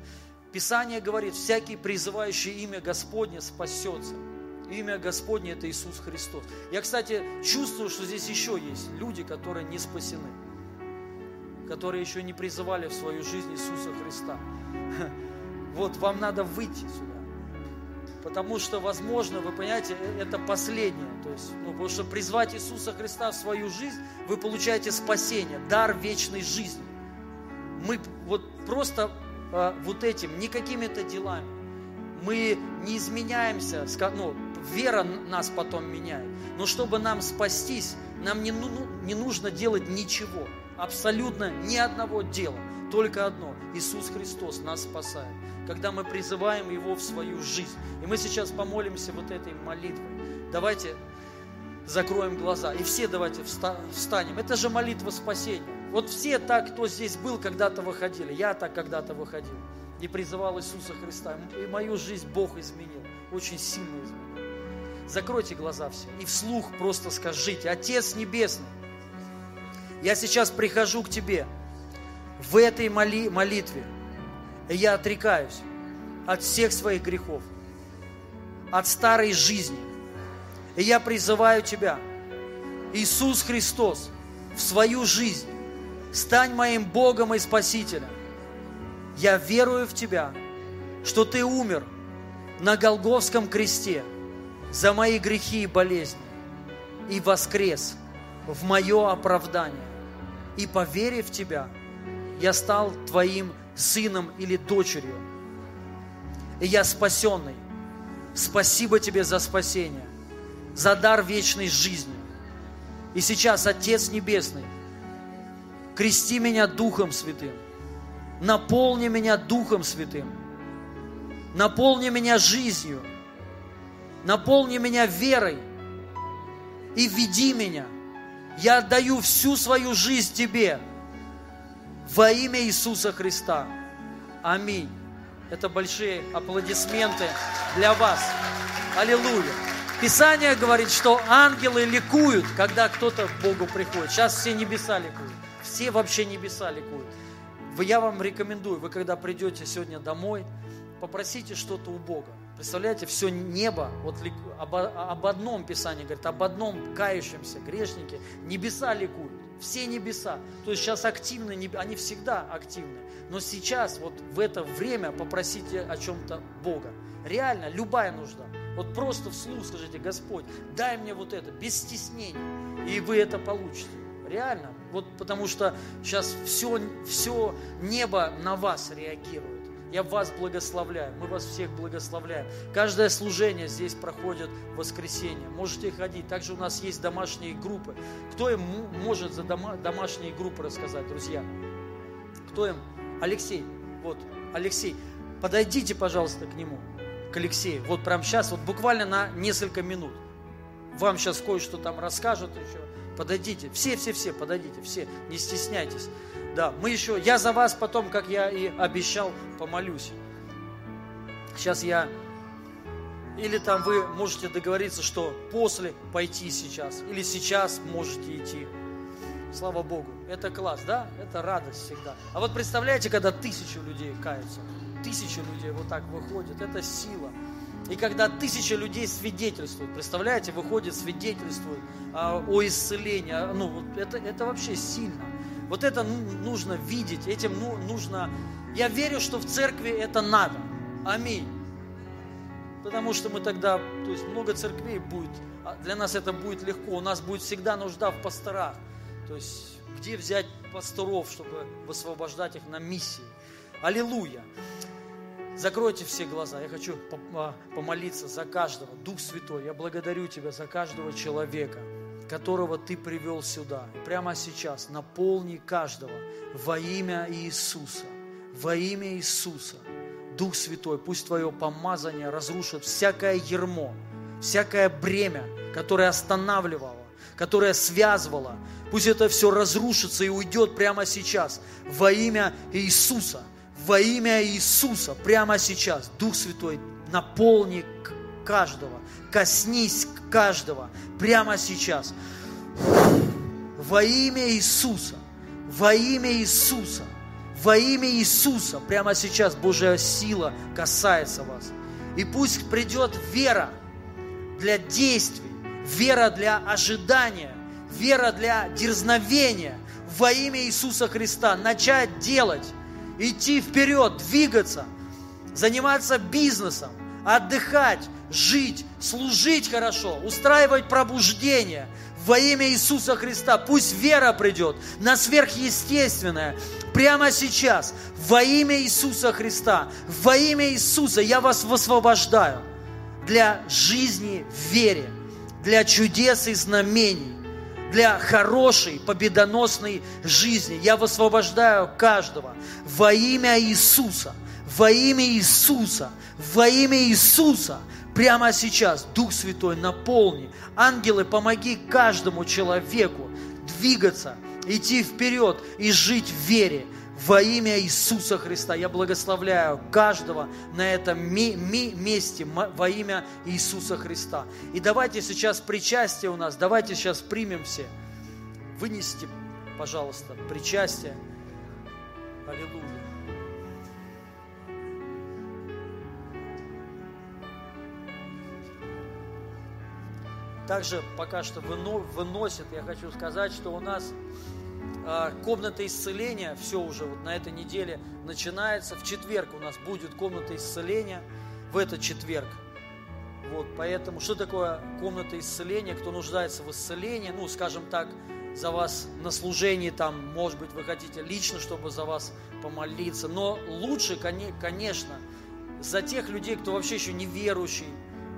Писание говорит, всякий призывающий имя Господне спасется. Имя Господне – это Иисус Христос. Я, кстати, чувствую, что здесь еще есть люди, которые не спасены, которые еще не призывали в свою жизнь Иисуса Христа. Вот, вам надо выйти сюда. Потому что, возможно, вы понимаете, это последнее. То есть, ну, потому что призвать Иисуса Христа в свою жизнь, вы получаете спасение, дар вечной жизни. Мы вот просто э, вот этим, не какими-то делами, мы не изменяемся, ну, вера нас потом меняет. Но чтобы нам спастись, Нам не, ну, не нужно делать ничего, абсолютно ни одного дела, только одно. Иисус Христос нас спасает, когда мы призываем Его в свою жизнь. И мы сейчас помолимся вот этой молитвой. Давайте закроем глаза, и все давайте встанем. Это же молитва спасения. Вот все так, кто здесь был, когда-то выходили. Я так когда-то выходил и призывал Иисуса Христа. И мою жизнь Бог изменил, очень сильно изменил. Закройте глаза все и вслух просто скажите: Отец Небесный, я сейчас прихожу к Тебе в этой моли- молитве, и я отрекаюсь от всех своих грехов, от старой жизни, и я призываю Тебя, Иисус Христос, в свою жизнь. Стань моим Богом и Спасителем. Я верую в Тебя, что Ты умер на Голгофском кресте за мои грехи и болезни и воскрес в мое оправдание. И поверив в Тебя, я стал Твоим сыном или дочерью. И я спасенный. Спасибо Тебе за спасение, за дар вечной жизни. И сейчас, Отец Небесный, крести меня Духом Святым, наполни меня Духом Святым, наполни меня жизнью, наполни меня верой и веди меня. Я отдаю всю свою жизнь Тебе во имя Иисуса Христа. Аминь. Это большие аплодисменты для вас. Аллилуйя. Писание говорит, что ангелы ликуют, когда кто-то к Богу приходит. Сейчас все небеса ликуют. Все вообще небеса ликуют. Я вам рекомендую, вы когда придете сегодня домой, попросите что-то у Бога. Представляете, все небо, вот об, об одном Писании говорит, об одном кающемся грешнике, небеса ликуют, все небеса. То есть сейчас активны, они всегда активны, но сейчас вот в это время попросите о чем-то Бога. Реально, любая нужда. Вот просто вслух скажите: Господь, дай мне вот это, без стеснения, и вы это получите. Реально, вот потому что сейчас все, все небо на вас реагирует. Я вас благословляю, мы вас всех благословляем. Каждое служение здесь проходит в воскресенье. Можете ходить. Также у нас есть домашние группы. Кто им может за дома, домашние группы рассказать, друзья? Кто им? Алексей. Вот, Алексей. Подойдите, пожалуйста, к нему, к Алексею. Вот прямо сейчас, вот буквально на несколько минут. Вам сейчас кое-что там расскажут еще. Подойдите, все-все-все, подойдите, все, не стесняйтесь. Да, мы еще, я за вас потом, как я и обещал, помолюсь. Сейчас я, или там вы можете договориться, что после пойти сейчас, или сейчас можете идти. Слава Богу, это класс, да? Это радость всегда. А вот представляете, когда тысячи людей каются, тысячи людей вот так выходят, это сила. И когда тысяча людей свидетельствуют, представляете, выходит, свидетельствует а, о исцелении, ну, вот это, это вообще сильно. Вот это нужно видеть, этим ну, нужно... Я верю, что в церкви это надо. Аминь. Потому что мы тогда... То есть много церквей будет, для нас это будет легко, у нас будет всегда нужда в пасторах. То есть где взять пасторов, чтобы высвобождать их на миссии. Аллилуйя. Закройте все глаза. Я хочу помолиться за каждого. Дух Святой, я благодарю Тебя за каждого человека, которого Ты привел сюда. Прямо сейчас наполни каждого во имя Иисуса. Во имя Иисуса. Дух Святой, пусть Твое помазание разрушит всякое ярмо, всякое бремя, которое останавливало, которое связывало. Пусть это все разрушится и уйдет прямо сейчас во имя Иисуса. Во имя Иисуса, прямо сейчас, Дух Святой, наполни каждого, коснись каждого, прямо сейчас. Во имя Иисуса, во имя Иисуса, во имя Иисуса, прямо сейчас Божья сила касается вас. И пусть придет вера для действий, вера для ожидания, вера для дерзновения во имя Иисуса Христа, начать делать, идти вперед, двигаться, заниматься бизнесом, отдыхать, жить, служить хорошо, устраивать пробуждение во имя Иисуса Христа. Пусть вера придет на сверхъестественное прямо сейчас во имя Иисуса Христа. Во имя Иисуса я вас высвобождаю для жизни в вере, для чудес и знамений, для хорошей, победоносной жизни. Я высвобождаю каждого во имя Иисуса, во имя Иисуса, во имя Иисуса. Прямо сейчас, Дух Святой, наполни. Ангелы, помоги каждому человеку двигаться, идти вперед и жить в вере. Во имя Иисуса Христа я благословляю каждого на этом ми- ми- месте во имя Иисуса Христа. И давайте сейчас причастие у нас, давайте сейчас примем все. Вынесите, пожалуйста, причастие. Аллилуйя. Также пока что выносит, я хочу сказать, что у нас... Комната исцеления, все уже вот на этой неделе начинается. В четверг у нас будет комната исцеления, в этот четверг. Вот, поэтому, что такое комната исцеления? Кто нуждается в исцелении, ну, скажем так, за вас на служении, там, может быть, вы хотите лично, чтобы за вас помолиться. Но лучше, конечно, за тех людей, кто вообще еще не верующий.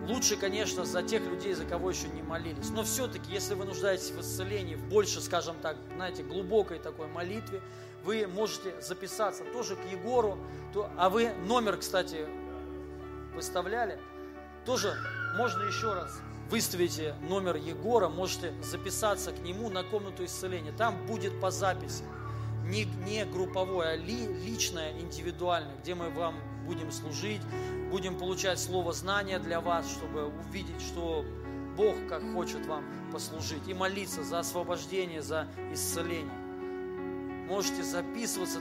Лучше, конечно, за тех людей, за кого еще не молились. Но все-таки, если вы нуждаетесь в исцелении, в больше, скажем так, знаете, глубокой такой молитве, вы можете записаться тоже к Егору. А вы номер, кстати, выставляли. Тоже можно еще раз выставите номер Егора, можете записаться к нему на комнату исцеления. Там будет по записи. Не, не групповое, а ли, личное, индивидуальное, где мы вам будем служить, будем получать слово знания для вас, чтобы увидеть, что Бог как хочет вам послужить, и молиться за освобождение, за исцеление. Можете записываться.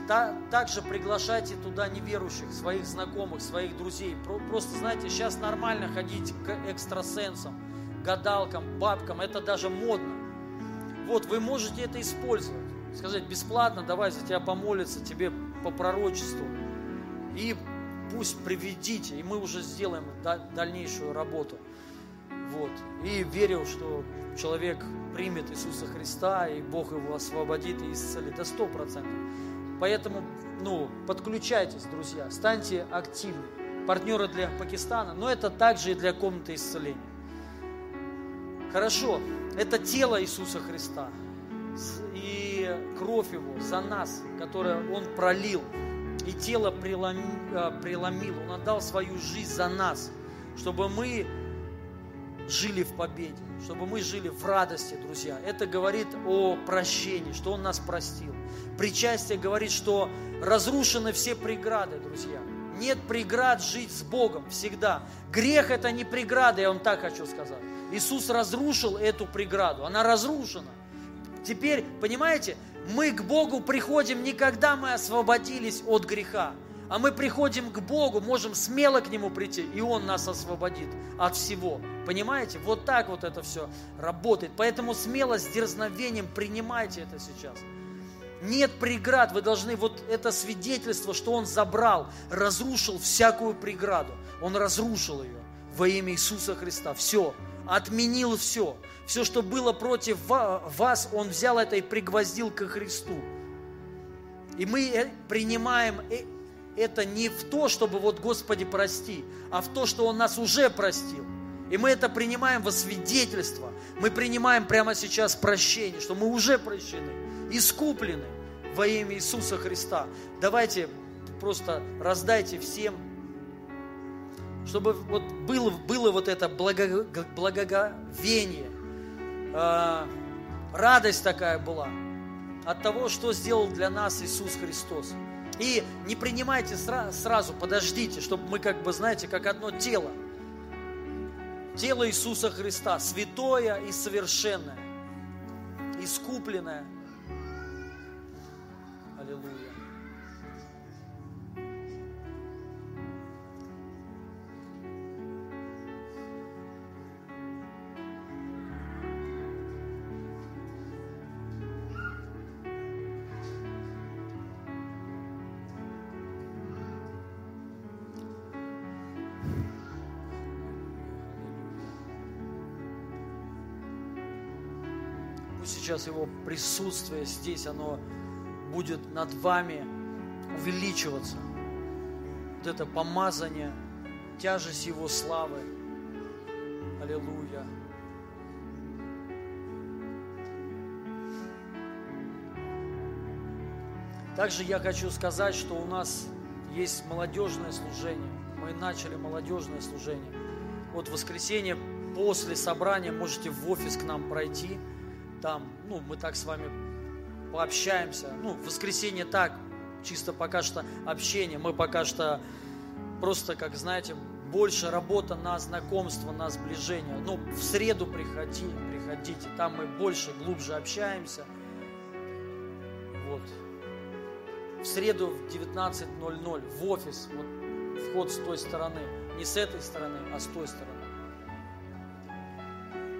Также приглашайте туда неверующих, своих знакомых, своих друзей. Просто, знаете, сейчас нормально ходить к экстрасенсам, гадалкам, бабкам. Это даже модно. Вот, вы можете это использовать. Сказать бесплатно, давай за тебя помолиться, тебе по пророчеству. И пусть приведите, и мы уже сделаем дальнейшую работу. Вот. И верю, что человек примет Иисуса Христа, и Бог его освободит и исцелит до сто процентов. Поэтому, ну, подключайтесь, друзья, станьте активны. Партнеры для Пакистана, но это также и для комнаты исцеления. Хорошо, это тело Иисуса Христа и кровь Его за нас, которую Он пролил. И тело преломил, Он отдал свою жизнь за нас, чтобы мы жили в победе, чтобы мы жили в радости, друзья. Это говорит о прощении, что Он нас простил. Причастие говорит, что разрушены все преграды, друзья. Нет преград жить с Богом всегда. Грех – это не преграда, я вам так хочу сказать. Иисус разрушил эту преграду, она разрушена. Теперь, понимаете, мы к Богу приходим не когда мы освободились от греха, а мы приходим к Богу, можем смело к Нему прийти, и Он нас освободит от всего. Понимаете? Вот так вот это все работает. Поэтому смело, с дерзновением принимайте это сейчас. Нет преград, вы должны, вот это свидетельство, что Он забрал, разрушил всякую преграду. Он разрушил ее во имя Иисуса Христа. Все. Отменил все. Все, что было против вас, Он взял это и пригвоздил ко Христу. И мы принимаем это не в то, чтобы вот Господи прости, а в то, что Он нас уже простил. И мы это принимаем во свидетельство. Мы принимаем прямо сейчас прощение, что мы уже прощены, искуплены во имя Иисуса Христа. Давайте просто раздайте всем, чтобы вот было, было вот это благо, благоговение, э, радость такая была от того, что сделал для нас Иисус Христос. И не принимайте сра- сразу, подождите, чтобы мы как бы, знаете, как одно тело. Тело Иисуса Христа, святое и совершенное, искупленное. Аллилуйя. Сейчас Его присутствие здесь, оно будет над вами увеличиваться. Вот это помазание, тяжесть Его славы. Аллилуйя. Также я хочу сказать, что у нас есть молодежное служение. Мы начали молодежное служение. Вот в воскресенье после собрания можете в офис к нам пройти. Там, ну, мы так с вами пообщаемся. Ну, в воскресенье так, чисто пока что общение. Мы пока что просто, как знаете, больше работа на знакомство, на сближение. Ну, в среду приходи, приходите. Там мы больше, глубже общаемся. Вот. В среду в девятнадцать ноль ноль в офис. Вот, вход с той стороны. Не с этой стороны, а с той стороны.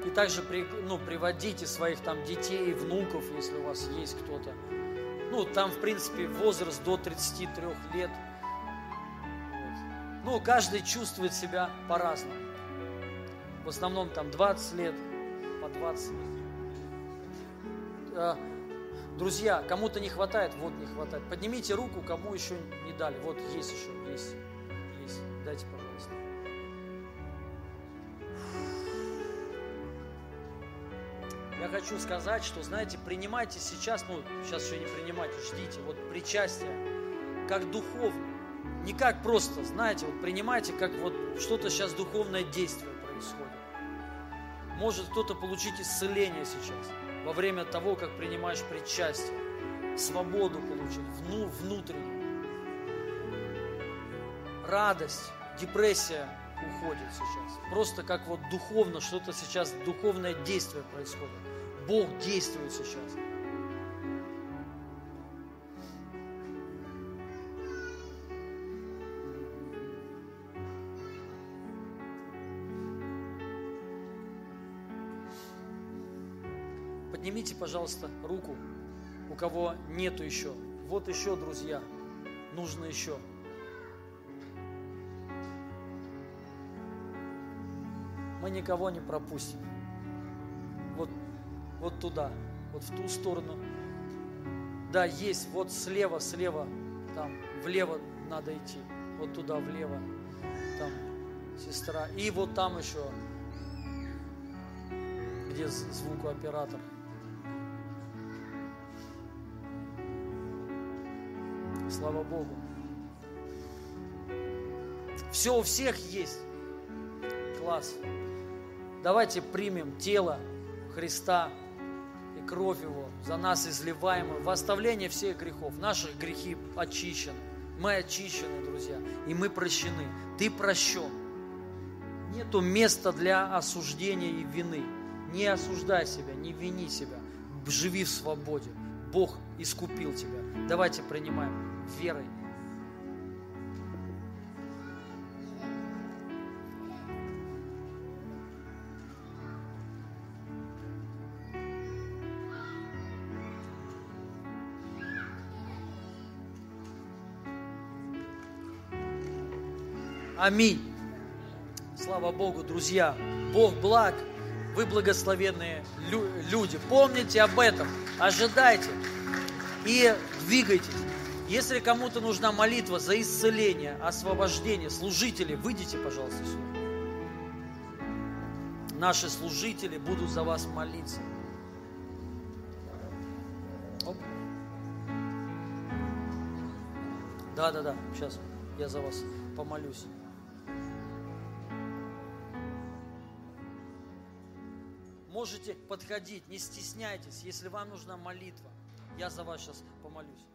И также при, ну, приводите своих там детей, внуков, если у вас есть кто-то. Ну, там, в принципе, возраст до тридцати трёх лет. Вот. Ну, каждый чувствует себя по-разному. В основном там двадцать лет, по двадцать лет. Друзья, кому-то не хватает, вот не хватает. Поднимите руку, кому еще не дали. Вот есть еще, есть, есть. Дайте, пожалуйста. Я хочу сказать, что, знаете, принимайте сейчас, ну, сейчас еще не принимайте, ждите, вот причастие, как духовно. Не как просто, знаете, вот принимайте, как вот что-то сейчас духовное действие происходит. Может кто-то получить исцеление сейчас. Во время того, как принимаешь причастие, свободу получить, вну, внутреннюю, радость, депрессия уходит сейчас. Просто как вот духовно, что-то сейчас, духовное действие происходит. Бог действует сейчас. Поднимите, пожалуйста, руку, у кого нету еще. Вот еще, друзья, нужно еще. Мы никого не пропустим. Вот, вот туда, вот в ту сторону. Да, есть, вот слева, слева, там, влево надо идти. Вот туда, влево, там, сестра. И вот там еще, где звукооператор. Слава Богу. Все у всех есть. Класс. Давайте примем тело Христа и кровь Его, за нас изливаемую, в оставление всех грехов. Наши грехи очищены. Мы очищены, друзья. И мы прощены. Ты прощен. Нету места для осуждения и вины. Не осуждай себя, не вини себя. Живи в свободе. Бог искупил тебя. Давайте принимаем верой. Аминь. Слава Богу, друзья. Бог благ. Вы благословенные люди. Помните об этом. Ожидайте. И двигайтесь. Если кому-то нужна молитва за исцеление, освобождение, служители, выйдите, пожалуйста, сюда. Наши служители будут за вас молиться. Оп. Да, да, да. Сейчас я за вас помолюсь. Можете подходить, не стесняйтесь, если вам нужна молитва. Я за вас сейчас помолюсь.